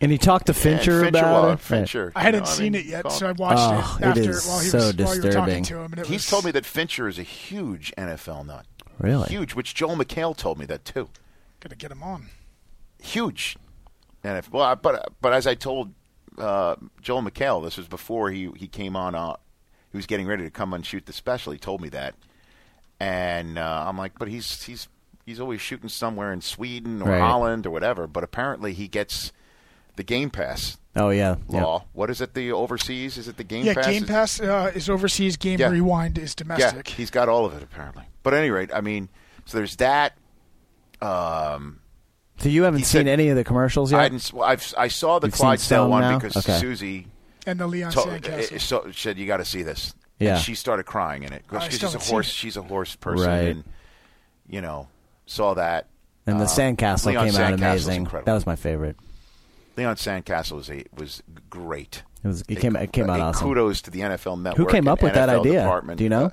And he talked to Fincher about it. Fincher. I hadn't seen it yet, so I watched it after while you were talking to him. He's told me that Fincher is a huge NFL nut. Really? Huge, which Joel McHale told me that, too. Got to get him on. Huge. And but as I told Joel McHale, this was before he came on. He was getting ready to come and shoot the special. He told me that. And I'm like, but he's always shooting somewhere in Sweden or Holland or whatever. But apparently he gets... The Game Pass. Oh, yeah. Law. Yeah. What is it, the overseas? Is it the Game Pass? Yeah, Game Pass is overseas. Game Rewind is domestic. Yeah, he's got all of it, apparently. But at any rate, I mean, so there's that. So you haven't seen any of the commercials yet? I saw the Clydesdale one now? Because Susie. And the Leon Sandcastle. So said, you got to see this. Yeah. And she started crying in it. Because she's a horse person. Right. And, you know, saw that. And the Sandcastle came out amazing. Incredible. That was my favorite. Deion Sanders was great. It came out awesome. Kudos to the NFL Network. Who came up with that idea? Department. Do you know?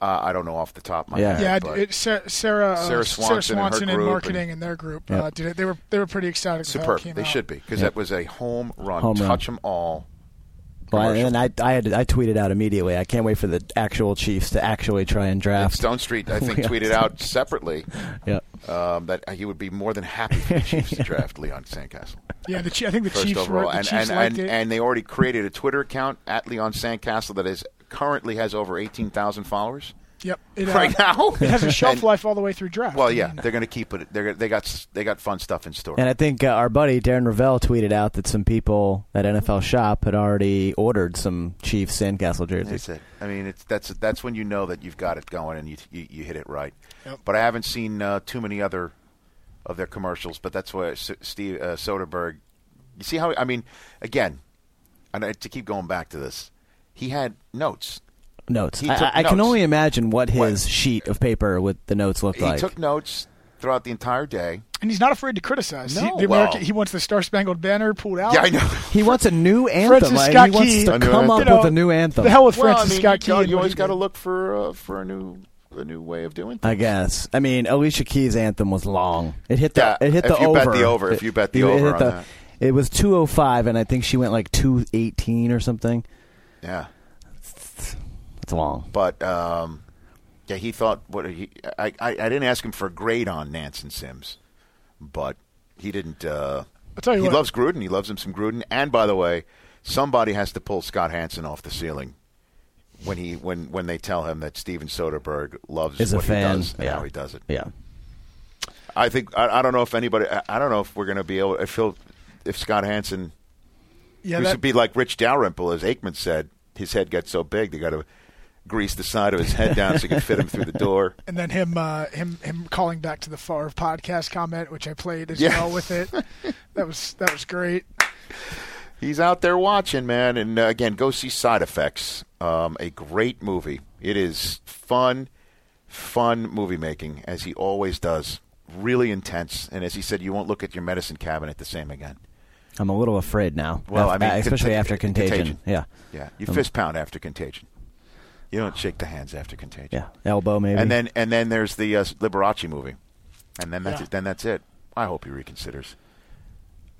I don't know off the top of my head. Yeah, Sarah Swanson in marketing and their group. Yep. Did it. They were pretty excited. Superb. They should be because that was a home run. Touch them all. Well, and I tweeted out immediately. I can't wait for the actual Chiefs to actually try and draft. Stone Street, I think, tweeted out separately that he would be more than happy for the Chiefs to draft Leon Sandcastle. Yeah, I think the first Chiefs overall. And they already created a Twitter account at Leon Sandcastle that currently has over 18,000 followers. Yep, right now it has a shelf life all the way through draft. Well, yeah, they're going to keep it. They got fun stuff in store. And I think our buddy Darren Ravel tweeted out that some people at NFL Shop had already ordered some Chiefs Sandcastle jerseys. That's it. I mean, that's when you know that you've got it going and you hit it right. Yep. But I haven't seen too many other of their commercials. But that's why Steve Soderbergh. You see how I mean? Again, and to keep going back to this, he had notes. I can only imagine what his sheet of paper with the notes looked like. He took notes throughout the entire day. And he's not afraid to criticize. No, he wants the Star-Spangled Banner pulled out. Yeah, I know. He wants a new anthem. He wants to come up with a new anthem. The hell with Francis Scott Key. You always got to look for a new way of doing things. I guess. I mean, Alicia Keys' anthem was long. It hit the over. It was 2:05, and I think she went like 2:18 or something. Yeah. It's long, but he thought. I didn't ask him for a grade on Nance and Sims, but he didn't. I'll tell you what. He loves Gruden. He loves him some Gruden. And by the way, somebody has to pull Scott Hansen off the ceiling when he when they tell him that Steven Soderbergh loves is what a fan. He does and how he does it. Yeah. I think I don't know if anybody. I don't know if we're going to be able. If Scott Hansen, who should be like Rich Dalrymple, as Aikman said, his head got so big they got to grease the side of his head down so you can fit him through the door. And then him calling back to the Favre podcast comment, which I played as well with it. That was great. He's out there watching, man. And again, go see Side Effects. A great movie. It is fun movie making, as he always does. Really intense, and as he said, you won't look at your medicine cabinet the same again. I'm a little afraid now. Well, I mean, especially after Contagion. Yeah. You fist pound after Contagion. You don't shake the hands after Contagion. Yeah, elbow maybe. And then there's the Liberace movie, and then that's it. I hope he reconsiders.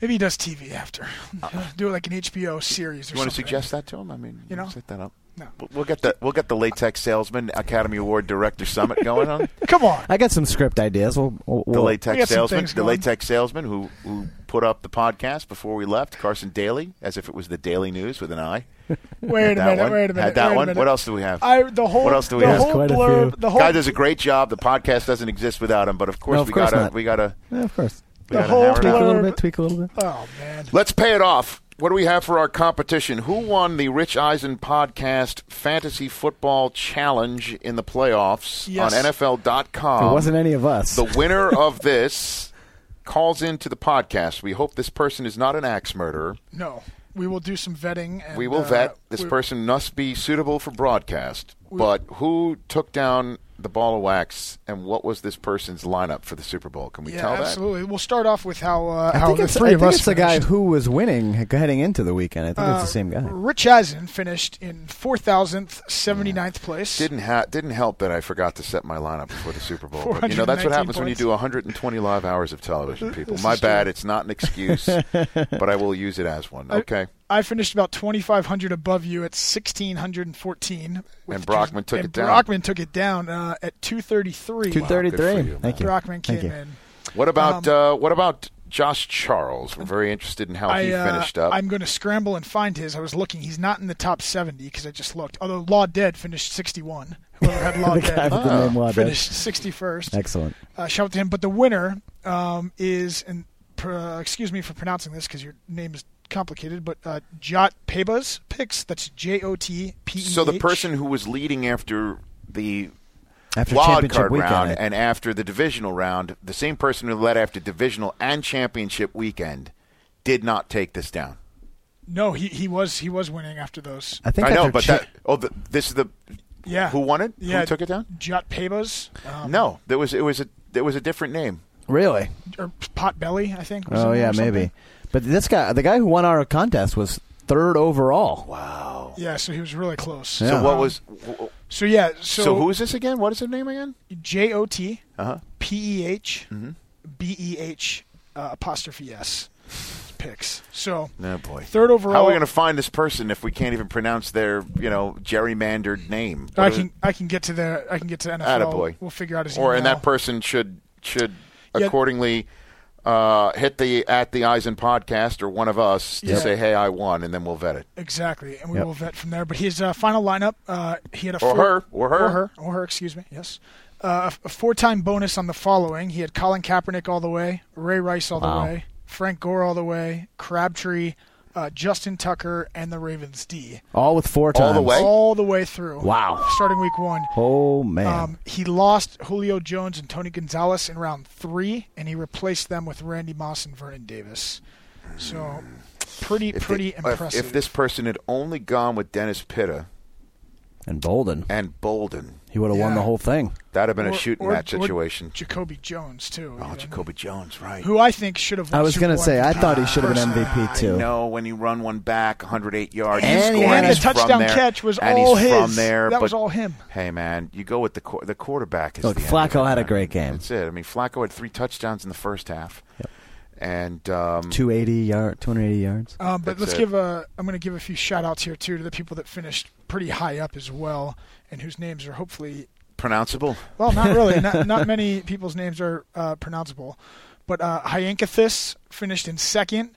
Maybe he does TV after. Do it like an HBO series. You want to suggest that to him? I mean, set that up. No. We'll get the Latex Salesman Academy Award Director Summit going on. Come on, I got some script ideas. We'll the Latex Salesman who put up the podcast before we left, Carson Daly, as if it was the Daily News with an I. Wait a minute. What else do we have? What else do we have? The whole guy does a great job. The podcast doesn't exist without him, but of course we gotta. Yeah, of course. Tweak a little bit. Oh man, let's pay it off. What do we have for our competition? Who won the Rich Eisen podcast Fantasy Football Challenge in the playoffs on NFL.com? It wasn't any of us. The winner of this calls into the podcast. We hope this person is not an axe murderer. No. We will do some vetting. And, we will vet. This person must be suitable for broadcast. But who took down the ball of wax, and what was this person's lineup for the Super Bowl? Can we tell that? Yeah, absolutely. We'll start off with how the three of us finished. I think it's the guy who was winning heading into the weekend. I think it's the same guy. Rich Eisen finished in 4,079th place. Didn't help that I forgot to set my lineup before the Super Bowl. But, that's what happens when you do 120 live hours of television, people. My bad. It's not an excuse, but I will use it as one. Okay. I finished about 2,500 above you at 1,614. And Brockman took it down. Brockman took it down at 233. 233. Wow, thank you. Brockman came in. What about Josh Charles? We're very interested in how he finished up. I'm going to scramble and find his. I was looking. He's not in the top 70 because I just looked. Although Law Dead finished 61. Whoever had Law Dead finished 61st. Excellent. Shout out to him. But the winner is, and excuse me for pronouncing this because your name is complicated, but Jot Pebas picks. That's J-O-T-P-E-H. So the person who was leading after the wild card round and after the divisional round, the same person who led after divisional and championship weekend, did not take this down. No, he was winning after those. Who won it? Yeah, who took it down? Jot Pebas. No, there was a different name. Really? Or Potbelly, I think. Oh yeah, maybe. But this guy, the guy who won our contest, was third overall. Wow. Yeah, so he was really close. Yeah. So who is this again? What is his name again? JOTPEHBEH'. Picks. So third overall. How are we going to find this person if we can't even pronounce their, gerrymandered name? I can get to NFL. Attaboy. We'll figure out his email. And that person should accordingly. Hit the at the Eisen podcast or one of us to say, hey, I won, and then we'll vet it. Exactly, and we will vet from there. But his final lineup, he had a a four-time bonus on the following. He had Colin Kaepernick all the way, Ray Rice all the way, Frank Gore all the way, Crabtree, Justin Tucker, and the Ravens D. All with four times. All the way through. Wow. Starting week one. Oh, man. He lost Julio Jones and Tony Gonzalez in round 3, and he replaced them with Randy Moss and Vernon Davis. So pretty impressive. If this person had only gone with Dennis Pitta. And Boldin. He would have won the whole thing. That would have been a shooting match situation. Jacoby Jones, too. Oh, Jacoby Jones, right. Who I think should have won. I was going to say, I thought he should have been MVP, too. No, when he run one back, 108 yards. And the touchdown catch was all his. That was all him. Hey, man, you go with the quarterback. Look, Flacco had a great game. That's it. I mean, Flacco had 3 touchdowns in the first half. Yep. And 280 yards. But I'm going to give a few shout-outs here, too, to the people that finished pretty high up as well and whose names are hopefully pronounceable. Well, not really. not many people's names are pronounceable. But Hyankathis finished in second.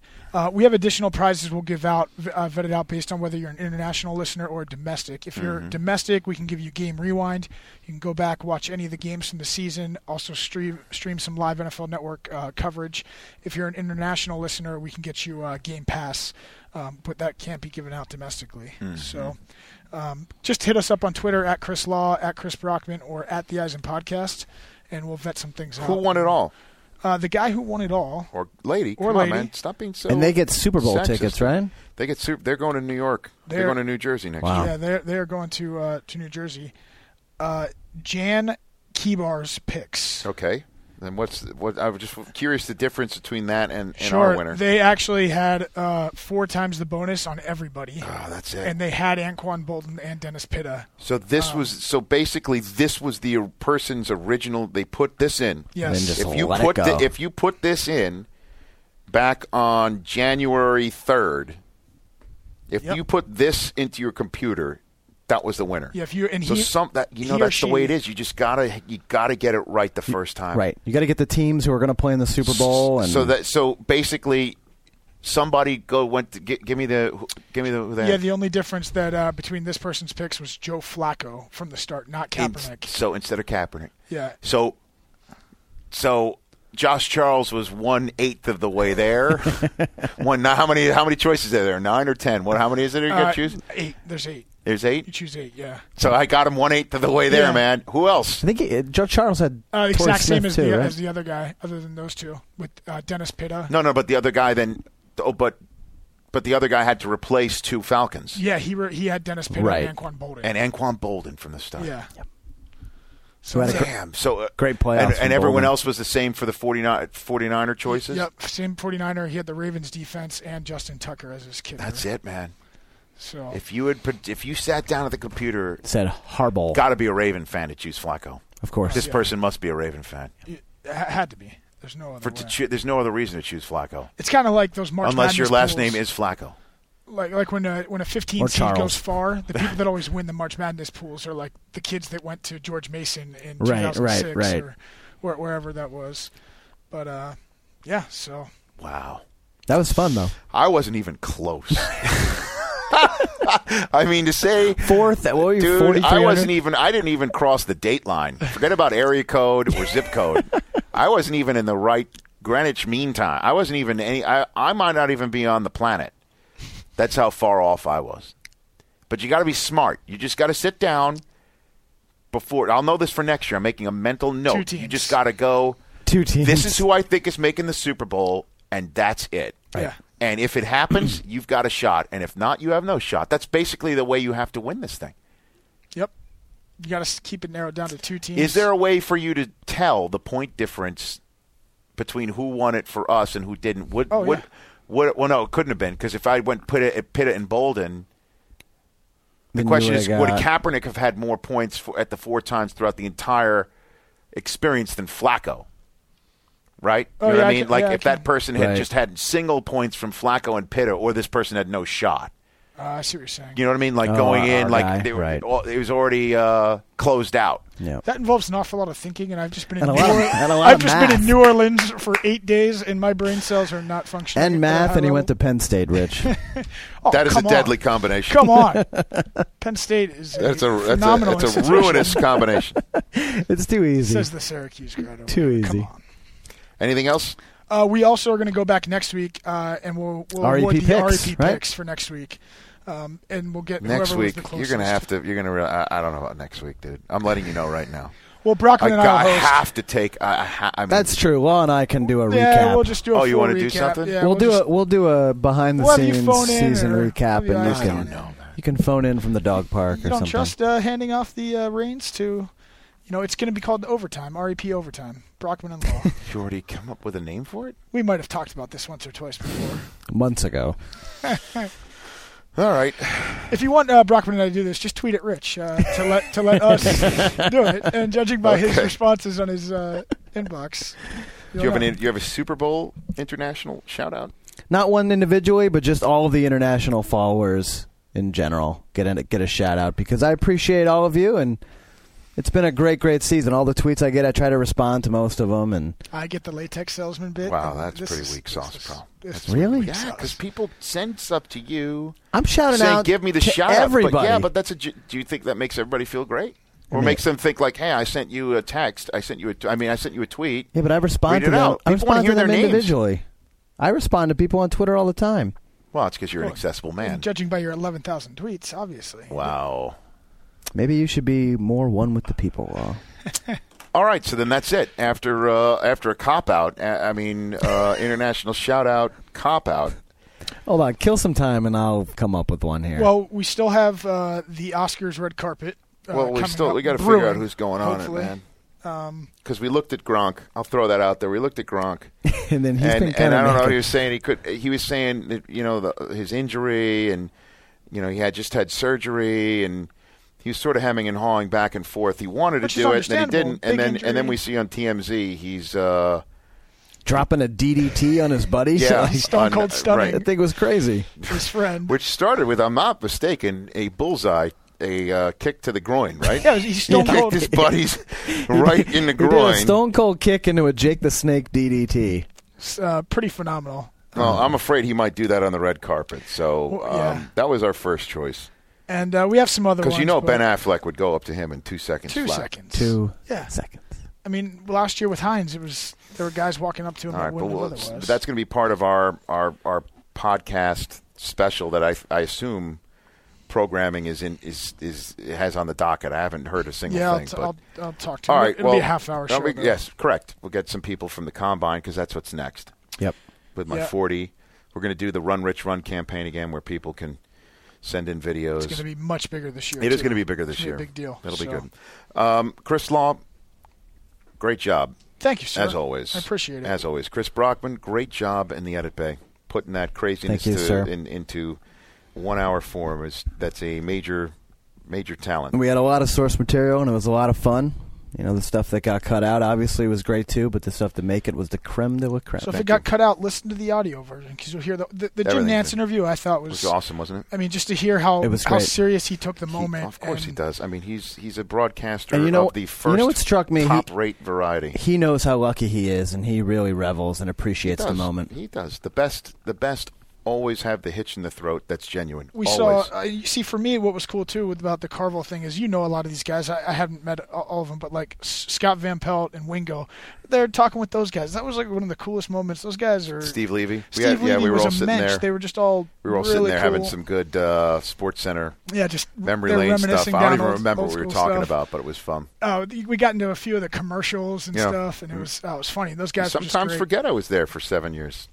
We have additional prizes we'll give out, vetted out based on whether you're an international listener or domestic. If you're domestic, we can give you Game Rewind. You can go back, watch any of the games from the season, also stream some live NFL Network coverage. If you're an international listener, we can get you Game Pass, but that can't be given out domestically. So just hit us up on Twitter, at Chris Law, at Chris Brockman, or at The Eisen Podcast, and we'll vet some things out. Who won it all? The guy who won it all, or lady, or come lady. On, man, stop being so. And they get Super Bowl tickets, right? They get They're going to New York. They're going to New Jersey next year. Yeah, they're going to New Jersey. Jan Kibar's picks. Okay, then what? I was just curious the difference between that and our winner. They actually had 4 times the bonus on everybody. Oh, that's it. And they had Anquan Boldin and Dennis Pitta. So this was the person's original. They put this in. Yes. If you put this in back on January 3rd, you put this into your computer, that was the winner. Yeah, that's the way it is. You just gotta get it right the first time. Right. You gotta get the teams who are gonna play in the Super Bowl. And so basically, somebody went to give me the. That. Yeah, the only difference that between this person's picks was Joe Flacco from the start, not Kaepernick. So instead of Kaepernick. Yeah. So Josh Charles was 1/8 of the way there. How many choices are there? 9 or 10? How many is it you got to choose? 8. There's 8? You choose 8, yeah. So I got him 1/8 of the way there, man. Who else? I think Joe Charles had exact same as as the other guy, other than those two, with Dennis Pitta. No, but the other guy then – but the other guy had to replace 2 Falcons. Yeah, he had Dennis Pitta and Anquan Boldin. And Anquan Boldin from the start. Yeah. Yep. So damn. So great playoffs. And everyone else was the same for the 49er choices? Yep, same 49er. He had the Ravens defense and Justin Tucker as his kicker. That's it, man. So if you sat down at the computer, said Harbaugh, got to be a Raven fan to choose Flacco. Of course, this person must be a Raven fan. It had to be. There's no other. There's no other reason to choose Flacco. It's kind of like those March Madness unless your last name is Flacco. Like when a 15 seed goes far, the people that always win the March Madness pools are like the kids that went to George Mason in 2006 or wherever that was. But so wow, that was fun though. I wasn't even close. I mean to say fourth. What were you, dude, I didn't even cross the date line. Forget about area code or zip code. I wasn't even in the right Greenwich Mean Time. I wasn't even any. I might not even be on the planet. That's how far off I was. But you got to be smart. You just got to sit down before. I'll know this for next year. I'm making a mental note. You just got to go. 2 teams. This is who I think is making the Super Bowl, and that's it. Right? Yeah. And if it happens, you've got a shot. And if not, you have no shot. That's basically the way you have to win this thing. Yep. You got to keep it narrowed down to 2 teams. Is there a way for you to tell the point difference between who won it for us and who didn't? Well, no, it couldn't have been. Because if I went Pitta and Boldin, the question is, would Kaepernick have had more points at the 4 times throughout the entire experience than Flacco? Right? You know what I mean? If that person had just had single points from Flacco and Pitta, or this person had no shot. I see what you're saying. You know what I mean? Like going in, like they were, it was already closed out. Yep. That involves an awful lot of thinking, and I've just been in New Orleans for 8 days, and my brain cells are not functioning. And math, and he went to Penn State, Rich. That is a deadly combination. Come on. Penn State is phenomenal. It's a ruinous combination. It's too easy. Says the Syracuse grad. Too easy. Come on. Anything else? We also are going to go back next week, and we'll award the REP picks for next week, and we'll get next week. You're going to have to. You're going to. I don't know about next week, dude. I'm letting you know right now. Well, Brockman and I have to take. That's true. Law and I can do a recap. We'll just do a you want to do something? Yeah, we'll do a behind the scenes season recap, and you can phone in from the dog park or something. You don't trust handing off the reins to. It's going to be called Overtime, REP Overtime, Brockman and Law. You already come up with a name for it? We might have talked about this once or twice before. Months ago. All right. If you want Brockman and I to do this, just tweet at Rich to let us do it. And judging by his responses on his inbox. Do you have a Super Bowl international shout-out? Not one individually, but just all of the international followers in general get a shout-out because I appreciate all of you and It's been a great, great season. All the tweets I get, I try to respond to most of them. And I get the latex salesman bit. Wow, that's pretty weak sauce, bro. Really? Yeah, because people send stuff to you. I'm shouting out give me the shout everybody. But yeah, but that's do you think that makes everybody feel great? Or makes them think like, hey, I sent you a text. I sent you a tweet. Yeah, but I respond to them. I respond to them individually. I respond to people on Twitter all the time. Well, it's because you're an accessible man. Judging by your 11,000 tweets, obviously. Wow. Maybe you should be more one with the people. All right, so then that's it. After a cop-out, international shout-out, cop-out. Hold on. Kill some time, and I'll come up with one here. Well, we still have the Oscars red carpet. We got to figure out who's going on it, man. Because we looked at Gronk. I'll throw that out there. We looked at Gronk, and then I don't know. He was saying He was saying that, his injury, and he had just had surgery, and he was sort of hemming and hawing back and forth. He wanted to do it, and then he didn't. And then we see on TMZ he's dropping a DDT on his buddy. Yeah, stone cold stunner. Right. That thing was crazy. His friend, which started with, I'm not mistaken, a bullseye. A kick to the groin, right? Yeah, he stone cold his buddies right in the groin. He did a stone cold kick into a Jake the Snake DDT. Pretty phenomenal. Well, I'm afraid he might do that on the red carpet. So that was our first choice. And we have some other ones. Because Ben Affleck would go up to him in 2 seconds. Two seconds. I mean, last year with Hines, there were guys walking up to him. All right, but that's going to be part of our podcast special that I assume. Programming has on the docket. I haven't heard a single thing. Yeah, I'll talk to you. All right, it'll be a half-hour show. Yes, correct. We'll get some people from the Combine because that's what's next. Yep. With my 40, we're going to do the Run Rich Run campaign again where people can send in videos. It's going to be much bigger this year. It is going to be bigger this year. It's a big deal. It'll be good. Chris Law, great job. Thank you, sir. As always. I appreciate it. As always. Chris Brockman, great job in the edit bay, putting that craziness into 1 hour form. That's a major talent. We had a lot of source material, and it was a lot of fun. The stuff that got cut out obviously was great too, but the stuff to make it was the creme de la creme. So if it got cut out, listen to the audio version because you'll hear the Jim Nantz interview. I thought was awesome, wasn't it? I mean, just to hear how serious he took the moment. Of course he does. I mean, he's a broadcaster of the first. You know what struck me? Top-rate variety. He knows how lucky he is, and he really revels and appreciates the moment. He does the best. Always have the hitch in the throat. That's genuine. We always. Saw. You see, for me, what was cool too about the Carville thing is a lot of these guys. I haven't met all of them, but like Scott Van Pelt and Wingo, they're talking with those guys. That was like one of the coolest moments. Those guys are Steve Levy. We were all sitting there. They were just all. We were all sitting there having some good Sports Center. Yeah, just memory lane stuff. I don't even remember what we were talking about, but it was fun. Oh, we got into a few of the commercials and stuff, and it was funny. Those guys sometimes forget I was there for 7 years.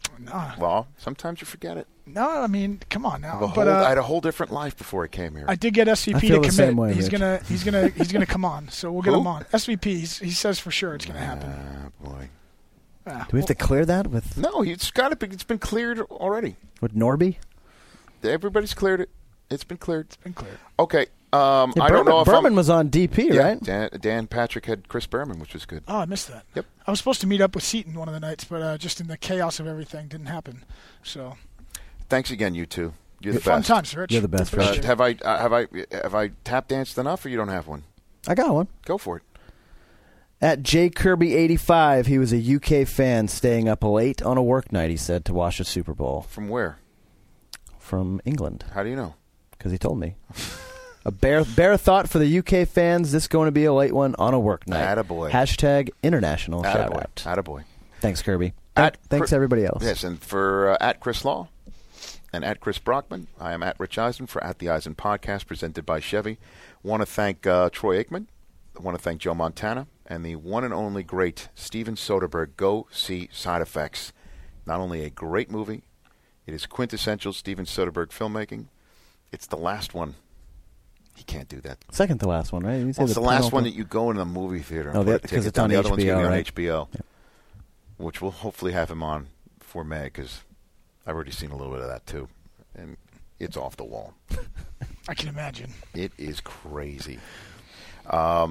Well, sometimes you forget it. No, I mean, come on now. I had a whole different life before I came here. I did get SVP to commit. Same way, he's gonna come on. So we'll get him on. SVP. He says for sure it's gonna happen. Ah, boy. Do we have to clear that with? No, it's got to be. It's been cleared already. With Norby. Everybody's cleared it. It's been cleared. Okay. I don't know if Berman was on DP, right? Dan Patrick had Chris Berman, which was good. Oh, I missed that. Yep. I was supposed to meet up with Seton one of the nights, but just in the chaos of everything, didn't happen. So. Thanks again, you two. You're the best. Fun times, Rich. You're the best, Rich. Have I tap danced enough, or you don't have one? I got one. Go for it. At J Kirby 85, he was a UK fan staying up late on a work night. He said to watch the Super Bowl. From where? From England. How do you know? Because he told me. A bare thought for the UK fans. This is going to be a late one on a work night. Attaboy. # international shout out. Attaboy. Thanks, Kirby. Thanks everybody else. Yes, and for at Chris Law. And at Chris Brockman, I am at Rich Eisen for At the Eisen Podcast, presented by Chevy. Want to thank Troy Aikman. Want to thank Joe Montana. And the one and only great Steven Soderbergh. Go see Side Effects. Not only a great movie, it is quintessential Steven Soderbergh filmmaking. It's the last one. He can't do that. Second to last one, right? It's the last one that you go in the movie theater. No, because it's on the HBO, other one's going to be on HBO, which we'll hopefully have him on for May because... I've already seen a little bit of that, too, and it's off the wall. I can imagine. It is crazy. I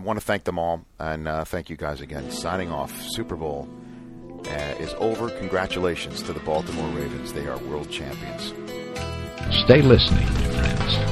want to thank them all, and thank you guys again. Signing off, Super Bowl is over. Congratulations to the Baltimore Ravens. They are world champions. Stay listening, friends.